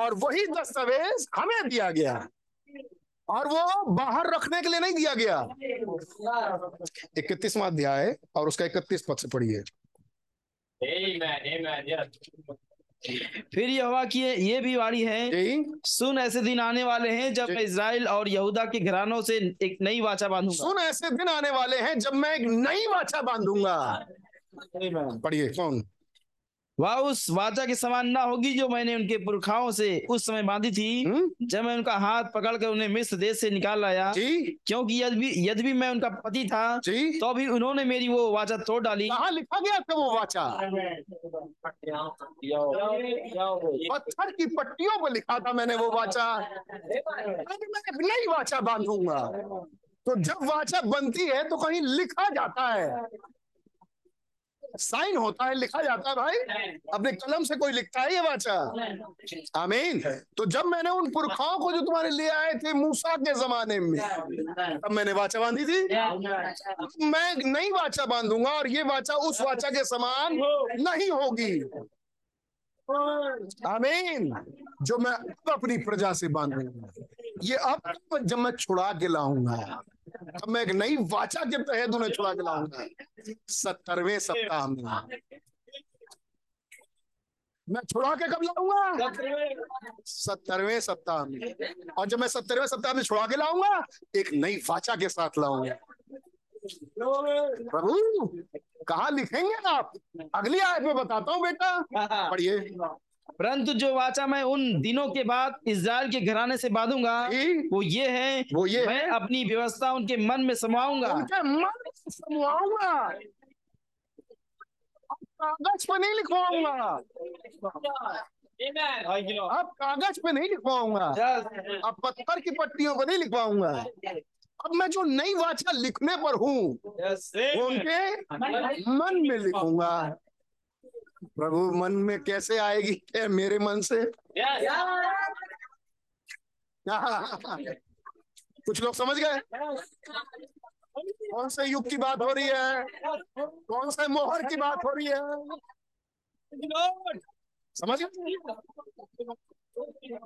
और वही दस्तावेज हमें दिया गया, और वो बाहर रखने के लिए नहीं दिया गया। इकतीसवां अध्याय और उसका इकतीस पद से पढ़िए। फिर यहोवा की ये भी वाणी है, सुन ऐसे दिन आने वाले हैं जब मैं इजराइल और यहूदा के घरानों से एक नई वाचा बांधूंगा। सुन ऐसे दिन आने वाले हैं जब मैं एक नई वाचा बांधूंगा। पढ़िए। कौन? वह उस वाचा के समान ना होगी जो मैंने उनके पुरखाओं से उस समय बांधी थी, हुँ? जब मैं उनका हाथ पकड़कर उन्हें मिस्र देश से निकाल लाया, क्योंकि यद्यपि यद्यपि मैं उनका पति था तो भी उन्होंने मेरी वो वाचा तोड़ डाली। कहाँ लिखा गया था वो वाचा? पत्थर की पट्टियों पर लिखा था मैंने वो वाचा, मैंने नई वाचा बांधूंगा। तो जब वाचा बनती है तो कहीं लिखा जाता है, साइन होता है, लिखा जाता है। भाई अपने कलम से कोई लिखता है ये वाचा। आमीन। तो जब मैंने उन पुरखाओं को जो तुम्हारे लिए आए थे मूसा के जमाने में, तब मैंने वाचा बांधी थी, मैं नई वाचा बांधूंगा और ये वाचा उस वाचा के समान नहीं होगी। आमीन। जो मैं अब अपनी प्रजा से बांधूंगा, ये अब जब मैं छुड़ा के लाऊंगा, अब मैं एक नई वाचा के तहत उन्हें छुड़ा के लाऊंगा। सत्तरवें सप्ताह में मैं छुड़ा के कब लाऊंगा? सत्तरवें सप्ताह में। और जब मैं सत्तरवें सप्ताह में छुड़ा के लाऊंगा, एक नई वाचा के साथ लाऊंगा। प्रभु कहाँ लिखेंगे आप? अगली आयत में बताता हूँ बेटा, पढ़िए। परंतु जो वाचा मैं उन दिनों के बाद इस्राएल के घराने से बांधूंगा वो ये है, वो ये मैं है। अपनी व्यवस्था उनके मन में समाऊंगा, उनके मन में समाऊंगा, कागज पे नहीं लिखवाऊंगा। अब कागज पे नहीं लिखवाऊंगा, अब पत्थर की पट्टियों पर नहीं लिखवाऊंगा। अब मैं जो नई वाचा लिखने पर हूँ वो उनके मन में लिखूंगा। प्रभु मन में कैसे आएगी? क्या मेरे मन से? yes. कुछ लोग समझ गए कौन से युग की बात हो रही है, कौन से मोहर की बात हो रही है? समझ गए?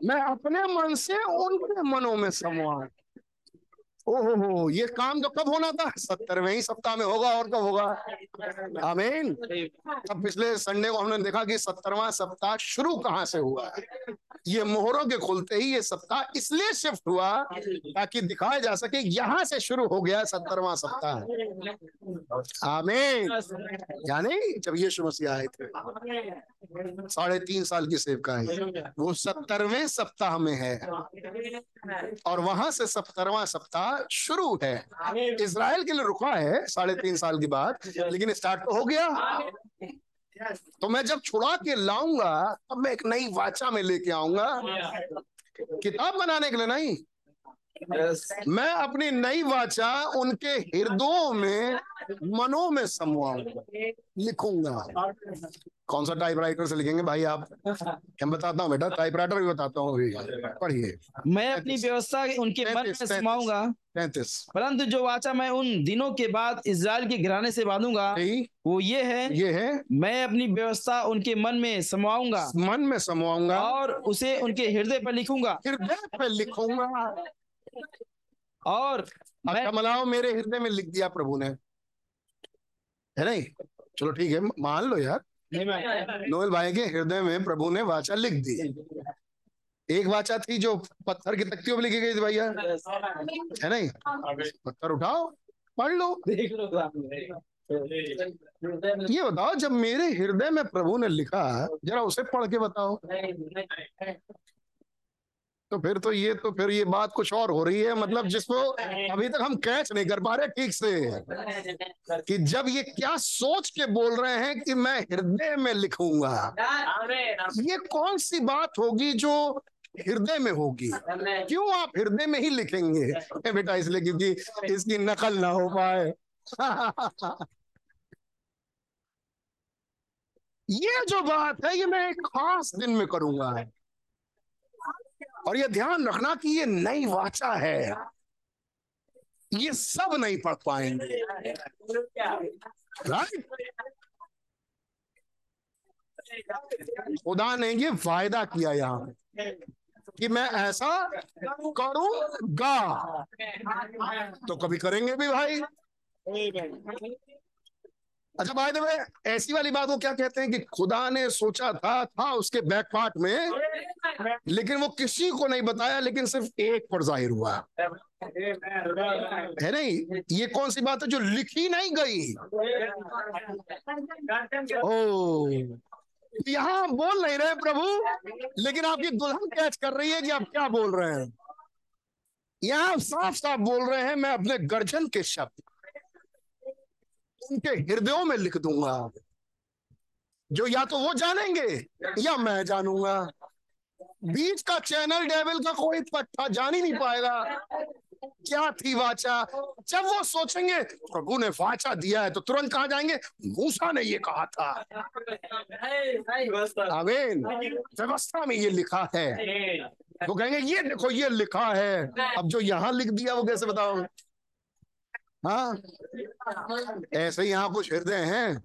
मैं अपने मन से उनके मनों में समाऊं। ओहो, ये काम तो कब होना था? सत्तरवें सप्ताह में होगा। और कब होगा? आमीन। अब पिछले संडे को हमने देखा कि सत्तरवां सप्ताह शुरू कहाँ से हुआ। ये मोहरों के खुलते ही ये सप्ताह इसलिए शिफ्ट हुआ ताकि दिखाया जा सके यहाँ से शुरू हो गया सत्तरवां सप्ताह। आमीन। यानी जब यीशु मसीह आए थे, साढ़े तीन साल की सेवकाई वो सत्तरवें सप्ताह में है और वहां से सत्तरवां सप्ताह शुरू है। इजराइल के लिए रुका है साढ़े तीन साल के बाद, लेकिन स्टार्ट तो हो गया। तो मैं जब छुड़ा के लाऊंगा तब मैं एक नई वाचा में लेके आऊंगा। किताब बनाने के लिए नहीं, मैं अपनी नई वाचा उनके हृदयों में, मनों में समवाऊंगा, लिखूंगा। कौन सा टाइपराइटर से लिखेंगे भाई आप? मैं बताता हूँ बेटा, टाइपराइटर भी बताता हूँ। पढ़िए। मैं अपनी व्यवस्था उनके मन में समाऊंगा। पैंतीस। परंतु जो वाचा मैं उन दिनों के बाद इजराइल के घराने से बांधूंगा वो ये है, ये है मैं अपनी व्यवस्था उनके मन में समाऊंगा, मन में समाऊंगा और उसे उनके हृदय पर लिखूंगा, हृदय पर लिखूंगा। और मलाओ मेरे हृदय में लिख दिया प्रभु ने, है नहीं? चलो ठीक है, मान लो यार। नोएल भाई के हृदय में प्रभु ने वाचा लिख दी। एक वाचा थी जो पत्थर की तख्तियों पर लिखी गई थी भैया, है नहीं? पत्थर उठाओ, पढ़ लो। ये बताओ, जब मेरे हृदय में प्रभु ने लिखा, जरा उसे पढ़ के बताओ। तो फिर तो ये तो फिर ये बात कुछ और हो रही है, मतलब जिसको अभी तक हम कैच नहीं कर पा रहे ठीक से, कि जब ये क्या सोच के बोल रहे हैं कि मैं हृदय में लिखूंगा। ये कौन सी बात होगी जो हृदय में होगी? क्यों आप हृदय में ही लिखेंगे बेटा? इसलिए क्योंकि इसकी नकल ना हो पाए। ये जो बात है ये मैं एक खास दिन में करूंगा और ये ध्यान रखना कि ये नई वाचा है। ये सब नहीं पढ़ पाएंगे, राइट? खुदा ने ये वायदा किया यहाँ कि मैं ऐसा करूंगा, तो कभी करेंगे भी भाई। अच्छा बाय द वे ऐसी वाली बात वो क्या कहते हैं कि खुदा ने सोचा था था उसके बैक पार्ट में, लेकिन वो किसी को नहीं बताया, लेकिन सिर्फ एक पर जाहिर हुआ है। नहीं, ये कौन सी बात है जो लिखी नहीं गई? ओ, यहाँ आप बोल नहीं रहे प्रभु, लेकिन आपकी दुल्हन कैच कर रही है कि आप क्या बोल रहे हैं। यहाँ आप साफ साफ बोल रहे हैं, मैं अपने गर्जन के शब्द उनके हृदयों में लिख दूंगा, जो या तो वो जानेंगे या मैं जानूंगा। बीच का चैनल डेविल का कोई पट्टा जान ही नहीं पाएगा। क्या थी वाचा? जब वो सोचेंगे प्रभु ने वाचा दिया है, तो तुरंत कहाँ जाएंगे? मूसा ने ये कहा था। आमीन। व्यवस्था में ये लिखा है, वो कहेंगे ये देखो ये लिखा है। अब जो यहाँ लिख दिया वो कैसे बताओ? हाँ, ऐसे यहाँ कुछ हृदय हैं।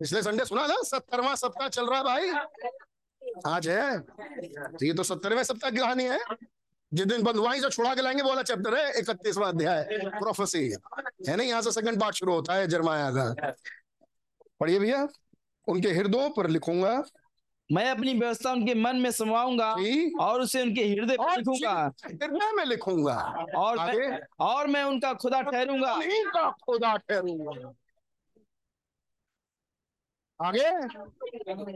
पिछले संडे सुना था सत्तरवां सप्ताह चल रहा भाई, आज है तो ये तो सत्तरवें सप्ताह की कहानी है। जिस दिन बंद हुआ छुड़ा के लाएंगे वाला चैप्टर है, इकतीसवां अध्याय प्रोफेसी है ना। यहाँ से सेकंड पार्ट शुरू होता है यिर्मयाह का। पढ़िए भैया, उनके हृदयों पर लिखूंगा, मैं अपनी व्यवस्था उनके मन में समाऊंगा और उसे उनके हृदय पर लिखूंगा, हृदय में लिखूंगा, और मैं, और मैं उनका खुदा ठहरूंगा, उनका खुदा ठहरूंगा। आगे,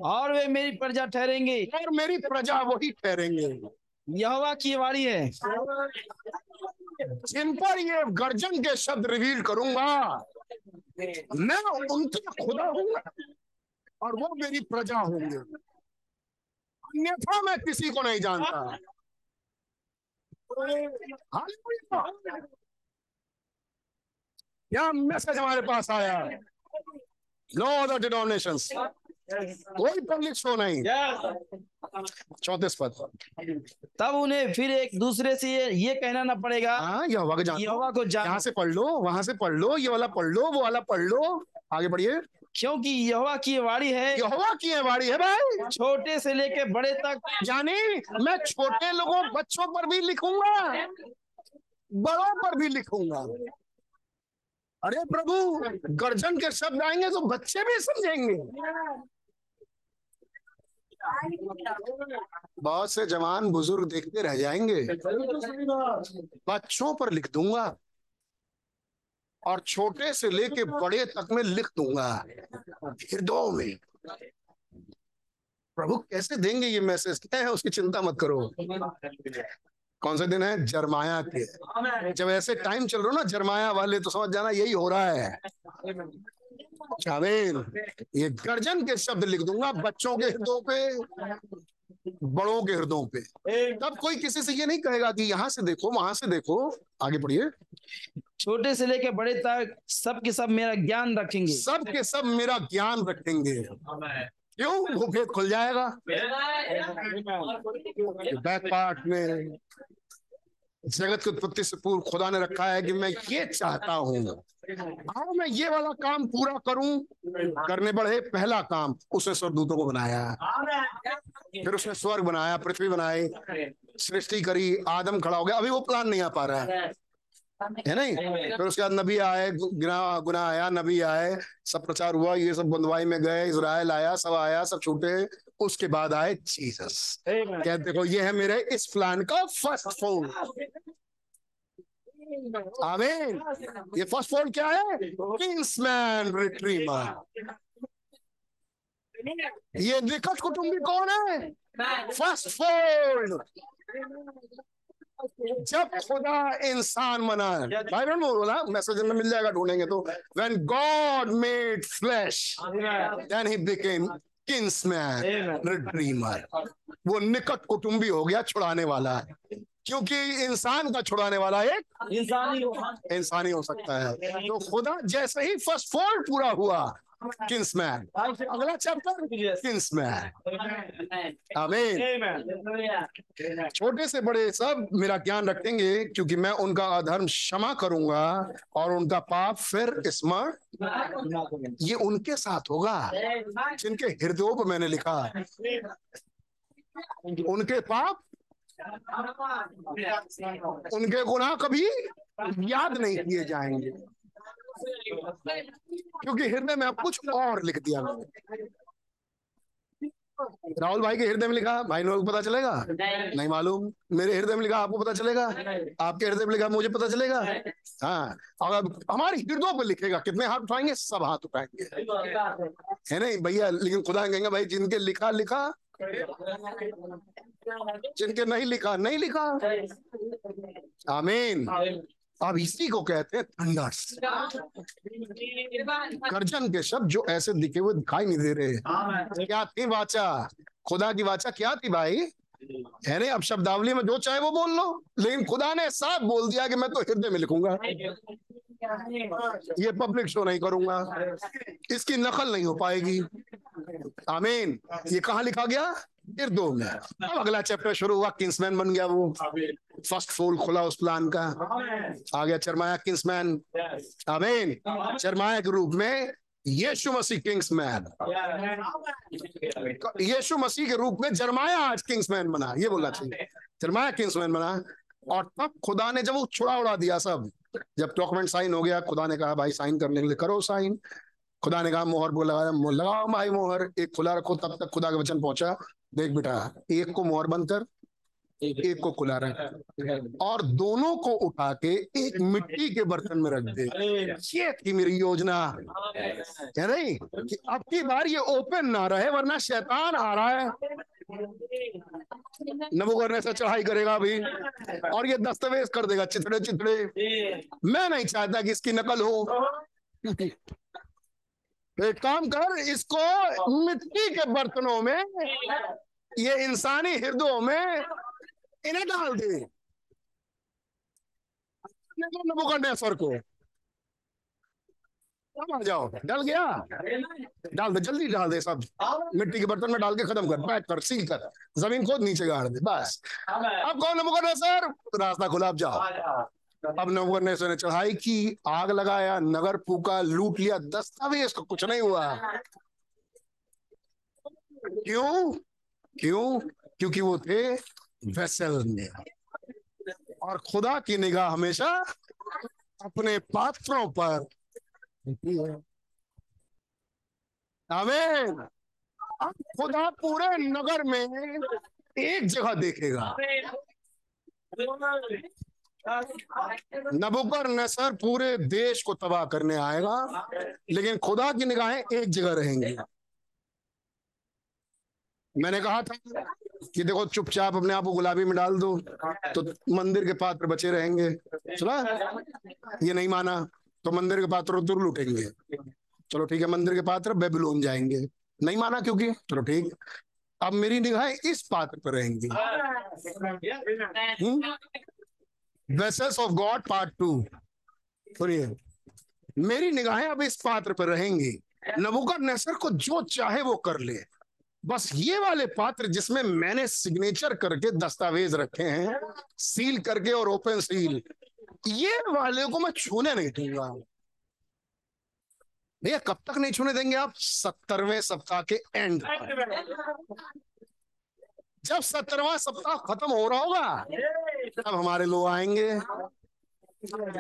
और वे मेरी प्रजा ठहरेंगे, और मेरी प्रजा वही ठहरेंगे। यहोवा की वाणी है, जिन पर ये गर्जन के शब्द रिवील करूंगा, मैं उनका खुदा हूंगा और वो मेरी प्रजा होंगे, अन्यथा मैं किसी को नहीं जानता। क्या मैसेज हमारे पास आया? नो अदर डिनोमिनेशंस, कोई पब्लिक शो नहीं। चौतीस पद, तब उन्हें फिर एक दूसरे से ये, ये कहना ना पड़ेगा, हाँ यहोवा को जानो, यहोवा को जानो। यहाँ से पढ़ लो, वहां से पढ़ लो, ये वाला पढ़ लो, वो वाला पढ़ लो। आगे बढ़िए, क्योंकि यहोवा की वाणी है, यहोवा की वाणी है भाई, छोटे से लेके बड़े तक। यानी मैं छोटे लोगों बच्चों पर भी लिखूंगा, बड़ों पर भी लिखूंगा। अरे प्रभु, गर्जन के शब्द आएंगे तो बच्चे भी समझेंगे। बहुत से जवान बुजुर्ग देखते रह जाएंगे। बच्चों पर लिख दूंगा और छोटे से लेके बड़े तक में लिख दूंगा, हृदयों में। प्रभु कैसे देंगे ये मैसेज? क्या है उसकी चिंता मत करो। कौन सा दिन है? यिर्मयाह के। जब ऐसे टाइम चल रहा हो ना यिर्मयाह वाले, तो समझ जाना यही हो रहा है। ये गर्जन के शब्द लिख दूंगा बच्चों के हृदयों पे, बड़ों के हृदयों पे। तब कोई किसी से ये नहीं कहेगा कि यहाँ से देखो, वहां से देखो। आगे पढ़िए, छोटे से लेके बड़े तक सब के सब मेरा ज्ञान रखेंगे, सब के सब मेरा ज्ञान रखेंगे। क्यों? वो भेद खुल जाएगा बैक पार्ट में। जगत की उत्पत्ति से पूर्व खुदा ने रखा है कि मैं ये चाहता हूँ, आओ मैं ये वाला काम पूरा करूं। करने बढ़े, पहला काम उसने स्वर्गदूतों को बनाया, फिर उसने स्वर्ग बनाया, पृथ्वी बनाई, सृष्टि करी, आदम खड़ा हो गया। अभी वो प्लान नहीं आ पा रहा है, है नहीं। फिर उसके बाद नबी आए, गुनाह गुना आया, नबी आए, सब प्रचार हुआ, ये सब बंदवाई में गए, इजराइल आया, सब आया, सब छूटे। उसके बाद आए जीसस, कहते देखो ये है मेरे इस प्लान का फर्स्ट फोल्ड। आमीन। ये फर्स्ट फोल्ड क्या है? Kinsman retriever. ये निकट कुटुंबी कौन है? First fold. जब खुदा इंसान बना, भाई बहन बोला, मैसेज में मिल जाएगा, ढूंढेंगे तो। When God made flesh, then he became kinsman, redeemer. वो निकट कुटुंबी हो गया, छुड़ाने वाला। क्योंकि इंसान का छुड़ाने वाला एक इंसान ही हो सकता है। तो खुदा जैसे ही फर्स्ट फोल्ड पूरा हुआ, किंसमैन। अगला चैप्टर किंसमैन। आमीन। छोटे से बड़े सब मेरा ज्ञान रखेंगे, क्योंकि मैं उनका अधर्म क्षमा करूंगा और उनका पाप फिर स्मरण। ये उनके साथ होगा जिनके हृदयों पर मैंने लिखा, उनके पाप उनके गुनाह कभी याद नहीं किए जाएंगे, क्योंकि हृदय में अब कुछ और लिख दिया मैंने। राहुल भाई के हृदय में लिखा, भाई लोगों को पता चलेगा नहीं मालूम। मेरे हृदय में लिखा, आपको पता चलेगा। आपके हृदय में लिखा, मुझे पता चलेगा। हाँ, और अब हमारे हृदयों पर लिखेगा। कितने हाथ उठाएंगे? सब हाथ उठाएंगे, है नहीं भैया? लेकिन खुदा कहेंगे भाई जिनके लिखा लिखा, जिनके नहीं लिखा नहीं लिखा। आमीन। अब इसी को कहते हैं थंडर्स, गर्जन के शब्द जो ऐसे दिखे हुए दिखाई नहीं दे रहे। क्या थी वाचा? खुदा की वाचा क्या थी भाई? है नहीं, अब शब्दावली में जो चाहे वो बोल लो, लेकिन खुदा ने साफ बोल दिया कि मैं तो हृदय में लिखूंगा, ये पब्लिक शो नहीं करूंगा, इसकी नकल नहीं हो पाएगी। आमीन। ये कहाँ लिखा गया? हृदय में। अब अगला चैप्टर शुरू हुआ, किंग्समैन बन गया वो। फर्स्ट फोल खुला उस प्लान का, आ गया चरमाया किंग्समैन। आमीन। चरमाया के रूप में यीशु मसीह किंग्समैन, यीशु मसीह के रूप में जरमाया आज किंग्समैन बना, ये बोलना चाहिए। जरमाया किंग्समैन बना, और तब खुदा ने जब वो छुड़ा उड़ा दिया सब, जब डॉक्यूमेंट साइन हो गया, खुदा ने कहा भाई साइन करने के लिए करो साइन। खुदा ने कहा मोहर बोला, लगाया लगाओ भाई मोहर, एक खुला रखो। तब तक खुदा का वचन पहुंचा, देख बेटा एक को मोहर बंद कर, एक को खुला रख, और दोनों को उठा के एक मिट्टी के बर्तन में रख दे। ये थी मेरी योजना, है नहीं? कि अब की बार ये ओपन ना रहे, वरना शैतान आ रहा है, नबूकदनेस्सर चढ़ाई करेगा अभी, और ये दस्तावेज कर देगा चितड़े चितड़े। मैं नहीं चाहता कि इसकी नकल हो। एक काम कर, इसको मिट्टी के बर्तनों में, ये इंसानी हृदयों में इन्हें डाल दे नबूकदनेस्सर को। आ जाओ, डाल गया, डाल दे, जल्दी डाल दे, सब मिट्टी के बर्तन में डाल के खत्म कर, पैक कर, सील कर, जमीन खोद, नीचे गाड़ दे, बस। अब कौन? नबूकदनेस्सर। रास्ता खुला, अब जाओ। अब नबूकदनेस्सर ने चढ़ाई की, आग लगाया, नगर फूका, लूट लिया, दस्तावेज को कुछ नहीं हुआ। क्यों? क्यों? क्योंकि वो थे वेसल में, और खुदा की निगाह हमेशा अपने पात्रों पर। आमीन। अब खुदा पूरे नगर में एक जगह देखेगा। नबूकदनेस्सर पूरे देश को तबाह करने आएगा, लेकिन खुदा की निगाहें एक जगह रहेंगी। मैंने कहा था कि देखो चुपचाप अपने आप को गुलाबी में डाल दो तो मंदिर के पात्र बचे रहेंगे, चला? ये नहीं माना तो मंदिर के पात्र दूर लूटेंगे, चलो ठीक है, मंदिर के पात्र बेबीलोन जाएंगे। नहीं माना क्योंकि, चलो ठीक, अब मेरी निगाहें इस पात्र पर रहेंगी। Vessels of God part two, सुनिए, मेरी निगाहें अब इस पात्र पर रहेंगी। नबूकदनेस्सर को जो चाहे वो कर ले, बस ये वाले पात्र जिसमें मैंने सिग्नेचर करके दस्तावेज रखे हैं, सील करके और ओपन सील, ये वाले को मैं छूने नहीं दूंगा। भैया कब तक नहीं छूने देंगे आप? सत्तरवें सप्ताह के एंड, जब सत्तरवां सप्ताह खत्म हो रहा होगा, तब हमारे लोग आएंगे,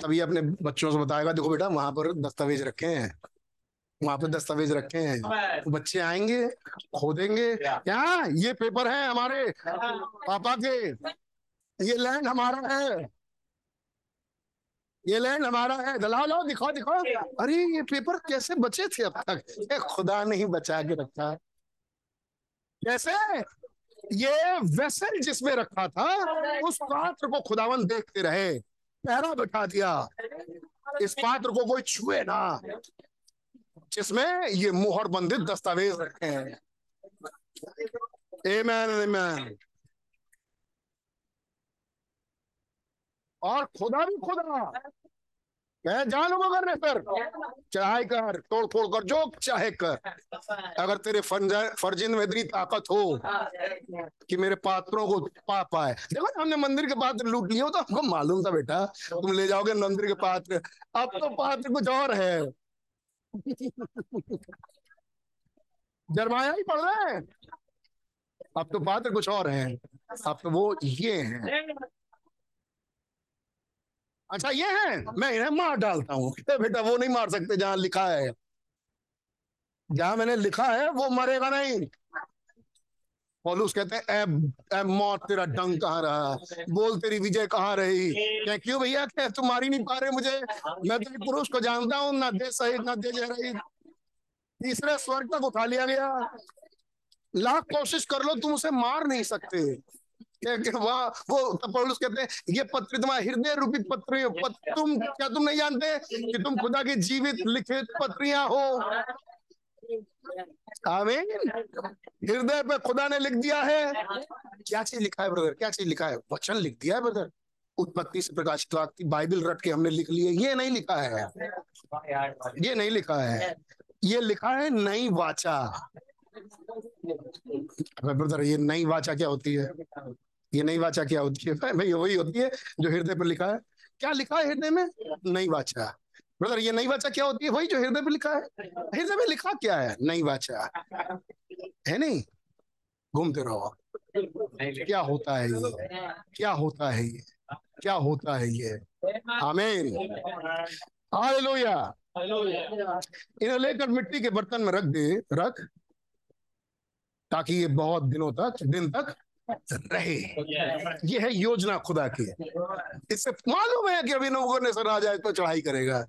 तभी अपने बच्चों से बताएगा, देखो बेटा वहां पर दस्तावेज रखे हैं, वहां पे दस्तावेज रखे हैं। तो बच्चे आएंगे, खोदेंगे, क्या ये पेपर है हमारे पापा के, ये लैंड हमारा है, ये लैंड हमारा है, लाओ लाओ दिखाओ दिखाओ, अरे ये पेपर कैसे बचे थे अब तक? ये खुदा नहीं बचा के रखा, कैसे? ये वेसल जिसमें रखा था उस पात्र को खुदावन देखते रहे, पहरा बिठा दिया, इस पात्र को कोई छुए ना जिसमें ये मोहर बंदित दस्तावेज रखे हैं। आमीन, आमीन। और खुदा भी खुदा कहे, जान नबूकदनेस्सर चढ़ाई कर, तोड़ फोड़ कर, जो चाहे कर, अगर तेरे फर्जिंद में इतनी ताकत हो कि मेरे पात्रों को पा पाए। देखो हमने मंदिर के पात्र लूट लिए, तो हमको मालूम था बेटा तुम ले जाओगे मंदिर के पात्र, अब तो पात्र कुछ और है। जरमाया ही पढ़ रहे हैं, अब तो पात्र कुछ और है। अब वो ये हैं, अच्छा ये हैं, मैं इन्हें मार डालता हूँ। बेटा वो नहीं मार सकते, जहां लिखा है, जहां मैंने लिखा है वो मरेगा नहीं। पौलुस कहते हैं ए, ए मौत तेरा डंग कहाँ रहा, बोल तेरी विजय कहाँ रही। क्या क्यों भैया, क्या तुम मार ही नहीं पा रहे मुझे? मैं तो पुरुष को जानता हूँ, ना देश सहित ना देश रही, तीसरे स्वर्ग तक उठा लिया गया। लाख कोशिश कर लो तुम उसे मार नहीं सकते। वाह, वो पौलुस कहते हैं ये पत्र तुम्हारा हृदय रूपी पत्र, पत्र तुम क्या तुम नहीं जानते कि तुम खुदा की जीवित लिखित पत्रियां हो। आमीन। हृदय पे खुदा ने लिख दिया है। क्या चीज लिखा है ब्रदर, क्या चीज लिखा है? वचन लिख दिया है ब्रदर। उत्पत्ति से प्रकाशित वाक्य बाइबल रट के हमने लिख लिए। ये नहीं लिखा है, ये नहीं लिखा है, ये लिखा है नई वाचा। ब्रदर ये नई वाचा क्या होती है? ये नई वाचा क्या होती है? भाई वही होती है जो हृदय पर लिखा है। क्या लिखा है हृदय में? नई वाचा। ब्रदर ये नई वाचा क्या होती है? वही जो हृदय पर लिखा है। हृदय में लिखा क्या है? नई वाचा है। नहीं घूमते रहो, क्या होता है ये, क्या होता है ये, क्या होता है ये। आमीन, हालेलुया। इन्हें लेकर मिट्टी के बर्तन में रख दे, रख, ताकि ये बहुत दिनों तक दिन तक रहे। ये है योजना खुदा की। इससे मालूम है कि अभी नबूकदनेस्सर राजा इस पर चढ़ाई करेगा,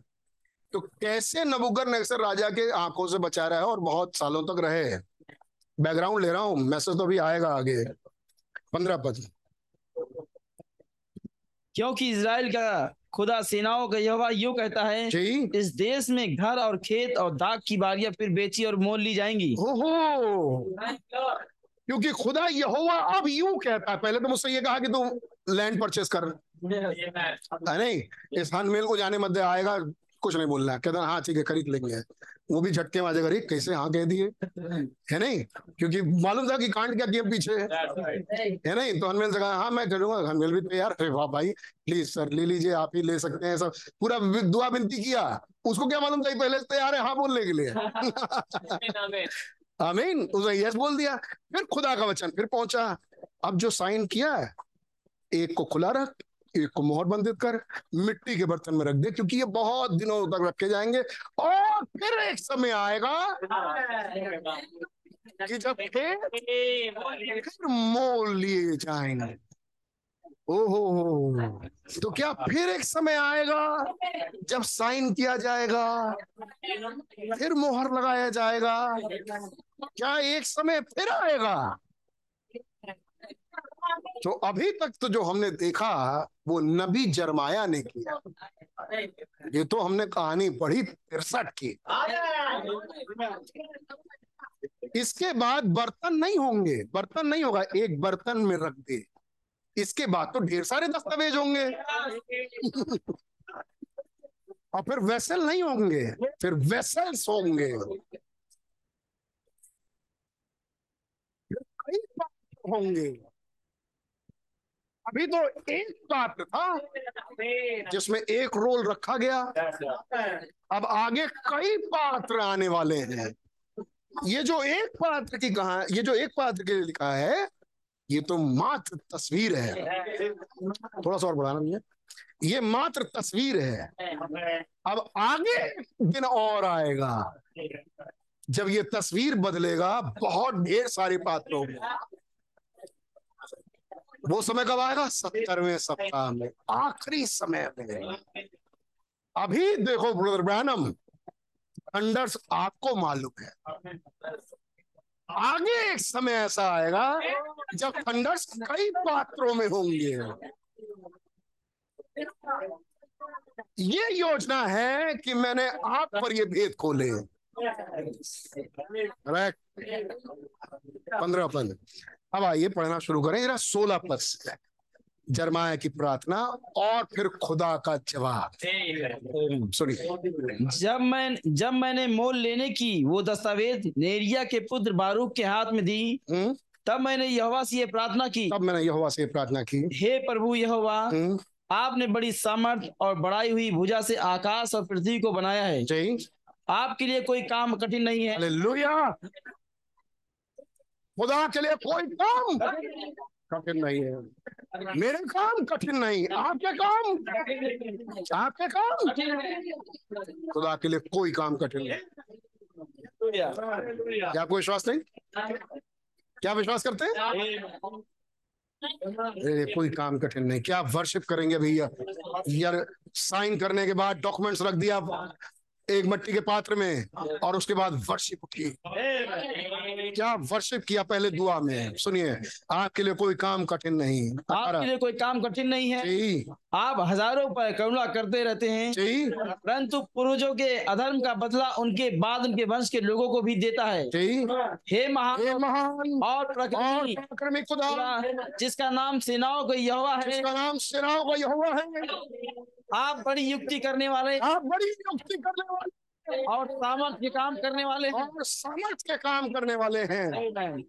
तो कैसे नबूकदनेस्सर राजा के आंखों से बचा रहा है और बहुत सालों तक रहे। बैकग्राउंड ले रहा हूं, मैसेज तो भी आएगा आगे। पंद्रह पद, क्योंकि इजराइल का खुदा सेनाओं का यहोवा यूं कहता है, इस देश में घर और खेत और दाख की बारियां फिर बेची और मोल ली जाएंगी। ओहो, क्योंकि खुदा यहोवा अब यूं कहता है। पहले तो मुझसे ये कहा कि तू लैंड परचेस कर, नहीं इस हनमेल को जाने मध्य आएगा, कुछ नहीं बोलना है। कहता हाँ ठीक है खरीद लेंगे। वो भी झटके माजे गरीब कैसे हाँ कह दिए, है नहीं, क्योंकि मालूम था कि कांड क्या किया पीछे, है नहीं। तो हनमेल से कहा हाँ मैं करूंगा। हनमेल भी तैयार, अरे वाह भाई प्लीज सर ले लीजिए, आप ही ले सकते हैं सब, पूरा दुआ विनती किया। उसको क्या मालूम था, पहले से तैयार है हाँ बोलने के लिए। आमीन। उसने यस बोल दिया। फिर खुदा का वचन फिर पहुंचा, अब जो साइन किया है, एक को खुला रख, एक को मोहर बंधित कर, मिट्टी के बर्तन में रख दे, क्योंकि ये बहुत दिनों तक रखे जाएंगे। और फिर एक समय आएगा कि जब फिर मोल लिए जाएंगे। ओहो, तो क्या फिर एक समय आएगा जब साइन किया जाएगा, फिर मोहर लगाया जाएगा? क्या एक समय फिर आएगा? तो अभी तक तो जो हमने देखा वो नबी यिर्मयाह ने किया। ये तो हमने कहानी पढ़ी तिरसठ की। इसके बाद बर्तन नहीं होंगे, बर्तन नहीं होगा, एक बर्तन में रख दे। इसके बाद तो ढेर सारे दस्तावेज होंगे और फिर वेसल नहीं होंगे, फिर वेसल्स होंगे, कई पात्र होंगे। अभी तो एक पात्र था जिसमें एक रोल रखा गया, अब आगे कई पात्र आने वाले हैं। ये जो एक पात्र की कहा, ये जो एक पात्र के लिए लिखा है, ये तो मात्र तस्वीर है। थोड़ा सा और बढ़ाना मुझे, ये मात्र तस्वीर है। अब आगे दिन और आएगा जब ये तस्वीर बदलेगा बहुत ढेर सारे पात्रों में। वो समय कब आएगा? सत्तरवें सप्ताह में, आखिरी समय में। अभी देखो ब्रदर ब्रैनम, थंडर्स आपको मालूम है, आगे एक समय ऐसा आएगा जब थंडर्स कई पात्रों में होंगे। ये योजना है कि मैंने आप पर ये भेद खोले। पंद्रह पद, अब आइए पढ़ना शुरू करें जरा। सोलह पद से यिर्मयाह की प्रार्थना और फिर खुदा का जवाब। सॉरी, जब मैं जब मैंने मोल लेने की वो दस्तावेज नेरिया के पुत्र बारूक के हाथ में दी, हुँ? तब मैंने यहोवा से ये प्रार्थना की, तब मैंने यहोवा से प्रार्थना की, हे प्रभु यहोवा, आपने बड़ी सामर्थ और बढ़ाई हुई भुजा से आकाश और पृथ्वी को बनाया है, आपके लिए कोई काम कठिन नहीं है। हालेलुया, खुदा के लिए कोई काम कठिन नहीं है। मेरे काम कठिन नहीं, आपके काम आपके काम खुदा के लिए कोई काम कठिन नहीं। क्या आपको विश्वास नहीं? क्या विश्वास करते हैं? कोई काम कठिन नहीं। क्या आप वर्शिप करेंगे भैया? यार साइन करने के बाद डॉक्यूमेंट्स रख दिया एक मट्टी के पात्र में और उसके बाद वर्शिप की। क्या वर्शिप किया पहले दुआ में? सुनिए, आपके लिए कोई काम कठिन नहीं, आपके लिए कोई काम कठिन नहीं है। आप हजारों पर करुणा करते रहते हैं, परंतु पुरुषों के अधर्म का बदला उनके बाद उनके वंश के लोगों को भी देता है। हे महान, हे महान और पराक्रमी खुदा, जिसका नाम सेनाओं का यहोवा है, जिसका नाम सेनाओं का यहोवा है। आप बड़ी युक्ति करने वाले, आप बड़ी युक्ति करने वाले और सामर्थ के काम करने वाले और सामर्थ के काम करने वाले हैं।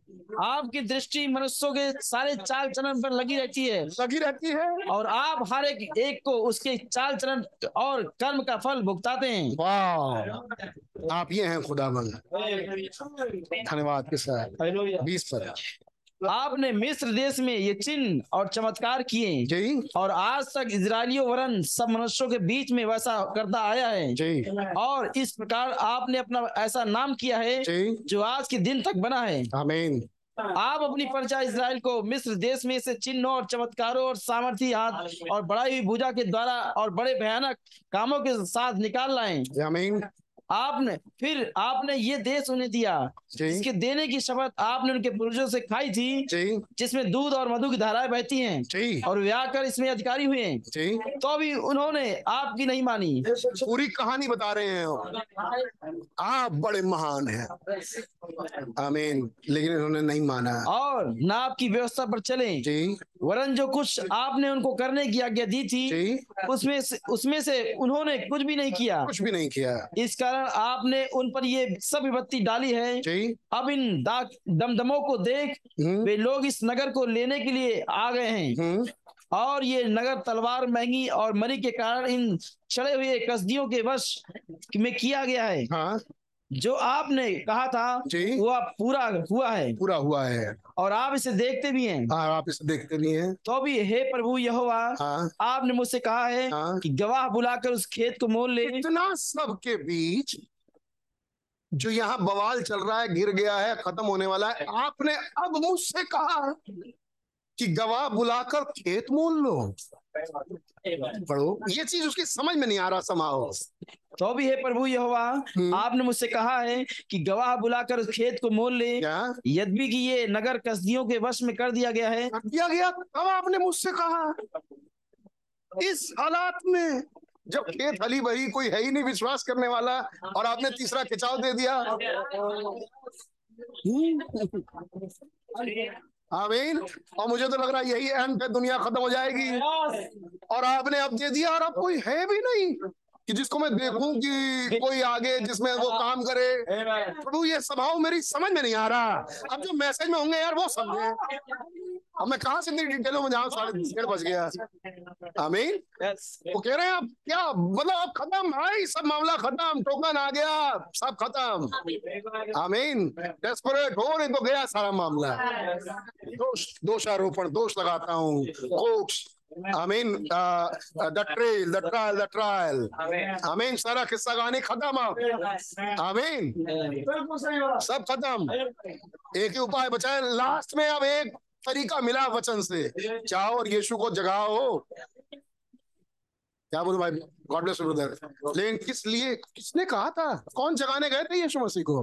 आपकी दृष्टि मनुष्यों के सारे चाल चलन पर लगी रहती है, लगी रहती है और आप हर एक एक को उसके चाल चलन और कर्म का फल भुगताते हैं। वाह, आप ये हैं खुदावंद। धन्यवाद के साथ बीस पर आपने मिस्र देश में ये चिन्ह और चमत्कार किए और आज तक इजरायलियों वरन सब मनुष्यों के बीच में वैसा करता आया है, और इस प्रकार आपने अपना ऐसा नाम किया है जो आज के दिन तक बना है। आमीन। आप अपनी प्रजा इजराइल को मिस्र देश में से चिन्हों और चमत्कारों और सामर्थी हाथ और बढ़ाई हुई भुजा के द्वारा और बड़े भयानक कामों के साथ निकाल लाए। आमीन। आपने फिर आपने ये देश उन्हें दिया, इसके देने की शपथ आपने उनके पुरुषों से खाई थी, जिसमें दूध और मधु की धाराएं बहती हैं, और वे आकर इसमें अधिकारी हुए, तो भी उन्होंने आपकी नहीं मानी। पूरी कहानी बता रहे हैं, आप बड़े महान हैं। आमीन। लेकिन उन्होंने नहीं माना और ना आपकी व्यवस्था पर चले, वरन जो कुछ आपने उनको करने की आज्ञा दी थी उसमें उसमें से उन्होंने कुछ भी नहीं किया, कुछ भी नहीं किया। इस कारण आपने उन पर ये सब विपत्ति डाली है। अब इन दमदमों को देख वे लोग इस नगर को लेने के लिए आ गए हैं, और ये नगर तलवार महंगी और मरी के कारण इन चढ़े हुए कसदियों के वश में किया गया है। हाँ। जो आपने कहा था वो आप पूरा हुआ है, पूरा हुआ है और आप इसे देखते भी हैं। हाँ, आप इसे देखते भी हैं। तो भी हे प्रभु यहोवा, हाँ, आपने मुझसे कहा है, हाँ, कि गवाह बुलाकर उस खेत को मोल ले। इतना सब के बीच जो यहाँ बवाल चल रहा है, गिर गया है, खत्म होने वाला है, आपने अब मुझसे कहा कि गवाह बुलाकर खेत मोल लो। पढ़ो, ये चीज उसकी समझ में नहीं आ रहा समाओ। तो भी है प्रभु यहोवा, आपने मुझसे कहा है कि गवाह बुलाकर उस खेत को मोल ले, यद्यपि कि ये नगर कसदियों के वश में कर दिया गया है। कर दिया गया। अब आपने मुझसे कहा इस हालात में जब खेत हली भरी, कोई है ही नहीं विश्वास करने वाला, और आपने तीसरा खिंचाव दे दिया। आमीन। और मुझे तो लग रहा है यही एंड पे दुनिया खत्म हो जाएगी, और आपने अब दे दिया, और अब कोई है भी नहीं कि जिसको मैं देखूं कि कोई आगे जिसमें वो काम करे। प्रभु ये स्वभाव मेरी समझ में नहीं आ रहा। अब जो मैसेज में होंगे यार वो समझे, अब मैं कहां से इतनी डिटेलों में जाऊं? साढ़े डेढ़ बज गया। आमीन। वो कह रहे हैं आप क्या मतलब, अब खत्म भाई, सब मामला खत्म, टोकन आ गया, सब खत्म। आमीन। डेस्परेट हो रही तो गया सारा मामला। दोष दोषारोपण दोष लगाता हूँ। आमीन। The trail, the trial, the trial. आमीन। सारा किस्सा कहानी खत्म। आमीन। सब खत्म। एक ही उपाय बचा है लास्ट में, अब एक तरीका मिला वचन से, जाओ और यीशु को जगाओ। क्या बोलूं भाई? God bless brother. लेकिन किस लिए, किसने कहा था, कौन जगाने गए थे यीशु मसीह को?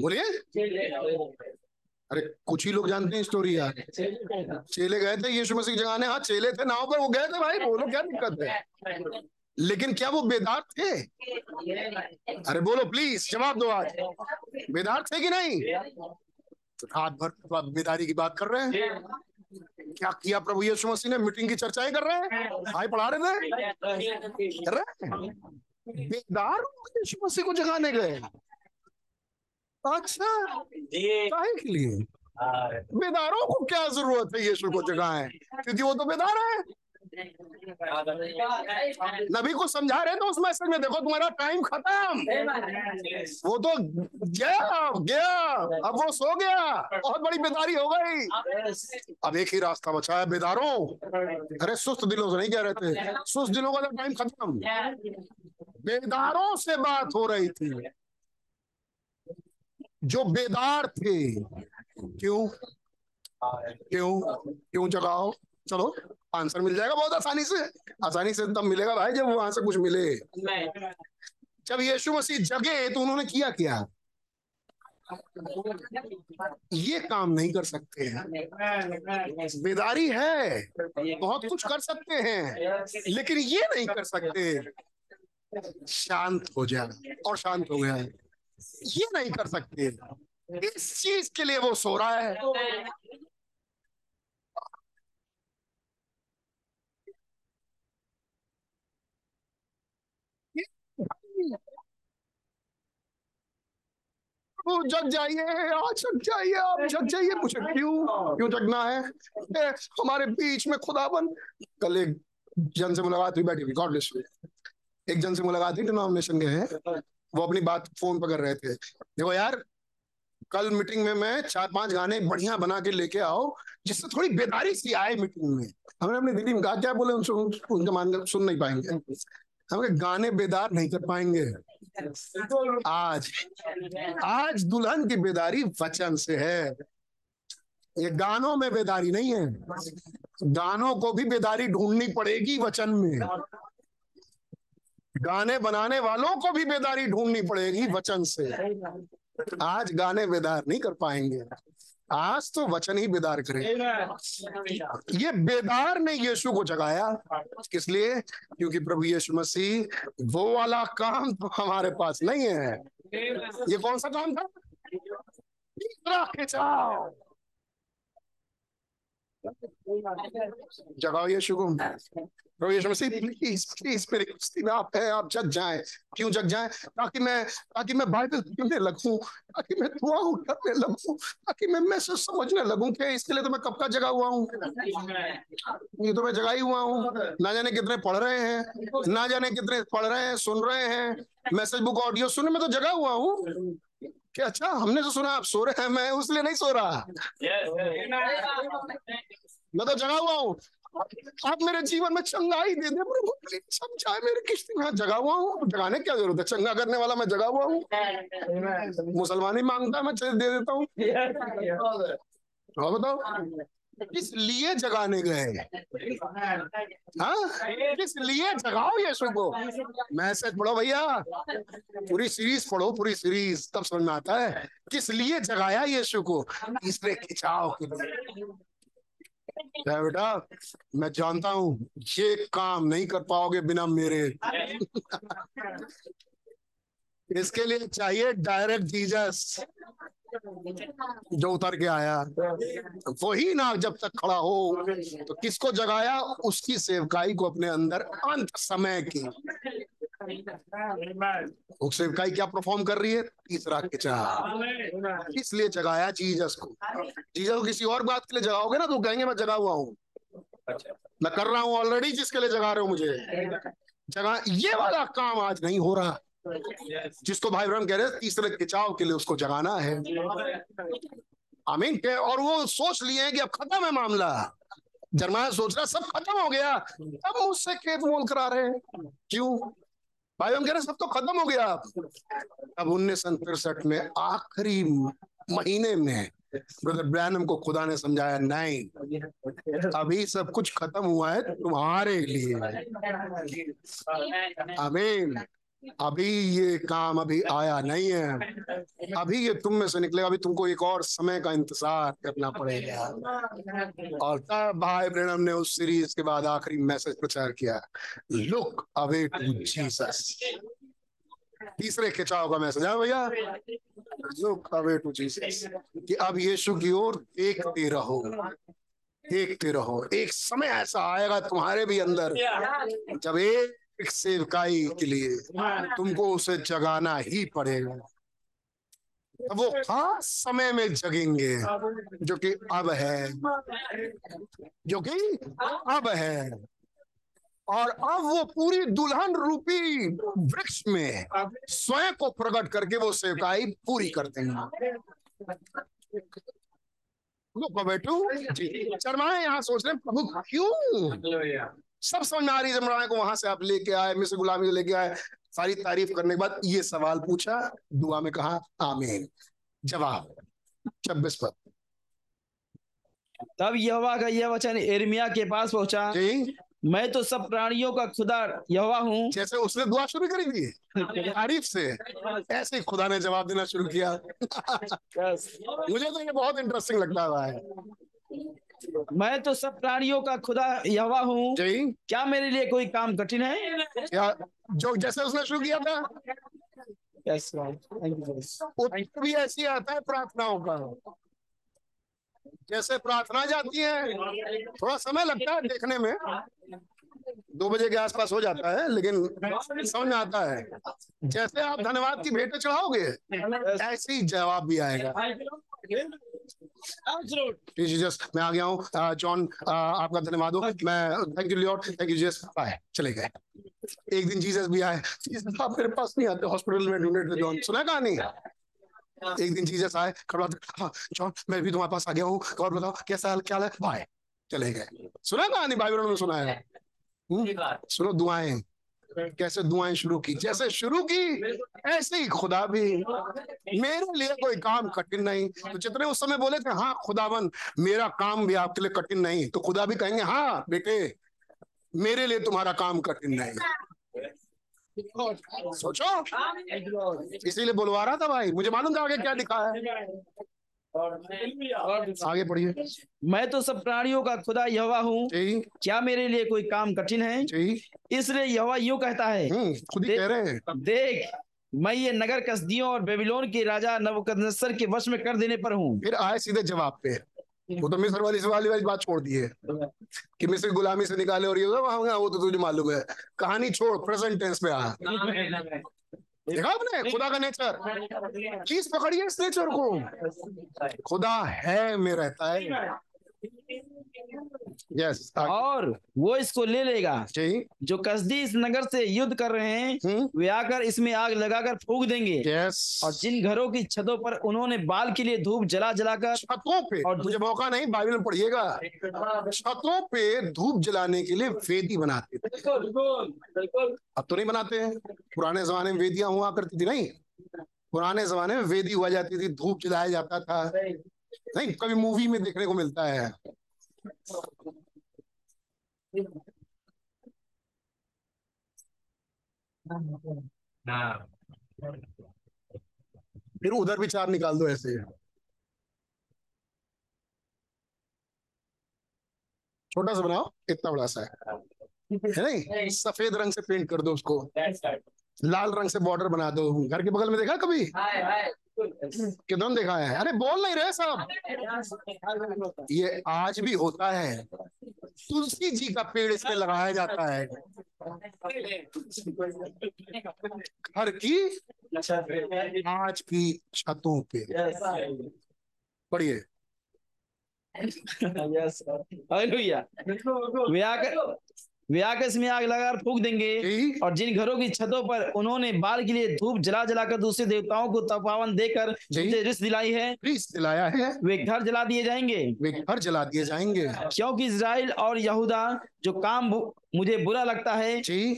बोलिए। अरे कुछ ही लोग जानते हैं स्टोरी यार। चेले गए थे यीशु मसीह जगाने। हाँ, चेले थे नाव पर, वो गए थे भाई, बोलो क्या दिक्कत है। लेकिन क्या वो बेदार थे? अरे बोलो प्लीज, जवाब दो, आज बेदार थे कि नहीं? रात भर बेदारी की बात कर रहे हैं। क्या किया प्रभु यीशु मसीह ने? मीटिंग की चर्चाएं कर रहे हैं, भाई पढ़ा रहे थे, कर रहे हैं। बेदार यीशु मसीह को जगाने गए। अच्छा, काहे के लिए? बेदारों को क्या जरूरत है यीशु को जगाएं, क्योंकि वो तो बेदार है। नबी को समझा रहे तो उस मैसेज में देखो तुम्हारा टाइम खत्म, वो तो गया गया, अब वो सो गया, बहुत बड़ी बेदारी हो गई। अब एक ही रास्ता बचा है बेदारों, अरे सुस्त दिलों से नहीं कह रहे थे, सुस्त दिलों का तो टाइम खत्म। बेदारों से बात हो रही थी जो बेदार थे। क्यों क्यों क्यों जगाओ, चलो आंसर मिल जाएगा बहुत आसानी से। आसानी से तब मिलेगा भाई जब वहां से कुछ मिले। जब यीशु मसीह जगे तो उन्होंने किया क्या? ये काम नहीं कर सकते हैं, बेदारी है, बहुत कुछ कर सकते हैं लेकिन ये नहीं कर सकते। शांत हो जाए, और शांत हो गया। ये नहीं कर सकते, इस चीज के लिए वो सो रहा है। वो जग जाइए, आज जग जाइए, आप जग जाइए। मुझे क्यों क्यों जगना है? ए, हमारे बीच में खुदावन। कल एक जन से मुलाकात हुई, बैठी हुई, गॉड ब्लेस यू। एक जन से मुलाकात हुई, डिनोमिनेशन के हैं, वो अपनी बात फोन पर कर रहे थे। देखो यार, कल मीटिंग में मैं चार पांच गाने बढ़िया बना के लेके आओ जिससे थोड़ी बेदारी सी आए मीटिंग में। हमने अपनी दिल्ली में कहा, क्या बोले उनसे, उनका मान सुन नहीं पाएंगे, हमें गाने बेदार नहीं कर पाएंगे। आज आज दुल्हन की बेदारी वचन से है, ये गानों में बेदारी नहीं है। गानों को भी बेदारी ढूंढनी पड़ेगी वचन में, गाने बनाने वालों को भी बेदारी ढूंढनी पड़ेगी वचन से। आज गाने बेदार नहीं कर पाएंगे, आज तो वचन ही बेदार करेगा। ये बेदार ने यीशु को जगाया, किस लिए? क्योंकि प्रभु यीशु मसीह वो वाला काम तो हमारे पास नहीं है। ये कौन सा काम था? तीसरा खिंचाव। जगाओ यीशु को, प्रभु यीशु मसीह प्लीज प्लीज मेरी कुश्ती में आप है, आप जग जाए। क्यों जग जाए? ताकि मैं ताकि मैं बाइबल पढ़ने लगूं, ताकि मैं दुआ करने लगूं, ताकि मैं मैसेज समझने लगूं। क्या इसके लिए तो मैं कब का जगा हुआ हूँ? ये तो मैं जगा ही हुआ हूँ। ना जाने कितने पढ़ रहे हैं, ना जाने कितने पढ़ रहे हैं, सुन रहे हैं मैसेज बुक ऑडियो, सुनने में तो जगा हुआ हूँ। क्या अच्छा हमने तो सुना आप सो रहे हैं, मैं उसलिए नहीं सो रहा, मैं तो जगा हुआ हूँ। आप मेरे जीवन में चंगाई दे दे प्रभु, प्लीज समझाए मेरी किश्ती में। जगा हुआ हूँ, जगाने की क्या जरूरत है? चंगा करने वाला मैं जगा हुआ हूँ। मुसलमान ही मांगता है, मैं दे देता हूँ। और बताओ, किस लिए जगाने गए? हाँ, किस लिए जगाओ यीशु को? मैसेज पढ़ो भैया, पूरी सीरीज पढ़ो, पूरी सीरीज, तब समझ में आता है किस लिए जगाया यीशु को। तीसरे खिंचाव के लिए। बेटा मैं जानता हूँ ये काम नहीं कर पाओगे बिना मेरे। इसके लिए चाहिए डायरेक्ट जीसस, जो उतर के आया वही ना। जब तक खड़ा हो तो किसको जगाया? उसकी सेवकाई को अपने अंदर अंत समय की। वो सेवकाई क्या परफॉर्म कर रही है? तीसरा खिंचाव। इसलिए जगाया जीसस को। जीसस को किसी और बात के लिए जगाओगे ना तो कहेंगे मैं जगा हुआ हूँ, मैं कर रहा हूँ ऑलरेडी, जिसके लिए जगा रहे हो मुझे जगा। ये वाला काम आज नहीं हो रहा जिसको भाई ब्रह्म कह रहे हैं तीसरे खिंचाव के लिए, उसको जगाना है। आमीन। और वो सोच लिए कि अब खत्म है मामला, जर्माया सोच रहा सब खत्म हो गया, अब मुझसे खेत मोल करा रहे हैं। क्यों? भाई ब्रह्म कह रहे सब तो खत्म हो गया। अब उन्नीस सौ तिरसठ में आखिरी महीने में ब्रदर ब्रैनम को खुदा ने समझाया, नहीं अभी सब कुछ खत्म हुआ है तुम्हारे लिए। आमीन। अभी ये काम अभी आया नहीं है, अभी ये तुम में से निकलेगा, अभी तुमको एक और समय का इंतजार करना पड़ेगा। और तब भाई ब्रैनम ने उस सीरीज के बाद आखिरी मैसेज प्रचार किया, लुक अवे टू जीसस। तीसरे खिंचाव का मैसेज है भैया, लुक अवे टू जीसस, कि अब यीशु की ओर देखते रहो, देखते रहो। एक समय ऐसा आएगा तुम्हारे भी अंदर जब एक सेवकाई के लिए तुमको उसे जगाना ही पड़ेगा। वो खास समय में जगेंगे जो कि अब है, जो कि अब है। और अब वो पूरी दुल्हन रूपी वृक्ष में स्वयं को प्रकट करके वो सेवकाई पूरी करते हैं। बेटू शर्माए यहाँ सोच रहे प्रभु क्यों, सब समझ में आ रही है को। वहां से आप लेके आए, मिस्र गुलामी लेके आए, सारी तारीफ करने के बाद ये सवाल पूछा, दुआ में कहा आमीन। जवाब छब्बीस पद। तब यहोवा का यह वचन यिर्मयाह के पास पहुंचा, मैं तो सब प्राणियों का खुदा यहोवा हूँ। जैसे उसने दुआ शुरू करी थी तारीफ से, ऐसे ही खुदा ने जवाब देना शुरू किया। मुझे तो ये बहुत इंटरेस्टिंग लगता रहा है। मैं तो सब प्राणियों का खुदा यहोवा हूँ, क्या मेरे लिए कोई काम कठिन है? क्या जो जैसे उसने शुरू किया था। yes, उत्तर भी ऐसी आता है प्रार्थनाओं का, जैसे प्रार्थना जाती है थोड़ा समय लगता है देखने में, दो बजे के आसपास हो जाता है, लेकिन समझ में आता है। जैसे आप धन्यवाद की भेंट चढ़ाओगे ऐसे ही जवाब भी आएगा। जीसस मैं आ गया हूँ, जॉन आपका धन्यवाद हो, मैं thank you Lord, thank you Jesus, bye, चले गए। एक दिन जीसस भी आए, जीसस आप मेरे पास नहीं आते, हॉस्पिटल में डोनेट जॉन सुना कहा नहीं। एक दिन जीसस आए, हाँ जॉन मैं भी तुम्हारे पास आ गया हूँ, और बताओ कैसा हाल क्या है, बाय, चले गए। सुना कहा नहीं, भाई बहनों ने सुना है। सुनो दुआएं कैसे दुआएं शुरू की, जैसे शुरू की ऐसे ही खुदा भी, मेरे लिए कोई काम कठिन नहीं। तो जितने उस समय बोले थे हाँ खुदावन मेरा काम भी आपके लिए कठिन नहीं, तो खुदा भी कहेंगे हाँ बेटे मेरे लिए तुम्हारा काम कठिन नहीं। सोचो, इसीलिए बुलवा रहा था भाई, मुझे मालूम था आगे क्या लिखा है। आगे पढ़िए। मैं तो सब प्राणियों का खुदा यहोवा हूँ, क्या मेरे लिए कोई काम कठिन है? इसलिए यहोवा यूं कहता है, खुद ही कह रहे हैं, देख मैं ये नगर कसदियों और बेबीलोन के राजा नबूकदनेस्सर के वश में कर देने पर हूँ। फिर आए सीधे जवाब पे, वो तो मिस्र वाली वाली वाली बात छोड़ दी है कि मिस्र गुलामी से निकाले और ये वहाँ, वो तो तुझे मालूम है। कहानी छोड़, प्रेजेंट टेंस पे आ। देखा आपने खुदा का नेचर, चीज पकड़िए इस नेचर को, खुदा है में रहता है। yes, और वो इसको ले लेगा। जो कसदी इस नगर से युद्ध कर रहे हैं हुँ? वे आकर इसमें आग लगाकर फूंक देंगे। yes. और जिन घरों की छतों पर उन्होंने बाल के लिए धूप जला जलाकर, छतों पे, और मुझे मौका नहीं बाइबल में पढ़िएगा, छतों पे धूप जलाने के लिए वेदी बनाते थे। अब तो नहीं बनाते हैं, पुराने जमाने में वेदियां हुआ करती थी। नहीं, पुराने जमाने में वेदी हुआ जाती थी, धूप जलाया जाता था। नहीं कभी मूवी में देखने को मिलता है। फिर उधर भी चार निकाल दो ऐसे, छोटा सा बनाओ, इतना बड़ा सा है, है नहीं, सफेद रंग से पेंट कर दो उसको, लाल रंग से बॉर्डर बना दो। घर के बगल में देखा कभी? कितना देखा है। अरे बोल नहीं रहे साहब, ये आज भी होता है। तुलसी जी का पेड़ इसमें लगाया जाता है, घर की आज भी छतों पे। पढ़िए। वे आकर इसमें आग लगाकर फूंक देंगे, और जिन घरों की छतों पर उन्होंने बाल के लिए धूप जला जलाकर दूसरे देवताओं को तपावन देकर रिस दिलाई है, रिस दिलाया है, वे घर जला दिए जाएंगे, वे घर जला दिए जाएंगे। क्योंकि इजराइल और यहूदा जो काम मुझे बुरा लगता है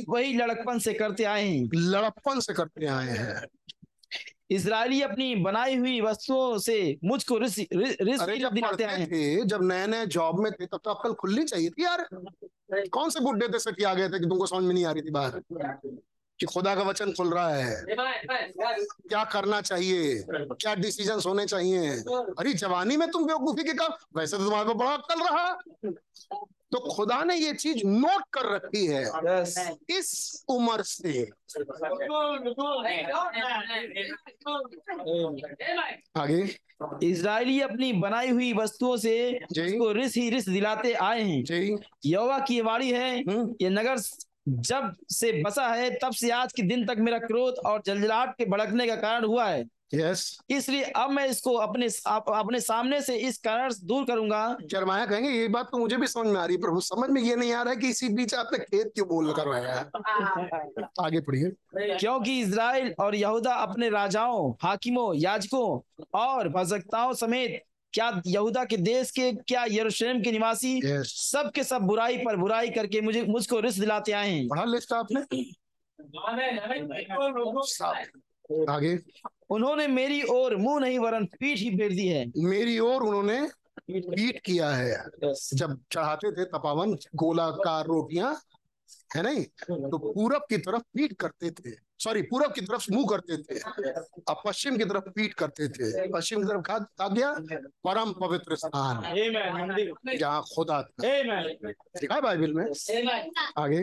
वही लड़कपन से करते आए हैं, लड़कपन से करते आए हैं। इसराइली अपनी बनाई हुई वस्तुओं से मुझको रिस दिलाते हैं। जब नए नए जॉब में थे तब तो अक्ल खुलनी चाहिए थी यार। कौन से बुढ़े थे सटी आ गए थे कि तुमको समझ में नहीं आ रही थी बाहर कि खुदा का वचन खुल रहा है, क्या करना चाहिए, क्या डिसीजन होने चाहिए। अरे जवानी में तुम बेवकूफी के काम, वैसे तो तुम्हारे को बड़ा अक्ल रहा। तो खुदा ने ये चीज नोट कर रखी है। yes. इस उम्र से आगे इजरायली अपनी बनाई हुई वस्तुओं से उसको रिस ही रिस दिलाते आए हैं। यहोवा की वाणी है, ये नगर जब से बसा है तब से आज के दिन तक मेरा क्रोध और जलजलाहट के भड़कने का कारण हुआ है। yes. इसलिए अब मैं इसको अपने आप, अपने सामने से इस कारण दूर करूंगा। जरमाया कहेंगे ये बात तो मुझे भी समझ में आ रही है प्रभु, समझ में ये नहीं आ रहा है कि इसी बीच आपने खेत क्यों बोल करवाया है। आगे पढ़िए। क्योंकि इजराइल और यहूदा अपने राजाओं, हाकिमों, याजकों और भजकताओं समेत क्या यहूदा के देश के, क्या यरूशलेम के निवासी yes. सब के सब बुराई पर बुराई करके मुझे मुझको रिस दिलाते आए हैं। पढ़ा लिस्ट आपने। आगे। उन्होंने मेरी ओर मुंह नहीं वरन पीठ ही फेर दी है। मेरी ओर उन्होंने पीठ किया है। जब चढ़ाते थे तपावन गोलाकार रोटियां है नहीं, तो पूरब की तरफ पीठ करते थे, सॉरी पूरब की तरफ मुंह करते थे और पश्चिम की तरफ पीठ करते थे। पश्चिम की तरफ खा खा गया परम पवित्र स्थान जहाँ खुदा था। बाइबल में आगे।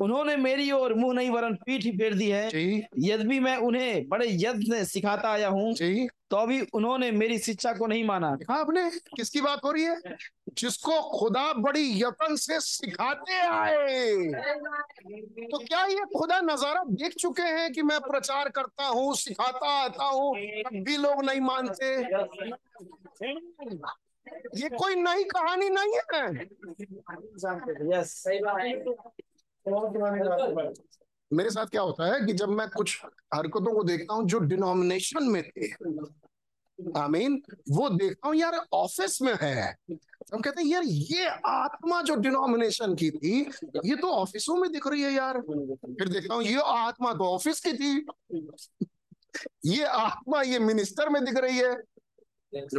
उन्होंने मेरी ओर मुंह नहीं वरन पीठ ही फेर दी है। यद्यपि मैं उन्हें बड़े यत्न से सिखाता आया हूँ तो भी उन्होंने मेरी शिक्षा को नहीं माना। आपने किसकी बात हो रही है? जिसको खुदा बड़ी यत्न से सिखाते आए। तो क्या ये खुदा नजारा देख चुके हैं कि मैं प्रचार करता हूँ, सिखाता आता हूँ, तब भी लोग नहीं मानते? ये कोई नई कहानी नहीं है। मेरे साथ क्या होता है कि जब मैं कुछ हरकतों को देखता हूँ जो डिनोमिनेशन में थे, आमीन, वो देखता हूँ यार ऑफिस में है, हम कहते हैं यार ये आत्मा जो डिनोमिनेशन की थी ये तो ऑफिसों में दिख रही है यार। फिर देखता हूँ ये आत्मा तो ऑफिस की थी, ये आत्मा ये मिनिस्टर में दिख रही है,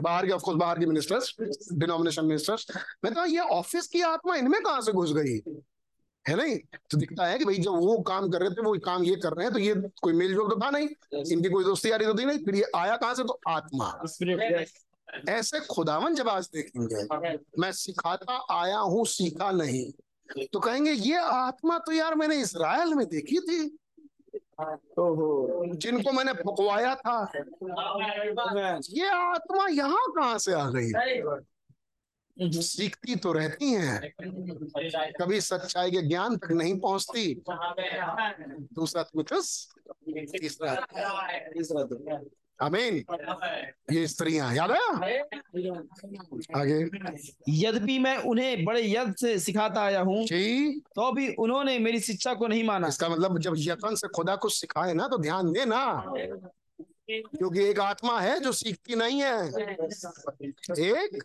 बाहर के, ऑफ कोर्स बाहर के मिनिस्टर्स, डिनोमिनेशन मिनिस्टर्स। मैं तो ये ऑफिस की आत्मा इनमें कहाँ से घुस गई है नहीं? तो दिखता है कि भाई जब वो काम कर रहे थे वो काम ये कर रहे हैं, तो ये कोई मेल जोल तो था नहीं, इनकी कोई दोस्ती यारी तो थी नहीं, फिर ये आया कहाँ से? तो आत्मा। ऐसे खुदावन जब आज देखेंगे, मैं सिखाता आया हूँ सीखा नहीं, तो कहेंगे ये आत्मा तो यार मैंने इजराइल में देखी थी, जिनको मैंने पकवाया था, ये आत्मा यहाँ कहाँ से आ गई? सीखती तो रहती हैं, कभी सच्चाई के ज्ञान तक नहीं पहुंचती। दूसरा तीसरा, आमीन, ये स्त्रियां याद है। आगे। यद्यपि मैं उन्हें बड़े यत्न से सिखाता आया हूँ तो भी उन्होंने मेरी शिक्षा को नहीं माना। इसका मतलब जब यत्न से खुदा कुछ सिखाए ना तो ध्यान देना, क्योंकि एक आत्मा है जो सीखती नहीं है, एक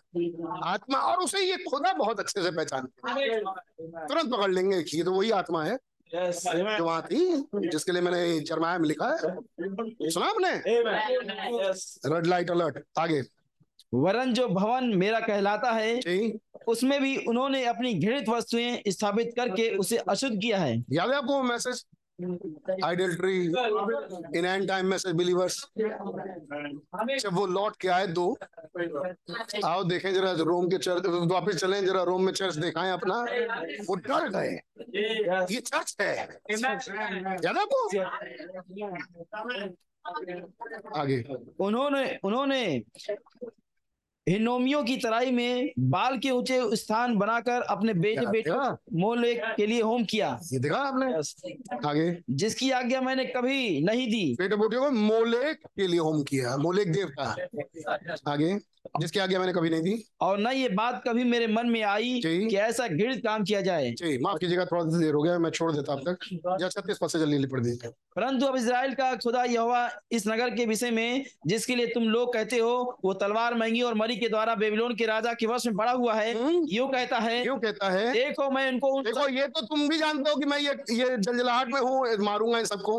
आत्मा, और उसे ये खुदा बहुत अच्छे से पहचानते हैं, तुरंत पकड़ लेंगे कि ये तो वही आत्मा है जो वहां थी, जिसके लिए मैंने यिर्मयाह में लिखा है, सुना आपने, रेड लाइट अलर्ट। आगे। वरन जो भवन मेरा कहलाता है उसमें भी उन्होंने अपनी घृणित वस्तुएं स्थापित करके उसे अशुद्ध किया है। याद है आपको message Idolatry in end time में से believers, जब वो लौट के आए, दो आओ देखें जरा रोम के चर्च, वापस चलें जरा रोम में चर्च दिखाएं अपना, वो डर गए ये चर्च है। ज्यादा आगे। उन्होंने उन्होंने हिनोमियों की तराई में बाल के ऊंचे स्थान बनाकर अपने बेटे बेटों मोलेक के लिए होम किया। ये देखा आपने। आगे। जिसकी आज्ञा मैंने कभी नहीं दी। बेटे बेटियों को मोलेक के लिए होम किया, मोलेक देवता। आगे। जिसकी आज्ञा मैंने कभी नहीं दी और न ये बात कभी मेरे मन में आई कि ऐसा घृणित काम किया जाए। जी, माफ कीजिएगा थोड़ा देर हो गया, मैं छोड़ देता अब तक। या छत्तीस पद से जल्दी लिपट दीजिए। परंतु अब इजराइल का खुदा यहोवा इस नगर के विषय में जिसके लिए तुम लोग कहते हो वो तलवार महंगी और मरी के द्वारा बेबीलोन के राजा के वश में पड़ा हुआ है, यूँ कहता है यूँ कहता है देखो मैं इनको, देखो ये तो तुम भी जानते हो कि मैं ये ये जलजलाहट में हूँ, मारूंगा इन सबको,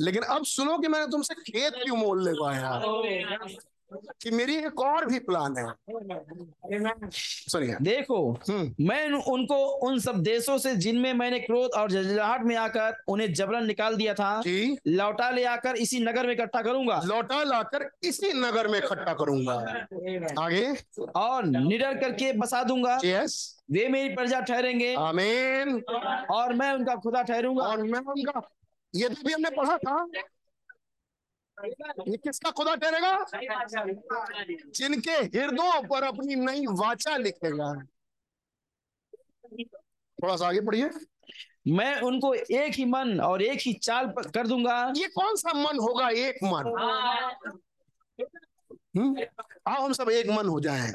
लेकिन अब सुनो कि मैंने तुमसे खेत क्यों मोल ले पाया, कि मेरी एक और भी प्लान है। सुनिए। देखो मैं उनको उन सब देशों से जिनमें मैंने क्रोध और जलजलाहट में आकर उन्हें जबरन निकाल दिया था लौटा ले आकर इसी नगर में इकट्ठा करूंगा, लौटा लाकर इसी नगर में इकट्ठा करूंगा। आगे। और निडर करके बसा दूंगा। यस। वे मेरी प्रजा ठहरेंगे। आमीन। और मैं उनका खुदा ठहरूंगा। और मैं उनका, ये तो भी हमने पढ़ा था, ये किसका खुदा ठहरेगा? जिनके हृदयों पर अपनी नई वाचा लिखेगा। थोड़ा सा आगे पढ़िए। मैं उनको एक ही मन और एक ही चाल कर दूंगा। ये कौन सा मन होगा? एक मन। हम्म आओ हम सब एक मन हो जाएं।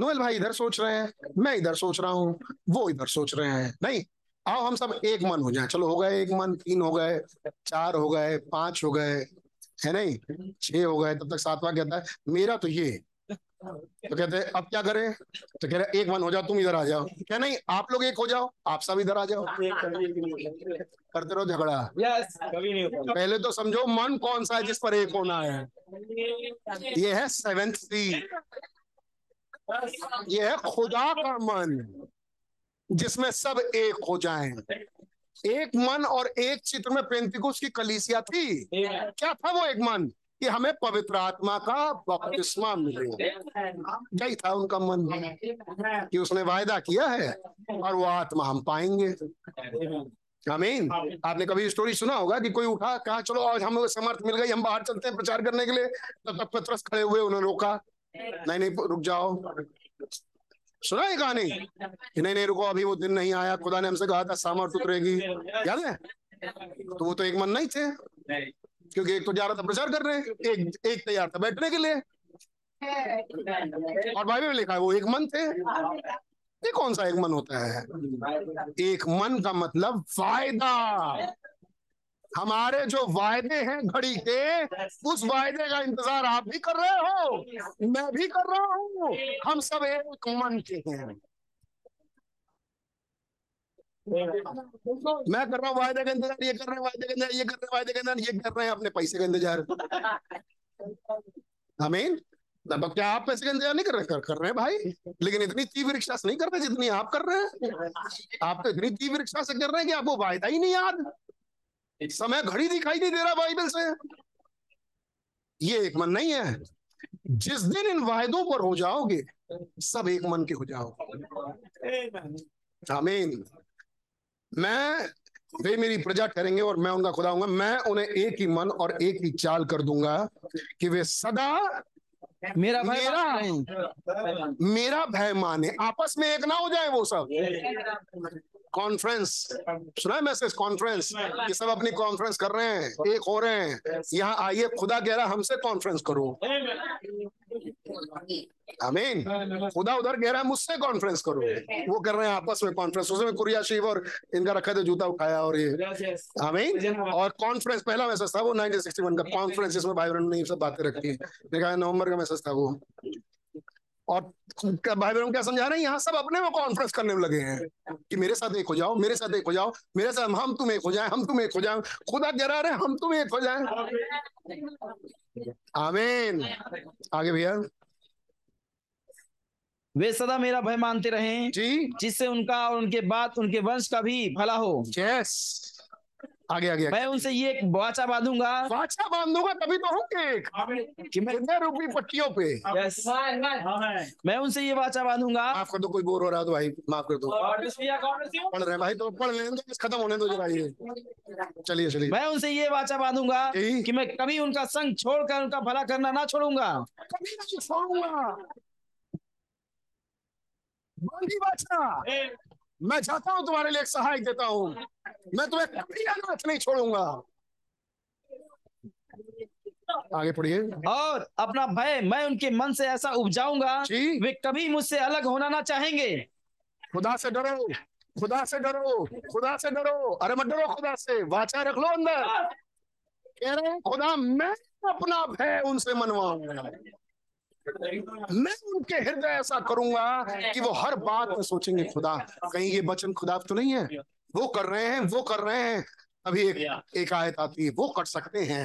नोएल भाई इधर सोच रहे हैं, मैं इधर सोच रहा हूँ, वो इधर सोच रहे हैं, नहीं आओ हम सब एक मन हो जाएं। चलो हो गए एक मन, तीन हो गए, चार हो गए, पांच हो गए, है नहीं छह हो गए, तब तक सातवां कहता है मेरा तो ये, तो कहते अब क्या करें, तो कह रहे एक मन हो जाओ, तुम इधर आ जाओ, क्या नहीं आप लोग एक हो जाओ, आप सब इधर आ जाओ, करते रहो झगड़ा। yes, पहले तो समझो मन कौन सा है जिस पर एक होना है, ये है सेवेंथ सी, ये है खुदा का मन जिसमें सब एक हो जाएं। एक मन और एक चित्र में पेंतिकुस की कलीसिया थी, क्या था वो एक मन कि हमें पवित्र आत्मा का बपतिस्मा मिले, यही था उनका मन कि उसने वायदा किया है और वो आत्मा हम पाएंगे। आमीन। आपने कभी स्टोरी सुना होगा कि कोई उठा, कहा चलो आज हम समर्थ मिल गई, हम बाहर चलते हैं प्रचार करने के लिए, तब तक पतरस खड़े हुए, उन्होंने रोका, नहीं नहीं रुक जाओ, सुना है कहानी, नहीं नहीं रुको अभी वो दिन नहीं आया, खुदा ने हमसे कहा था सामर्थ उतरेगी, याद है। तो वो तो एक मन नहीं थे, क्योंकि एक तो जा रहा था प्रचार करने, एक एक तैयार था बैठने के लिए, और बाइबल में लिखा है वो एक मन थे। ये कौन सा एक मन होता है? एक मन का मतलब वायदा, हमारे जो वायदे हैं घड़ी के, उस वायदे का इंतजार आप भी कर रहे हो, मैं भी कर रहा हूँ, हम सब एक मन के हैं। मैं कर रहा हूँ वायदे के अंदर, ये कर रहे हैं वायदे के अंदर, ये कर रहे हैं वायदे के अंदर, ये कर रहे हैं अपने पैसे के इंतजार। आमीन। अब क्या आप पैसे का इंतजार नहीं कर रहे? कर, कर रहे हैं भाई, लेकिन इतनी तीव्र इच्छा से नहीं कर रहे जितनी आप कर रहे हैं। आप तो इतनी तीव्र इच्छा से कर रहे हैं कि आपको वायदा ही नहीं याद, समय घड़ी दिखाई नहीं दे रहा बाइबल से। ये एक मन नहीं है। जिस दिन इन वायदों पर हो जाओगे, सब एक मन के हो जाओगे। आमीन। मैं, वे मेरी प्रजा ठहरेंगे और मैं उनका खुदा हूंगा, मैं उन्हें एक ही मन और एक ही चाल कर दूंगा कि वे सदा मेरा भय मेरा, मेरा भय माने। आपस में एक ना हो जाए वो सब। कॉन्फ्रेंस सुना है मैसेज, कॉन्फ्रेंस, ये सब अपनी कॉन्फ्रेंस कर रहे हैं, एक हो रहे हैं। यहाँ आइए, खुदा कह रहा हमसे कॉन्फ्रेंस करो। आमीन। खुदा उधर कह रहा है मुझसे कॉन्फ्रेंस करो, वो कर रहे हैं आपस में कॉन्फ्रेंस। उसमें कुरिया शिव और इनका रखा था जूता उठाया और ये। आमीन। और कॉन्फ्रेंस पहला मैसेज था वो नाइनटीन सिक्सटी वन का कॉन्फ्रेंस, जिसमें भाई-बहन ने ये सब बातें रखी है। देखा है, नवंबर का मैसेज था वो। और भाई-बहन क्या समझा रहे हैं, यहाँ सब अपने में कॉन्फ्रेंस करने लगे हैं कि मेरे साथ एक हो जाओ, मेरे साथ एक हो जाओ, मेरे साथ हम तुम एक हो जाए, हम तुम एक हो जाए। खुदा कह रहा है हम तुम एक हो जाए। आमीन। आगे भैया, वे सदा मेरा भय मानते रहें जी, जिससे उनका और उनके बाद उनके वंश का भी भला हो। यस। आगे आगे मैं उनसे ये वाचा बांधूंगा, वाचा बांधूंगा तभी तो होंगे कि मैं रूपी पट्टियों पे। यस। मैं उनसे ये वाचा बांधूंगा। माफ कर दो, कोई बोर हो रहा है तो भाई माफ कर दो, पढ़ रहे भाई तो पढ़ लेने दो, खत्म होने दो जरा ये। चलिए चलिए। मैं उनसे ये वाचा बांधूंगा कि मैं कभी उनका संग छोड़कर उनका भला करना ना छोड़ूंगा, कभी ना छोड़ूंगा। मैं चाहता हूँ तुम्हारे लिए एक सहायक देता हूँ, मैं तुम्हें कभी अनाथ नहीं छोड़ूंगा। आगे पढ़िए। और अपना भय मैं उनके मन से ऐसा उपजाऊंगा, वे कभी मुझसे अलग होना ना चाहेंगे। खुदा से डरो, खुदा से डरो, खुदा से डरो। अरे मत डरो, खुदा से वाचा रख लो अंदर। कह रहे हैं खुदा मैं अपना भय उनसे मनवाऊंगा, मैं उनके हृदय ऐसा करूंगा कि वो हर बात में सोचेंगे खुदा, कहीं ये वचन खुदा तो नहीं है। वो कर रहे हैं, वो कर रहे हैं। अभी एक एक आयत आती है, वो कर सकते हैं,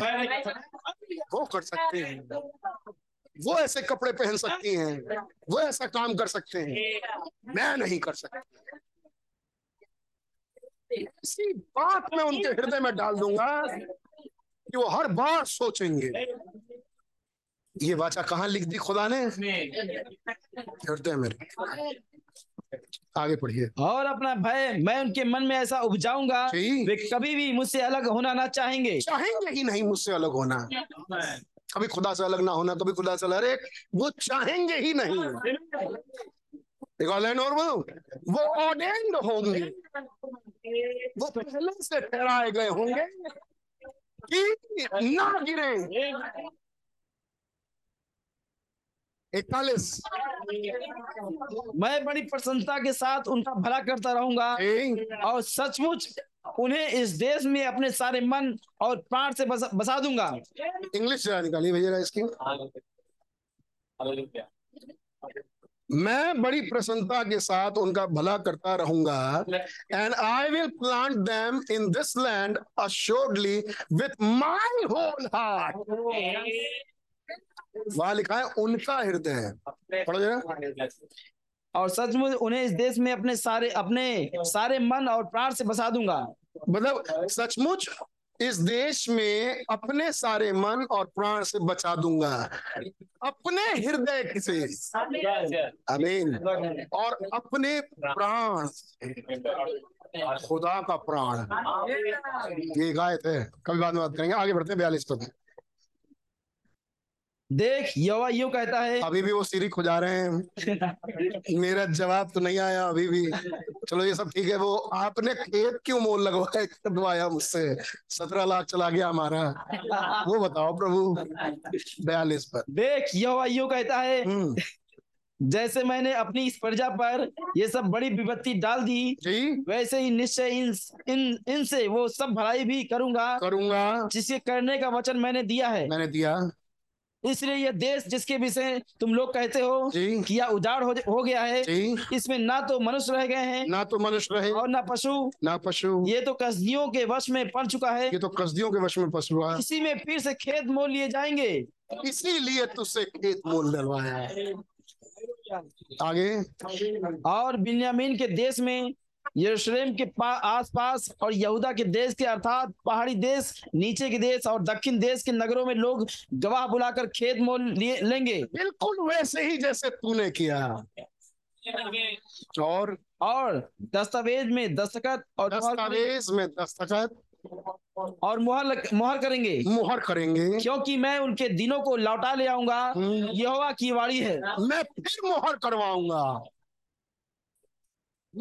वो कर सकते हैं, वो ऐसे कपड़े पहन सकती हैं, वो ऐसा काम कर सकते हैं, मैं नहीं कर सकता। इसी बात में उनके हृदय में डाल दूंगा कि वो हर बार सोचेंगे। ये वाचा कहाँ लिख दी खुदा ने? हृदय में। आगे पढ़िए। और अपना भय मैं उनके मन में ऐसा उपजाऊंगा, वे कभी भी मुझसे अलग होना ना चाहेंगे, चाहेंगे ही नहीं मुझसे अलग होना। कभी खुदा से अलग ना होना, कभी खुदा से अलग, वो चाहेंगे ही नहीं। और वो वो ऑर्डेंड होंगे, वो पहले से ठहराए गए होंगे कि ना गिरे। इकतालीस। मैं बड़ी प्रसन्नता के साथ उनका भला करता रहूंगा और सचमुच उन्हें इस देश में अपने सारे मन और प्राण से बसा, बसा दूंगा। इंग्लिश निकालिए भैया इसकी। मैं बड़ी प्रसन्नता के साथ उनका भला करता रहूंगा। And I will plant them in this land assuredly with my whole heart. वहां लिखा है उनका हृदय, पढ़ो जरा। और सचमुच उन्हें इस देश में अपने सारे अपने सारे मन और प्राण से बसा दूंगा। मतलब सचमुच इस देश में अपने सारे मन और प्राण से बचा दूंगा, अपने हृदय से, आमीन, और अपने प्राण से, खुदा का प्राण। ये गायत है, कभी बाद में बात करेंगे। आगे बढ़ते हैं बयालीस तक। देख यहोवा यूं कहता है, अभी भी वो सीरी खुजा रहे हैं, मेरा जवाब तो नहीं आया अभी भी। चलो ये सब ठीक है, वो आपने खेत क्यों मोल लगवाया मुझसे, सत्रह लाख चला गया हमारा, वो बताओ प्रभु। बयालीस पर देख यहोवा यूं कहता है, जैसे मैंने अपनी इस प्रजा पर ये सब बड़ी विपत्ति डाल दी वैसे ही निश्चय इन इन इनसे वो सब भलाई भी करूंगा करूंगा जिसके करने का वचन मैंने दिया है मैंने दिया इसलिए यह देश जिसके विषय तुम लोग कहते हो कि यह उजाड़ हो, हो गया है, इसमें ना तो मनुष्य रह गए हैं ना तो मनुष्य रहे और ना पशु ना पशु ये तो कसदियों के वश में पड़ चुका है ये तो कसदियों के वश में पड़ चुका है इसी में फिर से खेत मोल लिए जाएंगे, इसीलिए तुझसे खेत मोल डलवाया है। आगे, और बिन्यामीन के देश में, यरूशलेम के आसपास और यहूदा के देश के अर्थात पहाड़ी देश, नीचे के देश और दक्षिण देश के नगरों में लोग गवाह बुलाकर खेत मोल लेंगे, बिल्कुल वैसे ही जैसे तूने किया। और और दस्तावेज में दस्तखत और दस्तावेज में दस्तखत और मुहर मुहर करेंगे मुहर करेंगे क्योंकि मैं उनके दिनों को लौटा ले आऊंगा, यहोवा की वाणी है। मैं फिर मुहर करवाऊंगा,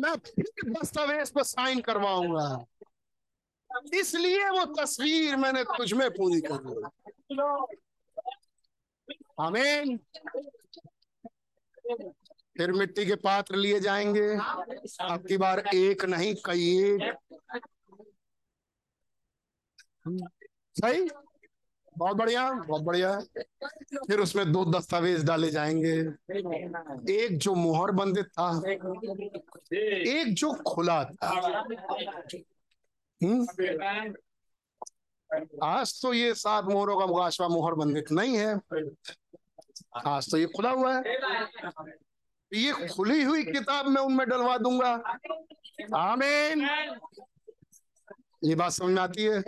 मैं फिर दस्तावेज पर साइन करवाऊंगा, इसलिए वो तस्वीर मैंने तुझ में पूरी कर दी। आमीन। फिर मिट्टी के पात्र लिए जाएंगे, आपकी बार एक नहीं कई एक। सही, बहुत बढ़िया बहुत बढ़िया। फिर उसमें दो दस्तावेज डाले जाएंगे, एक जो मोहर बंदित था, एक जो खुला था। हम्म, आज तो ये सात मोहरों का मुकाशवा मोहर बंदित नहीं है, आज तो ये खुला हुआ है। ये खुली हुई किताब मैं उनमें डलवा दूंगा। आमीन। ये बात समझ में आती है।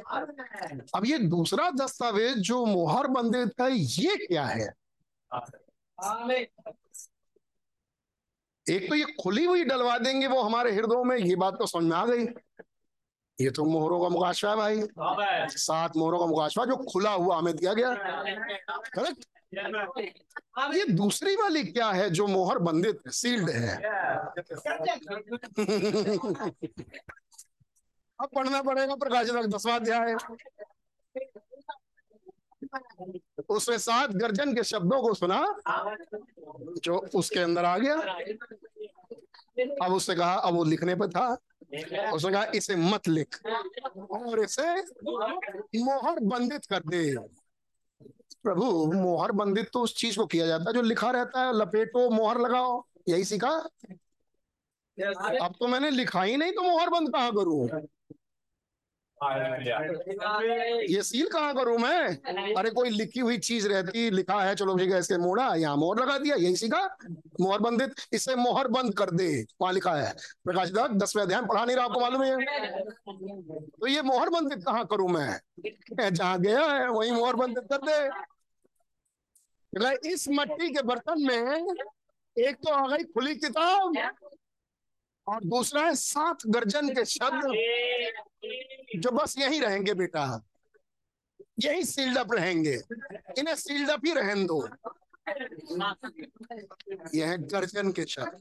अब ये दूसरा दस्तावेज जो मोहर बंदित है, ये क्या है? एक तो ये खुली हुई डलवा देंगे वो हमारे हृदयों में, ये बात तो समझ में आ गई। ये तो मोहरों का मुकाशवा है भाई, सात मोहरों का मुकाशवा जो खुला हुआ हमें दिया गया, करेक्ट। अब ये दूसरी वाली क्या है जो मोहर बंदित है, सील्ड है? अब पढ़ना पड़ेगा प्रकाशित दसवां अध्याय, उसमें सात गर्जन के शब्दों को सुना जो उसके अंदर आ गया। अब उससे कहा, अब वो लिखने पर था, उसने कहा इसे मत लिख और इसे मोहर बंदित कर दे। प्रभु, मोहर बंदित तो उस चीज को किया जाता है जो लिखा रहता है, लपेटो मोहर लगाओ, यही सीखा। अब तो मैंने लिखा ही नहीं तो मोहर बंद कहाँ करूँ, ये सील कहाँ करूं मैं? अरे कोई लिखी हुई चीज रहती, लिखा है, चलो मुझे ऐसे मोड़ा, यहाँ मोहर लगा दिया, यही सीखा मोहर बंदित, इसे मोहर बंद कर दे, वहां लिखा है। प्रकाशित दसवें अध्याय पढ़ा नहीं रहा आपको मालूम है, तो ये मोहर बंदित कहाँ करूं मैं? जहाँ गया है वही मोहर बंदित कर दे। इस मट्टी के बर्तन में एक तो आ गई खुली किताब और दूसरा है सात गर्जन के शब्द जो बस यही रहेंगे बेटा, यही सील्ड अप रहेंगे, इन्हें सील्ड अप ही रहने दो। यह है गर्जन के शब्द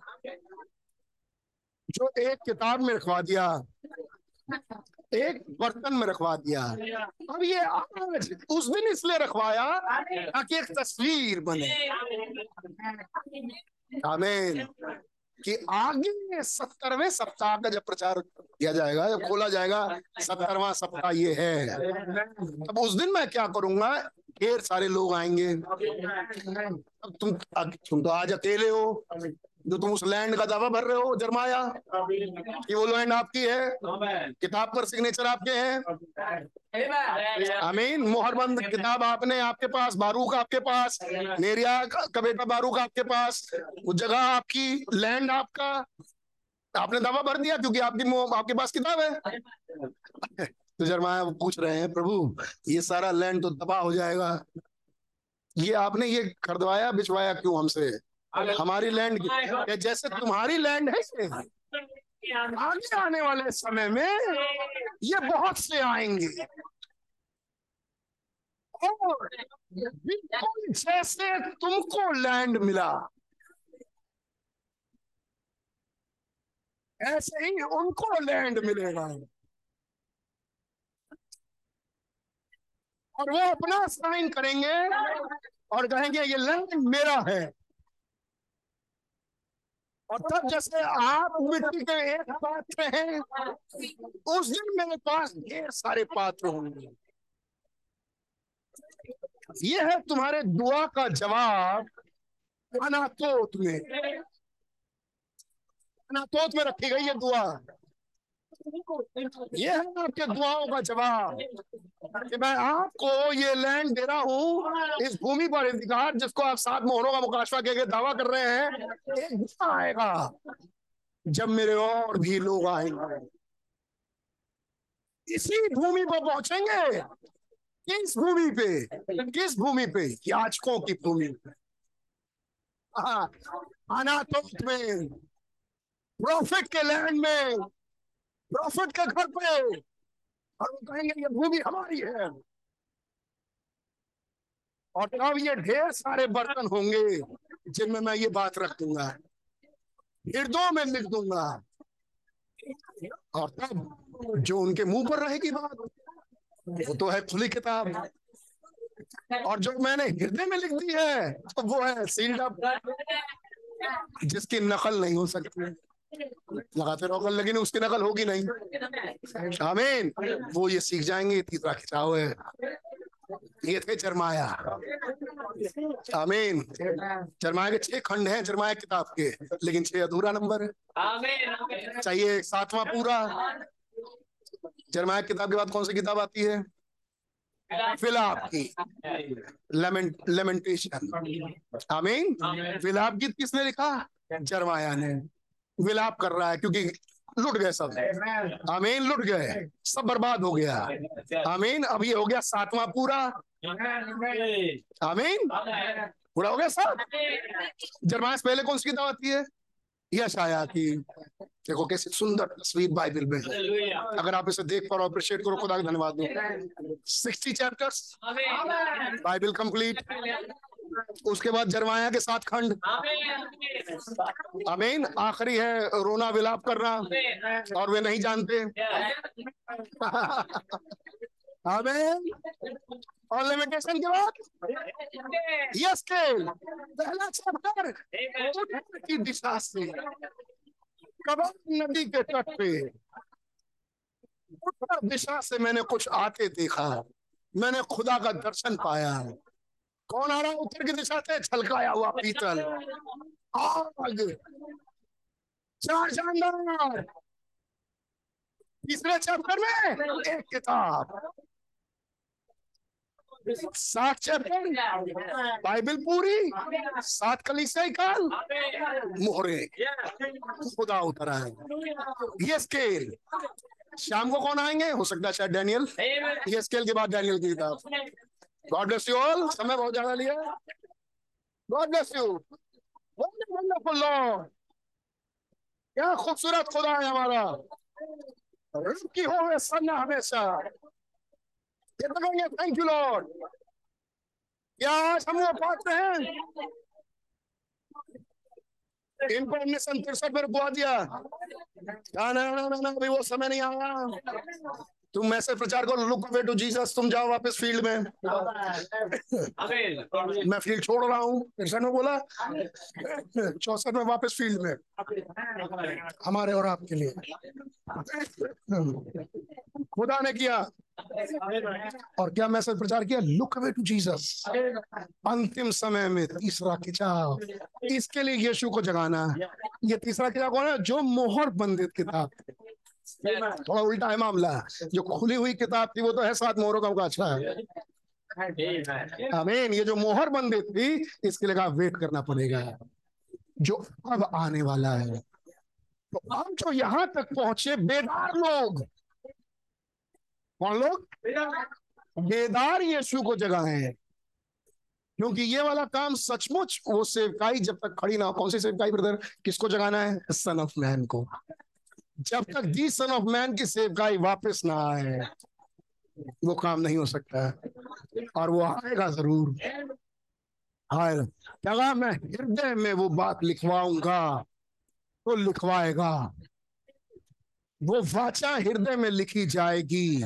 जो एक किताब में रखवा दिया, एक बर्तन में रखवा दिया। अब ये उस दिन इसलिए रखवाया ताकि एक तस्वीर बने। आमीन। कि आगे सत्तरवें सप्ताह का जब प्रचार किया जाएगा, जब खोला जाएगा सत्तरवां सप्ताह ये है, तब उस दिन मैं क्या करूंगा, ढेर सारे लोग आएंगे। अब तुम तुम तो आज अकेले हो जो तुम उस लैंड का दावा भर रहे हो जरमाया कि वो लैंड आपकी है, किताब पर सिग्नेचर आपके हैं। आमीन। मोहरबंद किताब आपने, आपके पास बारूक, आपके पास नेरिया का बेटा बारूक, आपके पास वो जगह आपकी, लैंड आपका, आपने दावा भर दिया क्योंकि आपकी आपके पास किताब है। तो जरमाया वो पूछ रहे हैं, प्रभु ये सारा लैंड तो तबाह हो जाएगा, ये आपने ये खरीदवाया बिछवाया क्यों हमसे, हमारी लैंड की जैसे तुम्हारी लैंड है। आगे आने वाले समय में ये बहुत से आएंगे और जैसे तुमको लैंड मिला ऐसे ही उनको लैंड मिलेगा और वो अपना साइन करेंगे और कहेंगे ये लैंड मेरा है। और तब जैसे आप मिट्टी के एक पात्र हैं, उस दिन मेरे पास ढेर सारे पात्र होंगे। ये है तुम्हारे दुआ का जवाब। अनातोत में अनातोत में रखी गई है दुआ। ये है आपके दुआओं का जवाब कि मैं आपको ये लैंड दे रहा हूँ, इस भूमि पर अधिकार जिसको आप सात मोहरों का मुकाशवा के दावा कर रहे हैं। एक दिन आएगा जब मेरे और भी लोग आएंगे, इसी भूमि पर पहुंचेंगे। किस भूमि पे? किस भूमि पे? याचकों की भूमि पे। हाँ, अनातोत में, प्रोफेट के लैंड में, प्रॉफिट के घर पे। और वो कहेंगे ये भूमि हमारी है। और तब ये ढेर सारे बर्तन होंगे जिनमें मैं ये बात रख दूंगा, हृदयों में लिख दूंगा। और तब जो उनके मुंह पर रहेगी बात वो तो है खुली किताब, और जो मैंने हृदय में लिख दी है तो वो है सील्ड अप, जिसकी नकल नहीं हो सकती। लगाते रहो, लेकिन उसकी नकल होगी नहीं। आमीन। वो ये सीख जाएंगे। तीसरा खिंचाव है, ये थे जरमाया। आमीन। जरमाया के छह खंड हैं जरमाया किताब के, लेकिन छह अधूरा नंबर है, चाहिए सातवां पूरा। जरमाया किताब के बाद कौन सी किताब आती है? फिलाप की, लेमेंटेशन। आमीन। फिलाप गीत किसने लिखा? जरमाया ने। विलाप कर रहा है क्योंकि लुट गए सब। आमीन। लुट गए सब, बर्बाद हो गया। आमीन। अब ये हो गया सातवां पूरा। आमीन। पूरा हो गया सब। जरमाया से पहले कौन सी किताब आती है? यशाया की। देखो कैसी सुंदर तस्वीर बाइबल में। अगर आप इसे देख पाओ, अप्रिशिएट करो, खुदा का धन्यवाद दो। Sixty chapters Bible complete. उसके बाद जरमाया के सात खंड। आमीन। आखिरी है रोना विलाप करना, और वे नहीं जानते। आमीन। और लेमेंटेशन के बाद यस के पहला चैप्टर की दिशा से, कबर नदी के तट पे उत्तर दिशा से मैंने कुछ आते देखा, मैंने खुदा का दर्शन पाया। कौन आ रहा है उत्तर की दिशा से? छलकाया हुआ पीतल, आग, चार जानदार। तीसरे चैप्टर में एक किताब, सात चैप्टर बाइबल पूरी, सात कलीसियाई काल, मोहरे, खुदा उतरा है। ये स्केल शाम को कौन आएंगे? हो सकता है शायद डैनियल। ये स्केल के बाद डैनियल की किताब। God bless you all. समय बहुत ज्यादा लिया। God bless you. What a wonderful Lord. क्या खूबसूरत खुदा है हमारा। रब की हो सना हमेशा। ये कहेंगे थैंक यू लॉर्ड। क्या आज हम वो पाते हैं? इनको हमने सन तिरसठ में रुकवा दिया। ना ना ना ना अभी वो समय नहीं आया। तुम में से प्रचार करो, लुक अवे टू जीसस, तुम जाओ वापस फील्ड में। मैं फील्ड छोड़ रहा हूँ, तिरसठ में बोला, चौसठ में वापस फील्ड में, हमारे और आपके लिए खुदा ने किया। और क्या मैसेज प्रचार किया? लुक अवे टू जीसस, अंतिम समय में तीसरा खिंचाव, इसके लिए यीशु को जगाना। ये तीसरा खिंचाव कौन है? जो मोहर बंधित किताब, थोड़ा उल्टा है मामला, जो खुली हुई किताब थी वो तो है सात मोहरों का मुकाशफा है। आमीन। ये जो मोहर बंधित थी, इसके लिए वेट करना पड़ेगा जो अब आने वाला है। तो हम जो यहाँ तक पहुंचे, बेदार लोग, कौन लोग? बेदार यीशु को जगाएं, क्योंकि ये वाला काम सचमुच वो सेवकाई जब तक खड़ी ना हो। कौन सी सेवकाई ब्रदर? किसको जगाना है? सन ऑफ मैन को। जब तक दी सन ऑफ मैन की सेवकाई वापस ना आए, वो काम नहीं हो सकता है। और वो आएगा जरूर। हाँ, क्या मैं हृदय में वो बात लिखवाऊंगा तो लिखवाएगा, वो वाचा हृदय में लिखी जाएगी,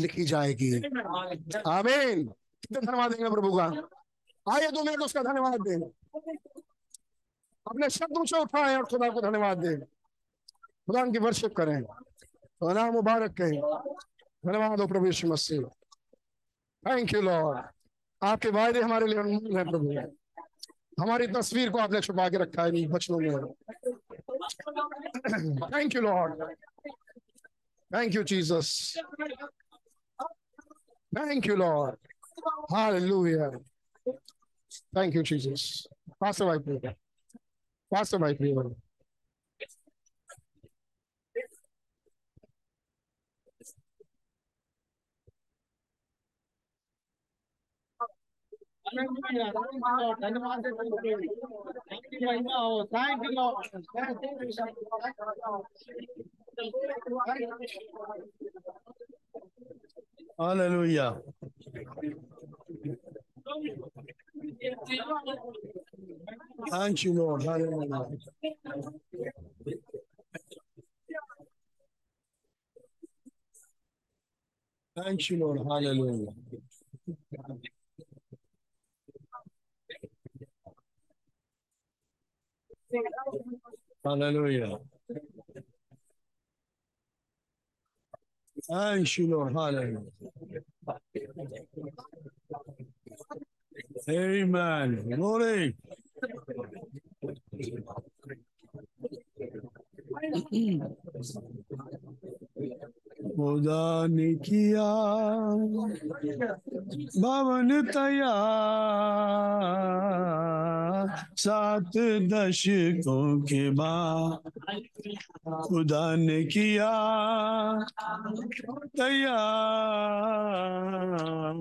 लिखी जाएगी। आमीन। कितने धन्यवाद देंगे प्रभु का? आइए दो मिनट उसका धन्यवाद दें, अपने शब्दों से उठाएं और खुदा को धन्यवाद दें, खुदा की वर्शिप करें, तो नाम मुबारक कहें। धन्यवाद हो प्रभु यीशु मसीह। थैंक यू लॉर्ड, आपके वायदे हमारे लिए अनमोल हैं प्रभु। हमारी तस्वीर को आपने छुपा के रखा है बचनों में। Thank you Lord, thank you Jesus, thank you Lord, hallelujah, thank you Jesus. Pastor भाई प्रिय, पास्टर भाई प्रिय, धन्यवाद। Hallelujah, thank you, Lord. Hallelujah. Thank you, Lord. Hallelujah. Hallelujah. Thank you, Lord. Hallelujah. Glory. खुदा ने किया भवन तैयार सात दशकों के बाद, खुदा ने किया तैयार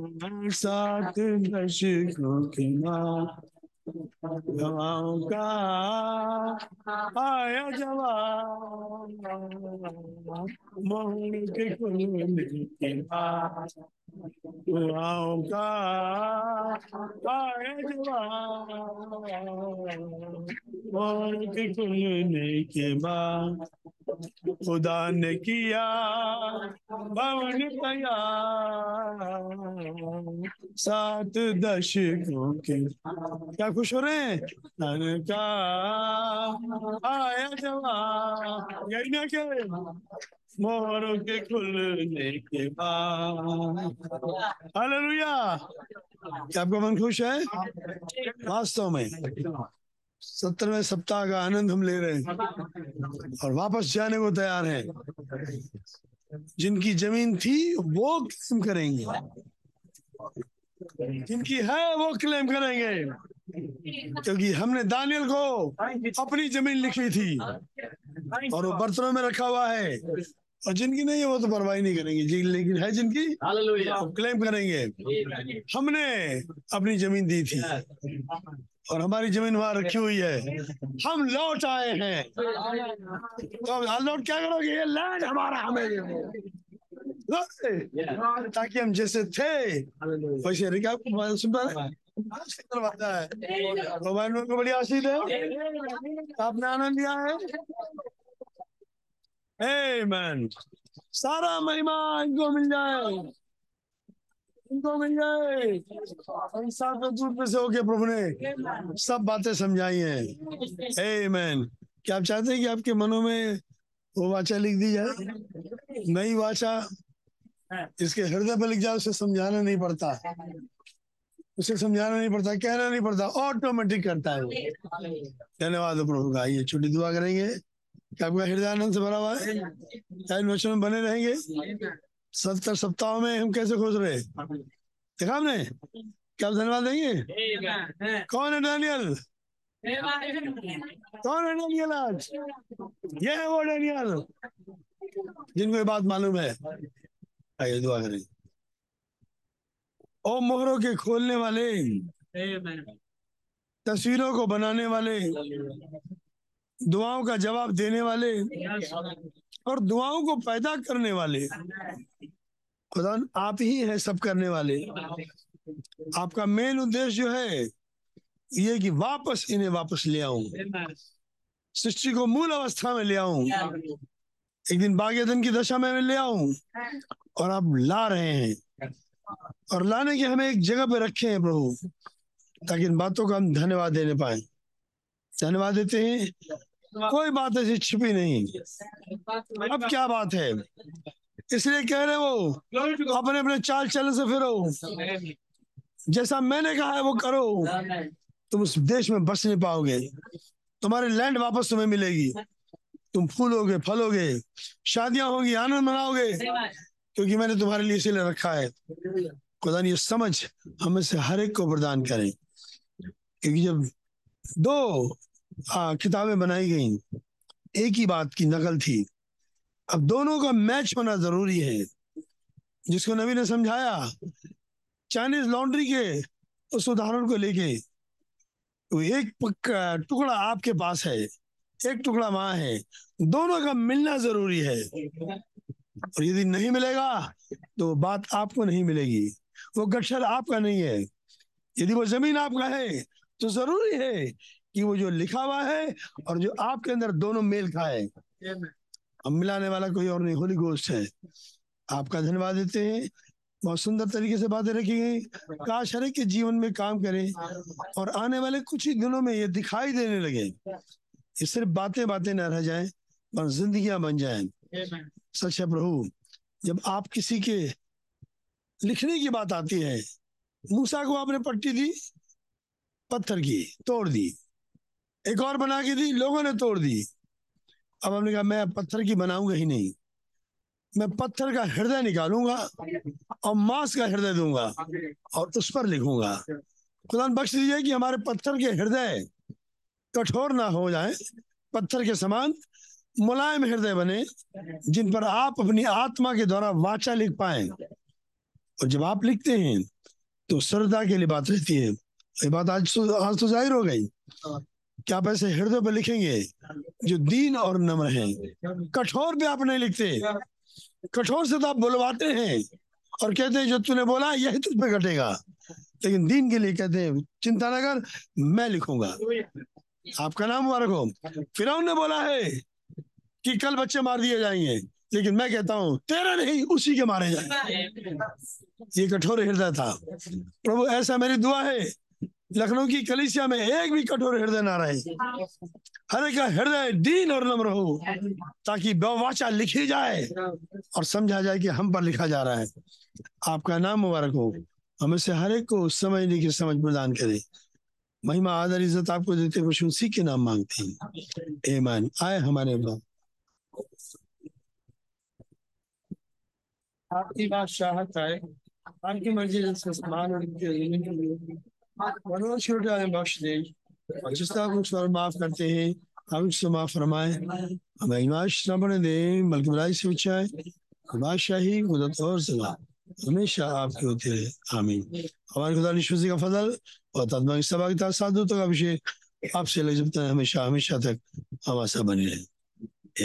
सात दशकों के बाद, गाँव का आया जवान मोहन के खुलने के बाद, गाँव का आया जवान मोहन के खुलने के बाद, खुदा ने किया भवन तैयार सात दशकों के। क्या खुश हो रहे हैं? तनका आया जवान, यही ना क्या मोहरों के खुलने के बाद। हालेलुया। क्या आपका मन खुश है? वास्तव में सत्तरवें सप्ताह का आनंद हम ले रहे हैं और वापस जाने को तैयार हैं। जिनकी जमीन थी वो क्लेम करेंगे, जिनकी है वो क्लेम करेंगे, क्योंकि हमने दानियल को अपनी जमीन लिखी थी और वो बर्तनों में रखा हुआ है। और जिनकी नहीं है वो तो परवाही नहीं करेंगे जी, लेकिन है जिनकी वो क्लेम करेंगे। हमने अपनी जमीन दी थी और हमारी जमीन वहां रखी हुई है, हम लौट आए हैं। तो लौट क्या करोगे? ये लैंड हमारा, हमें, ताकि हम जैसे थे वैसे रिकॉर्ड। सुंदर है, मोबाइल में बड़ी आशीष है। आपने आनंद लिया है? Amen. सारा महिमा इनको मिल जाए, इनको मिल जाए। इंसान के दूर पे से होके प्रभु ने सब बातें समझाई हैं। आमीन। क्या आप चाहते हैं कि आपके मनों में वो वाचा लिख दी जाए? नई वाचा इसके हृदय पर लिख जाए, उसे समझाना नहीं पड़ता, उसे समझाना नहीं पड़ता, कहना नहीं पड़ता, ऑटोमेटिक करता है वो। धन्यवाद प्रभु का। ये छोटी दुआ करेंगे कि आपका हृदय आनंद से भरा हुआ है, इन वचनों में बने रहेंगे। सत्तर सप्ताहों में हम कैसे खोज रहे देखा हमने। क्या आप धन्यवाद देंगे? कौन है डैनियल? कौन है डैनियल आज? ये है वो डैनियल जिनको ये बात मालूम है। आइए दुआ करें। ओ मोहरों के खोलने वाले, तस्वीरों को बनाने वाले, दुआओं का जवाब देने वाले और दुआओं को पैदा करने वाले खुदा आप ही हैं, सब करने वाले। आपका मेन उद्देश्य जो है ये कि वापस इन्हें वापस ले आऊं, सृष्टि को मूल अवस्था में ले आऊं, एक दिन बागेदन की दशा में ले आऊं। और आप ला रहे हैं और लाने के हमें एक जगह पे रखे हैं प्रभु, ताकि इन बातों का हम धन्यवाद देने पाए। धन्यवाद देते हैं। कोई बात ऐसी छिपी नहीं। अब क्या बात है? इसलिए कह रहे हो अपने अपने चाल चलन से फिरो, जैसा मैंने कहा है वो करो, तुम उस देश में बस नहीं पाओगे। तुम्हारे लैंड वापस तुम्हें मिलेगी। तुम फूलोगे, फलोगे, शादियां होगी, आनंद मनाओगे, क्योंकि मैंने तुम्हारे लिए इसीलिए रखा है। खुदा ये समझ हमें से हर एक को प्रदान करें, क्योंकि जब दो आ, किताबें बनाई गईं, एक ही बात की नकल थी। अब दोनों का मैच होना जरूरी है। जिसको नबी ने समझाया चाइनीज लॉन्ड्री के उस उदाहरण को लेके, तो एक टुकड़ा आपके पास है, एक टुकड़ा वहां है, दोनों का मिलना जरूरी है। और यदि नहीं मिलेगा तो वो बात आपको नहीं मिलेगी। वो गट्ठर आपका नहीं है। यदि वो जमीन आपका है तो जरूरी है कि वो जो लिखा हुआ है और जो आपके अंदर दोनों मेल खाए। हम मिलाने वाला कोई और नहीं, होली घोष है। आपका धन्यवाद देते हैं। बहुत सुंदर तरीके से बातें रखी गई। काश हर एक के जीवन में काम करें और आने वाले कुछ ही दिनों में ये दिखाई देने लगे। ये सिर्फ बातें बातें न रह जाए और जिंदगियां बन जाए। सच है प्रभु, जब आप किसी के लिखने की बात आती है, मूसा को आपने पट्टी दी, पत्थर की तोड़ दी, एक और बना के दी, लोगों ने तोड़ दी। अब हमने कहा मैं पत्थर की बनाऊंगा ही नहीं, मैं पत्थर का हृदय निकालूंगा और मांस का हृदय दूंगा और उस पर लिखूंगा। खुदा बख्श दीजिए कि हमारे पत्थर के हृदय कठोर ना हो जाए, पत्थर के समान मुलायम हृदय बने, जिन पर आप अपनी आत्मा के द्वारा वाचा लिख पाए। और जब आप लिखते हैं तो श्रद्धा के लिए बात रहती है। ये बात आज आज तो जाहिर हो गई। क्या आप ऐसे हृदय पर लिखेंगे जो दीन और नम्र हैं? कठोर पे आप नहीं लिखते। कठोर से तो आप बुलवाते हैं और कहते हैं जो तूने बोला यही तुझ पे घटेगा, लेकिन दीन के लिए कहते हैं चिंता न कर, मैं लिखूंगा। आपका नाम मुबारक हो। फिरौन ने बोला है कि कल बच्चे मार दिए जाएंगे, लेकिन मैं कहता हूँ तेरा नहीं, उसी के मारे जाए। ये कठोर हृदय था। प्रभु ऐसा मेरी दुआ है लखनऊ की कलीसिया में एक भी कठोर हृदय ना रहे, हर एक का हृदय दीन और नम्र हो, ताकि वाचा लिखी जाए और समझा जाए कि हम पर लिखा जा रहा है। आपका नाम मुबारक हो। हमें से हर एक को समझने की समझ प्रदान करे। महिमा आदर इज्जत आपको देते हुए उसी के नाम मांगते हैं। आमीन। आए हमारे बाप, आपकी बादशाहत आए, आपकी मर्जी जैसे समान और मनोज बख्श दे। और जिसका कुछ और माफ करते हैं हम उसको माफ फरमाए। हमें हिमाश न बने दें बल्कि बुराई से बचाए। बादशाही मदद और सलाह हमेशा आपके होते रहे। आमीन। हमारे खुदा यीशु का फजल और तदमा सबाकता साधु तक अभिषेक आपसे ले जब तक हमेशा हमेशा तक हमारे साथ बने रहे।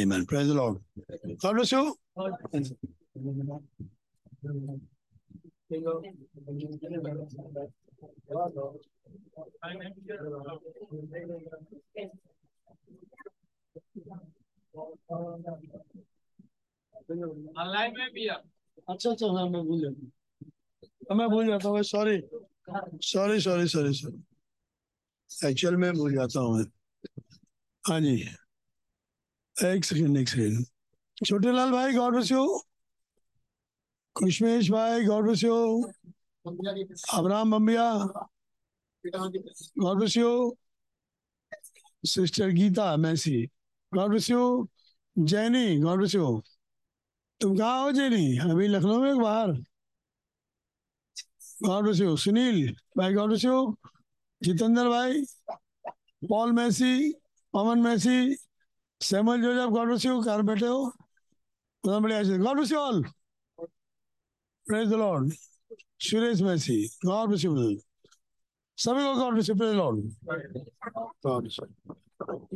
आमीन। Praise the Lord. God bless you. Thank you. Online में भी है। अच्छा अच्छा हाँ मैं भूल जाता हूँ, मैं भूल जाता हूँ, sorry sorry sorry sorry sorry actual में भूल जाता हूँ मैं। हाँ जी एक सेकेंड एक सेकेंड। छोटे लाल भाई गॉड ब्लेस यू, खुशमेश भाई God bless you, Abram Bambiya God bless you, sister Geeta Massey God bless you, Jenny God bless you. तुम कहाँ हो जैनी? अभी लखनऊ में बाहर। God bless you. सुनील भाई गॉड ब्लेस यू, जितेंद्र भाई, Paul Massey, Aman Massey, Samuel Joseph God bless you. कहाँ बैठे हो? God bless you all, praise the Lord. Suresh Massey God bless you. सभी को God bless you, praise the Lord.